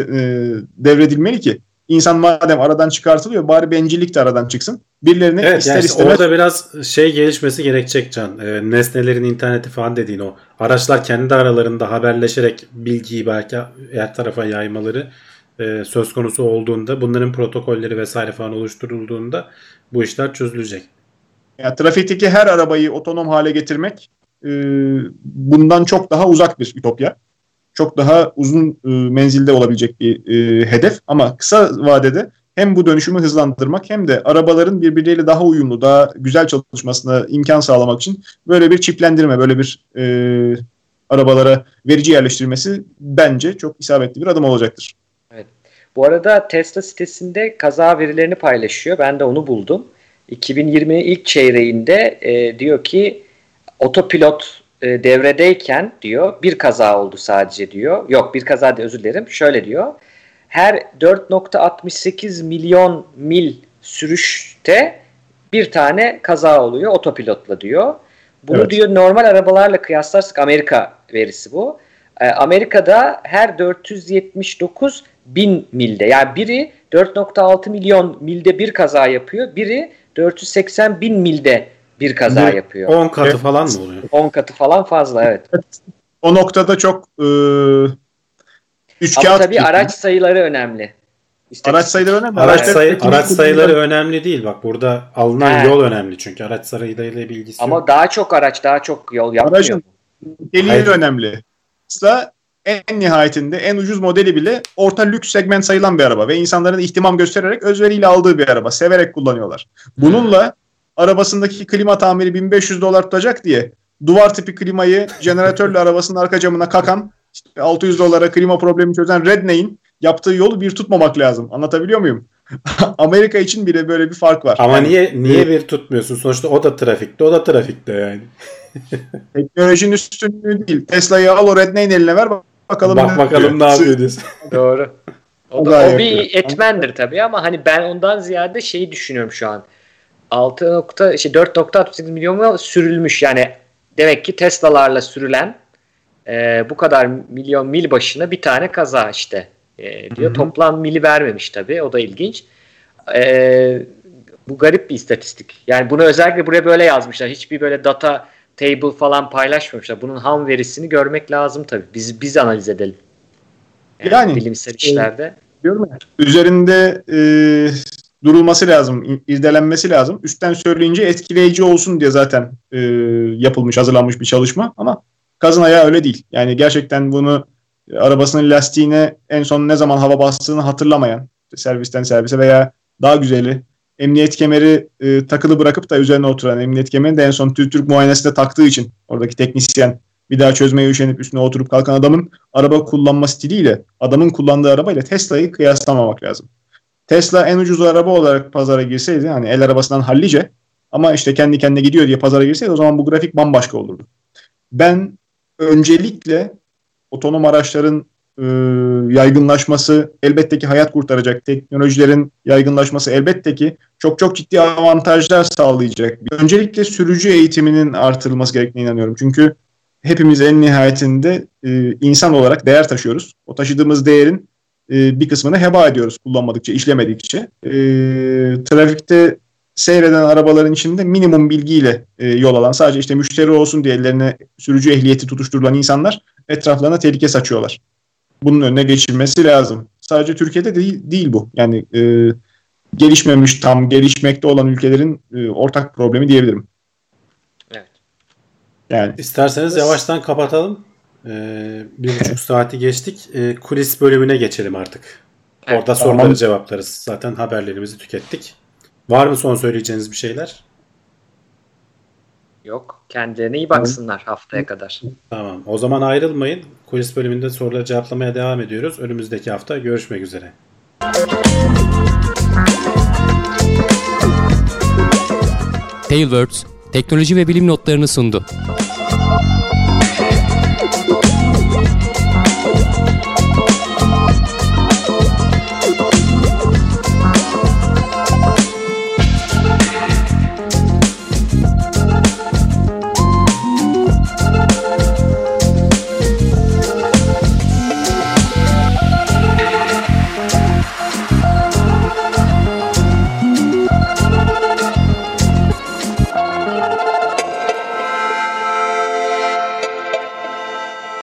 devredilmeli ki insan madem aradan çıkartılıyor, bari bencillik de aradan çıksın. Birilerine evet, ister yani istemez. Orada biraz şey gelişmesi gerekecek Can. Nesnelerin interneti falan dediğin o. Araçlar kendi aralarında haberleşerek bilgiyi belki her tarafa yaymaları söz konusu olduğunda, bunların protokolleri vesaire falan oluşturulduğunda bu işler çözülecek. Ya, trafikteki her arabayı otonom hale getirmek bundan çok daha uzak bir ütopya. Çok daha uzun menzilde olabilecek bir hedef ama kısa vadede hem bu dönüşümü hızlandırmak hem de arabaların birbirleriyle daha uyumlu, daha güzel çalışmasına imkan sağlamak için böyle bir çiplendirme, böyle bir arabalara verici yerleştirmesi bence çok isabetli bir adım olacaktır. Evet. Bu arada Tesla sitesinde kaza verilerini paylaşıyor. Ben de onu buldum. 2020'nin ilk çeyreğinde diyor ki otopilot devredeyken diyor bir kaza oldu sadece diyor. Yok, bir kaza değil, özür dilerim. Şöyle diyor. Her 4.68 milyon mil sürüşte bir tane kaza oluyor otopilotla diyor. Bunu evet, diyor normal arabalarla kıyaslarsak, Amerika verisi bu. Amerika'da her 479 bin milde, yani biri 4.6 milyon milde bir kaza yapıyor. Biri 480 bin milde bir kaza yapıyor. 10 katı falan mı oluyor? 10 katı falan fazla, evet. O noktada çok ama tabii araç sayıları önemli. Araç sayıları önemli. Araç sayıları önemli değil. Bak burada alınan yol önemli çünkü araç sayılarıyla bilgisi. Ama yok. Daha çok araç, daha çok yol yapıyor. Aracın delili önemli. en nihayetinde en ucuz modeli bile orta lüks segment sayılan bir araba ve insanların ihtimam göstererek özveriyle aldığı bir araba. Severek kullanıyorlar. Bununla arabasındaki klima tamiri $1500 tutacak diye duvar tipi klimayı jeneratörle arabasının arka camına kakan, işte $600 klima problemi çözen Redknapp'in yaptığı yolu bir tutmamak lazım. Anlatabiliyor muyum? Amerika için bile böyle bir fark var. Ama yani, niye bir tutmuyorsun? Sonuçta o da trafikte yani. Teknolojinin üstünlüğü değil. Tesla'yı al, o Redknapp'in eline ver, bak bakalım ne yapıyor diyorsun. Doğru. O bir etmendir tabii ama hani ben ondan ziyade şeyi düşünüyorum şu an. 4.68 milyon sürülmüş yani. Demek ki Tesla'larla sürülen bu kadar milyon mil başına bir tane kaza işte diyor. Hı-hı. Toplam mili vermemiş tabii. O da ilginç. Bu garip bir istatistik. Yani bunu özellikle buraya böyle yazmışlar. Hiçbir böyle data table falan paylaşmamışlar. Bunun ham verisini görmek lazım tabii. Biz analiz edelim. Yani bilimsel işlerde. Diyorum ya. Üzerinde durulması lazım, irdelenmesi lazım. Üstten söyleyince etkileyici olsun diye zaten yapılmış, hazırlanmış bir çalışma ama kazın ayağı öyle değil. Yani gerçekten bunu arabasının lastiğine en son ne zaman hava bastığını hatırlamayan, servisten servise veya daha güzeli emniyet kemeri takılı bırakıp da üzerine oturan, emniyet kemerini de en son Türk muayenesinde taktığı için oradaki teknisyen bir daha çözmeye üşenip üstüne oturup kalkan adamın araba kullanma stiliyle, adamın kullandığı arabayla Tesla'yı kıyaslamamak lazım. Tesla en ucuz araba olarak pazara girseydi, hani el arabasından hallice ama işte kendi kendine gidiyor diye pazara girseydi, o zaman bu grafik bambaşka olurdu. Ben öncelikle otonom araçların yaygınlaşması, elbette ki hayat kurtaracak teknolojilerin yaygınlaşması, elbette ki çok çok ciddi avantajlar sağlayacak. Öncelikle sürücü eğitiminin artırılması gerektiğine inanıyorum. Çünkü hepimiz en nihayetinde insan olarak değer taşıyoruz. O taşıdığımız değerin bir kısmını heba ediyoruz kullanmadıkça, işlemedikçe. Trafikte seyreden arabaların içinde minimum bilgiyle yol alan, sadece işte müşteri olsun diye ellerine sürücü ehliyeti tutuşturulan insanlar etraflarına tehlike saçıyorlar. Bunun önüne geçilmesi lazım. Sadece Türkiye'de değil bu. Yani gelişmemiş, tam gelişmekte olan ülkelerin ortak problemi diyebilirim. Evet. Yani. İsterseniz yavaştan kapatalım. 1,5 saati geçtik. Kulis bölümüne geçelim artık. Evet, orada tamam. Soruları cevaplarız. Zaten haberlerimizi tükettik. Var mı son söyleyeceğiniz bir şeyler? Yok. Kendilerine iyi baksınlar haftaya kadar. Tamam. O zaman ayrılmayın. Kulis bölümünde soruları cevaplamaya devam ediyoruz. Önümüzdeki hafta görüşmek üzere. Tailwords teknoloji ve bilim notlarını sundu.